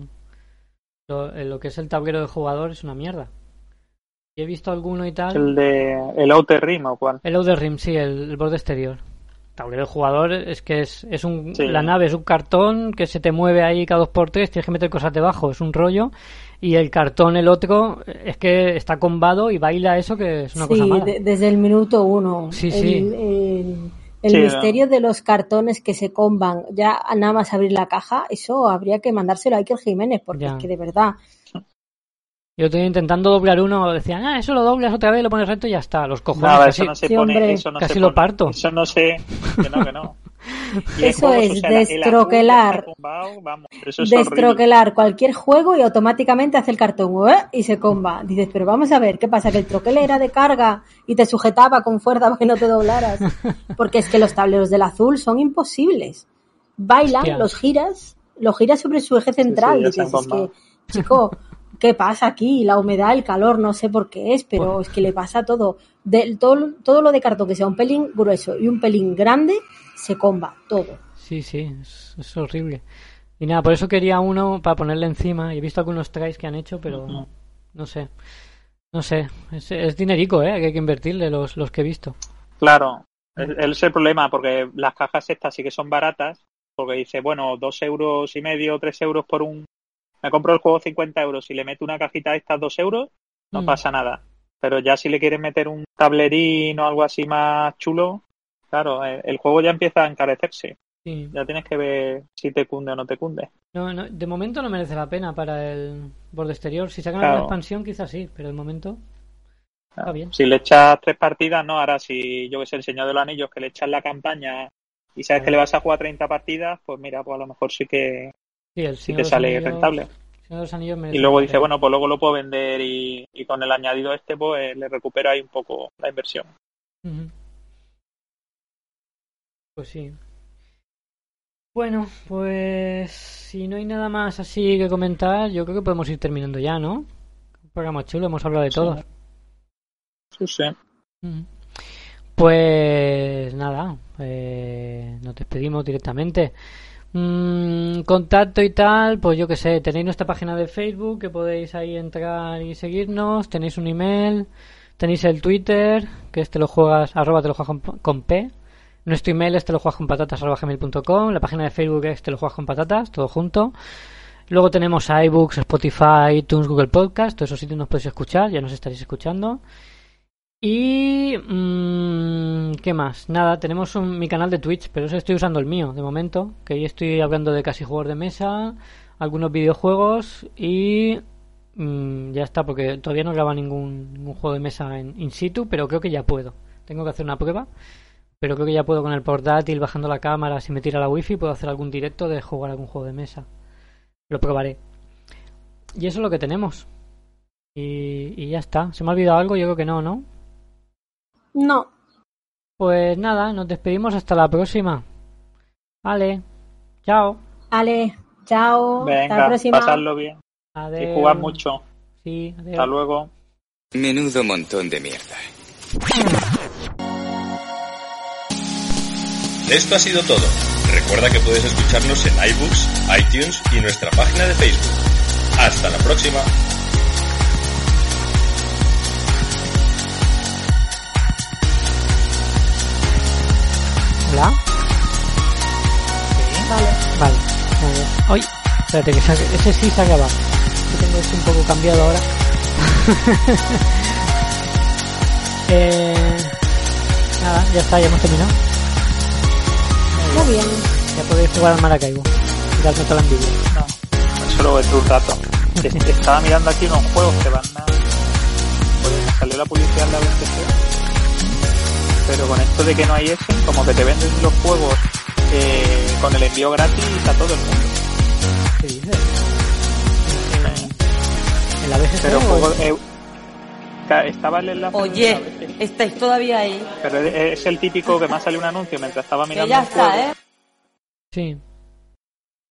Lo, lo que es el tablero de jugador es una mierda. He visto alguno y tal. ¿El de el Outer Rim o cuál? El Outer Rim, sí, el, el borde exterior. Tablero de jugador es que es, es un sí. La nave es un cartón que se te mueve ahí cada dos por tres, tienes que meter cosas debajo, es un rollo. Y el cartón, el otro, es que está combado y baila eso que es una sí, cosa mala. Sí, de, desde el minuto uno. Sí, el, sí. El, el, el sí, misterio ¿no? de los cartones que se comban, ya nada más abrir la caja, eso habría que mandárselo a Iker Jiménez, porque ya. Es que de verdad... Yo estoy intentando doblar uno, decían, ah, eso lo doblas otra vez, lo pones recto y ya está, los cojones. Nada, casi, eso no se sí, pone, eso no casi se lo pone. Parto. Eso no sé, que no, que no. Eso juegos, es o sea, destroquelar, combado, vamos, eso es destroquelar cualquier juego y automáticamente hace el cartón ¿eh? Y se comba. Dices, pero vamos a ver, ¿qué pasa? ¿Que el troquel era de carga y te sujetaba con fuerza para que no te doblaras? Porque es que los tableros del azul son imposibles. Bailan, hostia. Los giras, los giras sobre su eje central. Sí, sí, y dices, es que, chico... ¿Qué pasa aquí? La humedad, el calor, no sé por qué es, pero bueno. Es que le pasa todo. De, todo. Todo lo de cartón que sea un pelín grueso y un pelín grande, se comba todo. Sí, sí, es, es horrible. Y nada, por eso quería uno para ponerle encima. He visto algunos tries que han hecho, pero uh-huh. no sé. No sé, es, es dinerico, ¿eh? Que hay que invertirle los, los que he visto. Claro, es, es el problema, porque las cajas estas sí que son baratas, porque dice, bueno, dos euros y medio, tres euros por un... Me compro el juego cincuenta euros y le meto una cajita de estas dos euros, no mm. pasa nada. Pero ya si le quieres meter un tablerín o algo así más chulo, claro, el, el juego ya empieza a encarecerse. Sí. Ya tienes que ver si te cunde o no te cunde. No, no, de momento no merece la pena para el borde exterior. Si sacan claro. una expansión quizás sí, pero de momento claro. está bien. Si le echas tres partidas, no. Ahora si yo que sé, el Señor de los Anillos, que le echas la campaña y sabes sí. que le vas a jugar treinta partidas, pues mira, pues a lo mejor sí que... Sí, el si te sale anillos, rentable. Y luego dice, bueno, pues luego lo puedo vender y, y con el añadido este, pues le recupero ahí un poco la inversión. Uh-huh. Pues sí. Bueno, pues si no hay nada más así que comentar, yo creo que podemos ir terminando ya, ¿no? Un programa chulo, hemos hablado de sí. todo. Sí, sí. Uh-huh. Pues nada, eh, nos despedimos directamente. Mm, contacto y tal, pues yo que sé, tenéis nuestra página de Facebook que podéis ahí entrar y seguirnos, tenéis un email, tenéis el Twitter que es te lo juegas, arroba te lo juegas con, con P, nuestro email es te lo juegas con patatas arroba gmail punto com, la página de Facebook es te lo juegas con patatas, todo junto. Luego tenemos iBooks, Spotify, iTunes, Google Podcast, todos esos sitios nos podéis escuchar, ya nos estaréis escuchando. Y mmm, ¿qué más? Nada, tenemos un, mi canal de Twitch, pero eso estoy usando el mío de momento, que ahí estoy hablando de casi juegos de mesa, algunos videojuegos y mmm, ya está, porque todavía no graba ningún, ningún juego de mesa en, in situ, pero creo que ya puedo. Tengo que hacer una prueba, pero creo que ya puedo con el portátil, bajando la cámara, si me tira la wifi, puedo hacer algún directo de jugar algún juego de mesa. Lo probaré. Y eso es lo que tenemos. Y, y ya está. ¿Se me ha olvidado algo? Yo creo que no, ¿no? No. Pues nada, nos despedimos hasta la próxima. Vale, chao. Ale, chao. Venga, hasta la próxima. Pasadlo bien. Adeu. Y jugad mucho. Sí, adeu. Hasta luego. Menudo montón de mierda. Esto ha sido todo. Recuerda que puedes escucharnos en iBooks, iTunes y nuestra página de Facebook. Hasta la próxima. ¿Hola? Sí. Vale. Vale. Oye, espérate que saque. Ese sí se acaba. Yo tengo esto un poco cambiado ahora. eh, nada, ya está, ya hemos terminado. Muy bien. Ya podéis jugar al Maracaibo. Tirarme toda la envidia. No, eso lo ves un rato. Estaba mirando aquí unos juegos que van a... Oye, salió la publicidad de la vez que sea. Pero con esto de que no hay ese, como que te venden los juegos eh, con el envío gratis a todo el mundo. ¿Qué dices? ¿En la B G C? Pero juego, eh, estaba el enlace. Oye, estáis todavía ahí. Pero es el típico que me ha salido un anuncio mientras estaba mirando. Que ya está, ¿eh? Sí.